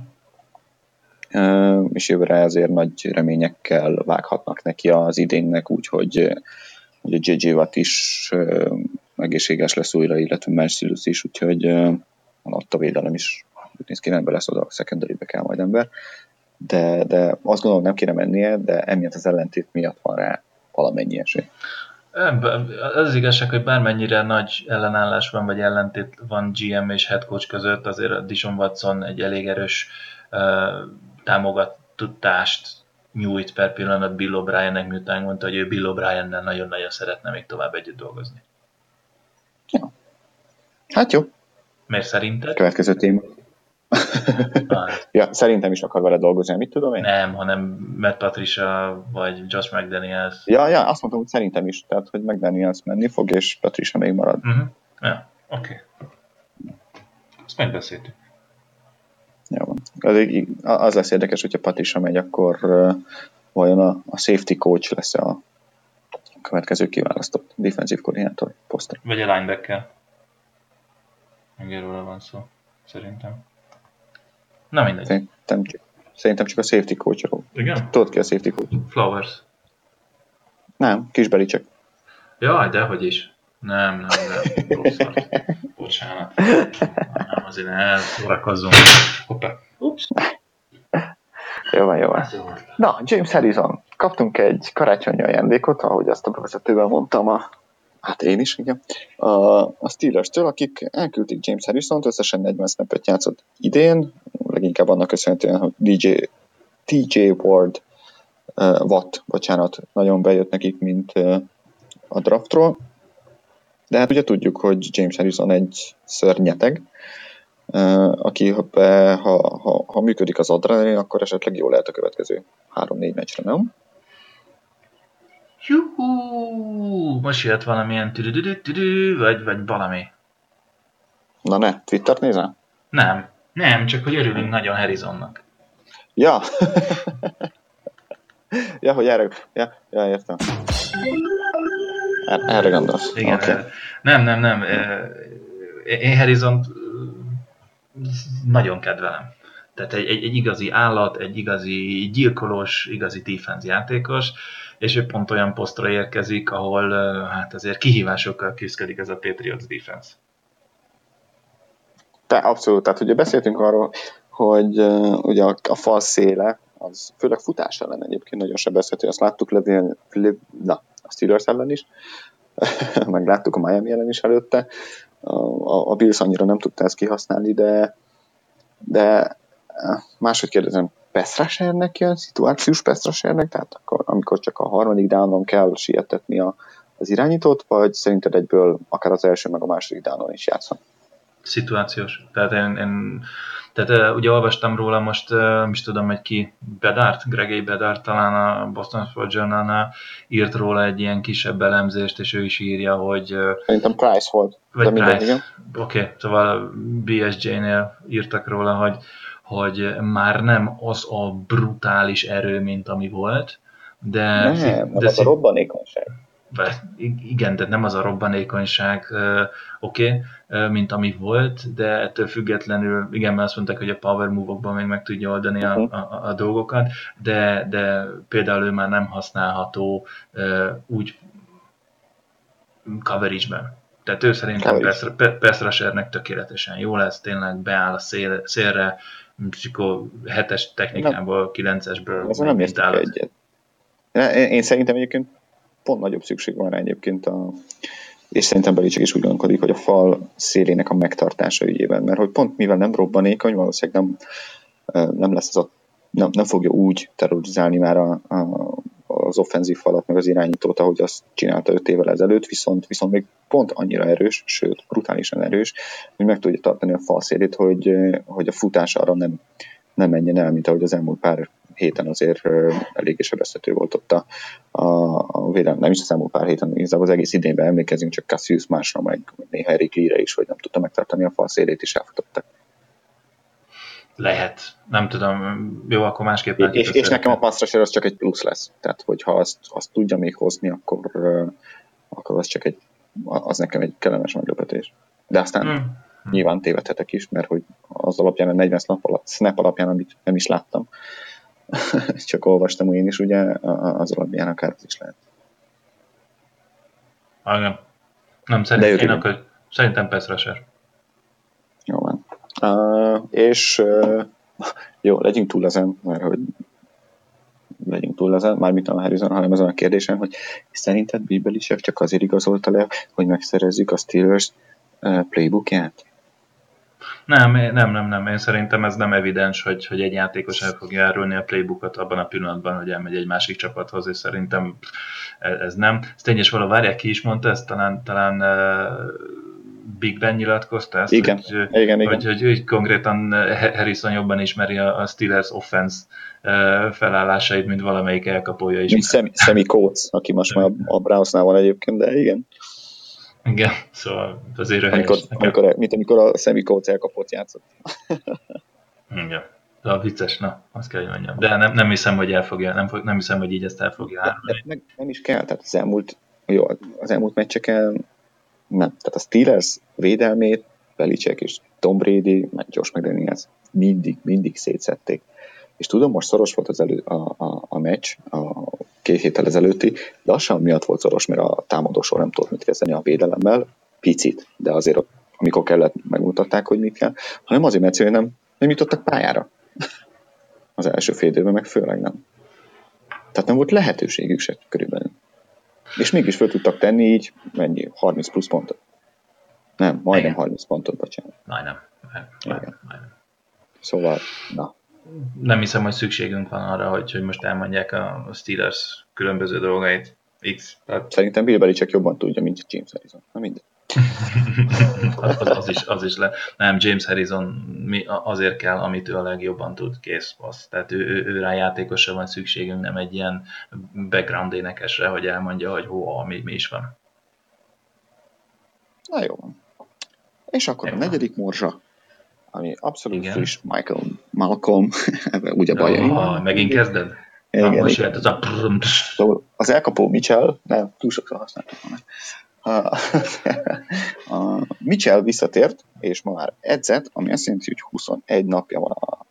És jövőre azért nagy reményekkel vághatnak neki az idénnek, úgyhogy a J.J. Watt is egészséges lesz újra, illetve Mercilus is, úgyhogy ott a védelem is úgy néz ki, rendben lesz, oda a secondary-be kell majd ember, de azt gondolom, nem kéne mennie, de emiatt az ellentét miatt van rá valamennyi esély. Az igazság, hogy bármennyire nagy ellenállás van, vagy ellentét van GM és head coach között, azért a Deshaun Watson egy elég erős támogatást nyújt per pillanat Bill O'Briennek, miután mondta, hogy ő Bill O'Briennel nagyon-nagyon szeretne még tovább együtt dolgozni. Ja. Hát jó. Mert szerinted? Következő téma. Ja, szerintem is akar vele dolgozni, mit tudom én? Nem, hanem Matt Patricia vagy Josh McDaniels. Ja, azt mondtam, hogy szerintem is, tehát hogy McDaniels menni fog, és Patricia még marad. Uh-huh. Ja, oké. Ezt megbeszéltük. Jó van. Az lesz érdekes, hogyha Patricia megy, akkor vajon a safety coach lesz a következő kiválasztott defensive koordinátor posztra. Vagy a linebacker. Engéről van szó, szerintem. Na mindegy. Szerintem csak a safety coachról. Igen? Tudod ki a safety coach? Flowers. Nem, kis Belichick. Jaj, dehogy is. Nem. Rosszat. Bocsánat. Nem, azért ne szórakozzunk. Hoppá. Ups. Jó van. Na, James Harrison. Kaptunk egy karácsonyi ajándékot, ahogy azt a bevezetőben mondtam a Steelers-től, akik elküldték James Harrison-t, összesen 40 snappet játszott idén, leginkább annak köszönhetően, hogy TJ Watt nagyon bejött nekik, mint a draftról, de hát ugye tudjuk, hogy James Harrison egy szörnyeteg, aki ha működik az adrenalin, akkor esetleg jó lehet a következő 3-4 meccsre, nem? Juhú, most jött valamilyen tüdüdüdüdüdü, vagy valami. Na ne, Twittert nézel? Nem, csak hogy örülünk nagyon Harrisonnak. Ja. hogy erre. Ja, értem. Erre gondolsz. Igen. Okay. Nem. Én Harrisont nagyon kedvelem. Tehát egy igazi állat, egy igazi gyilkolós, igazi defense játékos, és ő pont olyan posztra érkezik, ahol hát azért kihívásokkal küzdik ez a Patriots defense. Abszolút, tehát ugye beszéltünk arról, hogy ugye a fal széle, az főleg futás ellen egyébként nagyon sebezhető, azt láttuk a Steelers ellen is, meg láttuk a Miami ellen is előtte, a Bills annyira nem tudta ezt kihasználni, de máshogy kérdezem, Pestrasernek jön, szituációs Pestrasernek, tehát akkor, amikor csak a harmadik downon kell sietetni az irányítót, vagy szerinted egyből akár az első, meg a második downon is játszom? Szituációs. Tehát én ugye olvastam róla most, is tudom, hogy ki, Greg Bedard talán a Boston Sports Journal-nál írt róla egy ilyen kisebb elemzést, és ő is írja, hogy... Szerintem Price volt. Vagy Price. Oké, szóval BSJ-nél írtak róla, hogy már nem az a brutális erő, mint ami volt, de... Nem, az a robbanékonyság. Igen, de nem az a robbanékonyság, oké, mint ami volt, de ettől függetlenül, igen, mert azt mondták, hogy a power move-okban még meg tudja oldani a dolgokat, de például ő már nem használható úgy coverage-ben. Tehát ő szerintem Pass Rushernek tökéletesen jó lesz, tényleg beáll a szélre, és akkor 7-es technikából, 9-esből. Azon nem értek egyet. Én szerintem egyébként pont nagyobb szükség van egyébként, és szerintem Belichick is úgy gondolkodik, hogy a fal szélének a megtartása ügyében, mert hogy pont mivel nem robbanékony, valószínűleg nem lesz az nem fogja úgy terrorizálni már az offenzív falat, meg az irányítót, ahogy azt csinálta 5 évvel ezelőtt, viszont még pont annyira erős, sőt, brutálisan erős, hogy meg tudja tartani a fal szélét, hogy a futás arra nem menjen el, mint ahogy az elmúlt pár héten azért eléggé sebeztető volt ott a védelem. Nem is az elmúlt pár héten, igazából az egész idénben emlékezünk, csak Cassius másra, meg néha Eric Lee-re is, hogy nem tudta megtartani a fal szélét, és elfutottak. Lehet. Nem tudom, jó, akkor másképpen... És nekem a passzra az csak egy plusz lesz. Tehát, hogyha azt tudja még hozni, akkor az csak az nekem egy kellemes meglepetés. De aztán nyilván tévedhetek is, mert hogy az alapján a 40 snap alapján, amit nem is láttam, csak olvastam én is, ugye, az alapján akár az is lehet. Igen. Nem, szerintem passzra ser. Jó van. Jó, legyünk túl ezen, mármint a Harrison, hanem azon a kérdésen, hogy szerinted Bill Belichick csak azért igazolta le, hogy megszerezzük a Steelers playbookját? Nem. Én szerintem ez nem evidens, hogy egy játékos el fogja árulni a playbookot abban a pillanatban, hogy elmegy egy másik csapathoz, és szerintem ez nem. Ezt tényleg valóban várják, ki is mondta, ezt talán Big Ben nyilatkozta ezt, hogy konkrétan Harrison jobban ismeri a Steelers offense felállásait, mint valamelyik elkapója is. Mint Sammy Coates, aki most már a Brownsnál van egyébként, de igen. Igen, szóval azért amikor a Sammy Coates elkapót játszott. Igen, de vicces, na, azt kell, hogy mondjam. De nem hiszem, hogy nem hiszem, hogy így ezt el fogja állni. Nem is kell, tehát az elmúlt meccseken nem. Tehát a Steelers védelmét Belichick és Tom Brady, meg Josh McDaniels mindig szétszették. És tudom, most szoros volt a meccs, a 2 héttel ezelőtti, de az sem miatt volt szoros, mert a támadósor nem tudott mit kezdeni a védelemmel, picit, de azért amikor kellett, megmutatták, hogy mit kell, hanem azért, mert nem jutottak pályára. Az első fél időben meg főleg nem. Tehát nem volt lehetőségük se körülbelül. És mégis föl tudtak tenni így, mennyi, 30 plusz pontot? Nem, majdnem 30 pontot, bocsánat. Majdnem. Szóval, na. Nem hiszem, hogy szükségünk van arra, hogy most elmondják a Steelers különböző dolgait. Szerintem Bill Belichick jobban tudja, mint James Harrison. Na mindegy. az is. Nem, James Harrison azért kell, amit ő a legjobban tud, kész. Tehát ő rá játékosra van szükségünk, nem egy ilyen background énekesre, hogy elmondja, hogy mi is van. Na jó. És akkor a negyedik morzsa, ami abszolút friss, Malcolm, ugye bajai. Megint kezded? Igen. Az elkapó Mitchell, nem, túl sokszor használtam. A Mitchell visszatért, és ma már edzett, ami azt jelenti, hogy 21 napja van a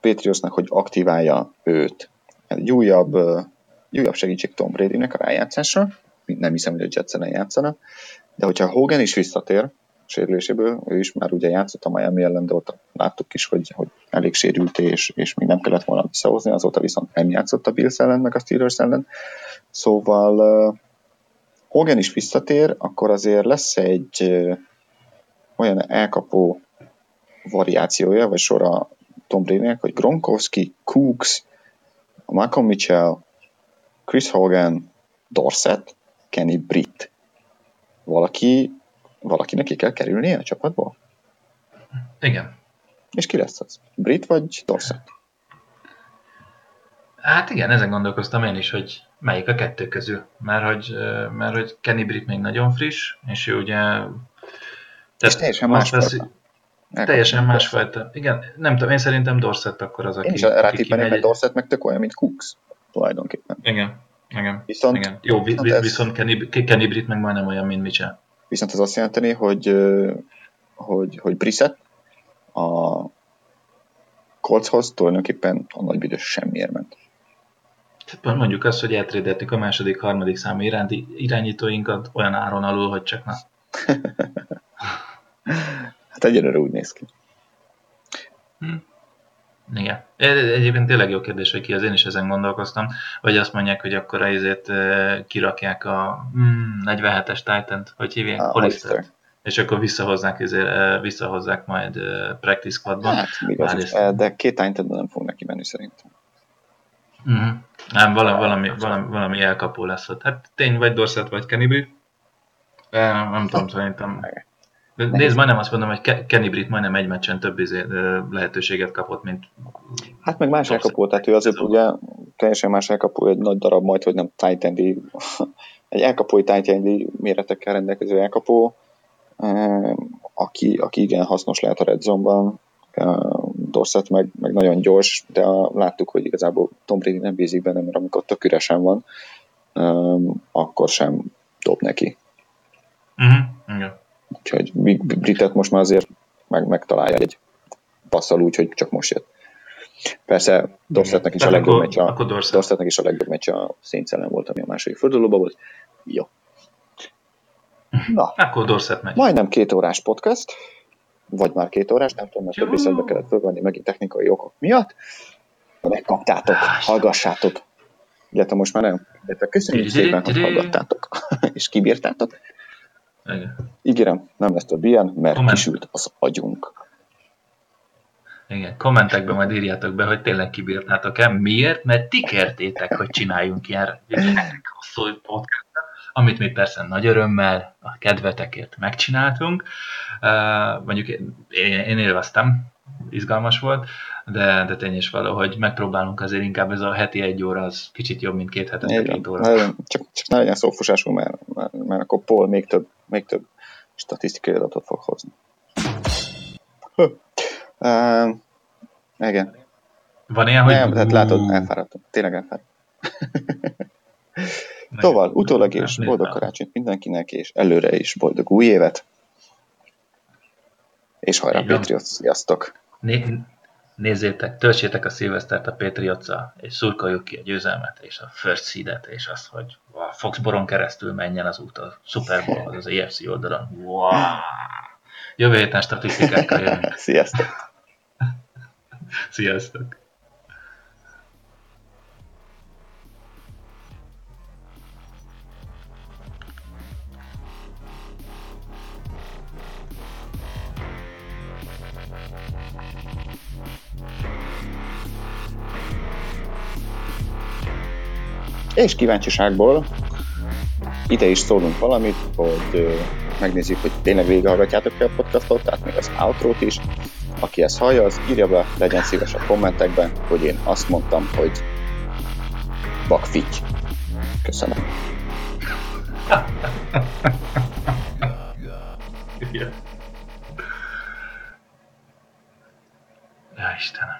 Patriotsnak, hogy aktiválja őt. Egy újabb segítség Tom Bradynek a rájátszásra, nem hiszem, hogy a Jetsenen játszana, de hogyha Hogan is visszatér sérüléséből, ő is már ugye játszott a Miami ellen, de ott láttuk is, hogy elég sérült, és még nem kellett volna visszahozni, azóta viszont nem játszott a Bills ellen, meg a Steelers ellen. Szóval Hogan is visszatér, akkor azért lesz egy olyan elkapó variációja, vagy sora Tom Bradynek, hogy Gronkowski, Cooks, Malcolm Mitchell, Chris Hogan, Dorsett, Kenny Britt. Valakinek ki kell kerülnie a csapatból? Igen. És ki lesz az? Britt vagy Dorsett? Hát igen, ezen gondolkoztam én is, hogy melyik a kettő közül. Mert hogy Kenny Britt még nagyon friss, és ő ugye... És teljesen másfajta. Teljesen másfajta. Igen, nem tudom, én szerintem Dorsett akkor az, aki... Én is rátippeném, mert Dorsett meg tök olyan, mint Cooks tulajdonképpen. Igen. Viszont, jó, viszont Kenny Britt meg majdnem olyan, mint Mitchell. Viszont ez azt jelenteni, hogy Brissett a Coltshoz tulajdonképpen a nagy büdös semmiért ment. Tehát mondjuk azt, hogy eltrédeltük a 2., 3. számú irányítóinkat olyan áron alul, hogy csak nem. Hát egyelőre úgy néz ki. Igen. Egyébként tényleg jó kérdés, hogy ki az, én is ezen gondolkoztam, vagy azt mondják, hogy akkor ezért kirakják a 47-es Titan-t, hogy hívják? Hollister-t. És akkor visszahozzák majd practice squadban. Hát, igaz, de 2 Titan-ben nem fog neki menni szerintem. Uh-huh. Nem, valami elkapó lesz ott. Hát tény, vagy Dorsett, vagy Kenny Britt. Nem tudom, szerintem... Nézd, majdnem azt mondom, hogy Kenny Britt majdnem egy meccsen több lehetőséget kapott, mint... Hát meg más elkapó, tehát ő azért ugye teljesen más elkapó, egy nagy darab majd, hogy nem tight end-i, egy elkapói tight end-i méretekkel rendelkező elkapó, aki igen hasznos lehet a red zone-ban, Dorsett meg nagyon gyors, de láttuk, hogy igazából Tom Brady nem bízik benne, mert amikor tök üresen van, akkor sem dob neki. Mhm, igen. Úgyhogy Brittet most már azért megtalálja egy passzal úgy, hogy csak most jött. Persze Dorsettnek is a legjobb meccs a Saints ellen volt, ami a második fordulóban volt. Jó. Na, akkor Dorsett megy. Majdnem 2 órás podcast, vagy már 2 órás, nem tudom, mert több viszonyba kellett fölvenni megint technikai okok miatt. Megkaptátok, hallgassátok. Illetve most már nem. Köszönjük szépen, hogy hallgattátok, és kibírtátok. Igen. Ígérem, nem lesz több ilyen, mert kisült az agyunk. Igen, kommentekben majd írjátok be, hogy tényleg kibírtátok-e. Miért? Mert ti kértétek, hogy csináljunk ilyen hosszú podcastot, amit mi persze nagy örömmel, a kedvetekért megcsináltunk. Mondjuk én élveztem, izgalmas volt, de tény is való, hogy megpróbálunk azért inkább, ez a heti egy óra az kicsit jobb, mint két hetente két óra. Csak ne legyen szófusású, mert akkor Paul még több statisztikai adatot fog hozni. Igen. Van ilyen, hogy... Nem, tehát látod, elfáradtam. Tényleg elfáradtam. Tovább, utólag is boldog karácsonyt mindenkinek, és előre is boldog új évet. És hajrá, Patriots, sziasztok! Nézzétek, töltsétek a szilvesztert a Patriots-szal, és szurkoljuk ki a győzelmet, és a first seedet, és azt, hogy a Foxboron keresztül menjen az út a Super Bowlhoz, az AFC oldalon. Wow. Jövő héten statisztikákkal jönnek. Sziasztok! Sziasztok! És kíváncsiságból ide is szólunk valamit, hogy megnézzük, hogy tényleg végighallgatjátok-e a podcastot, tehát még az outrót is. Aki ezt hallja, az írja be, legyen szíves a kommentekben, hogy én azt mondtam, hogy bakfitty. Köszönöm. Ja, Istenem.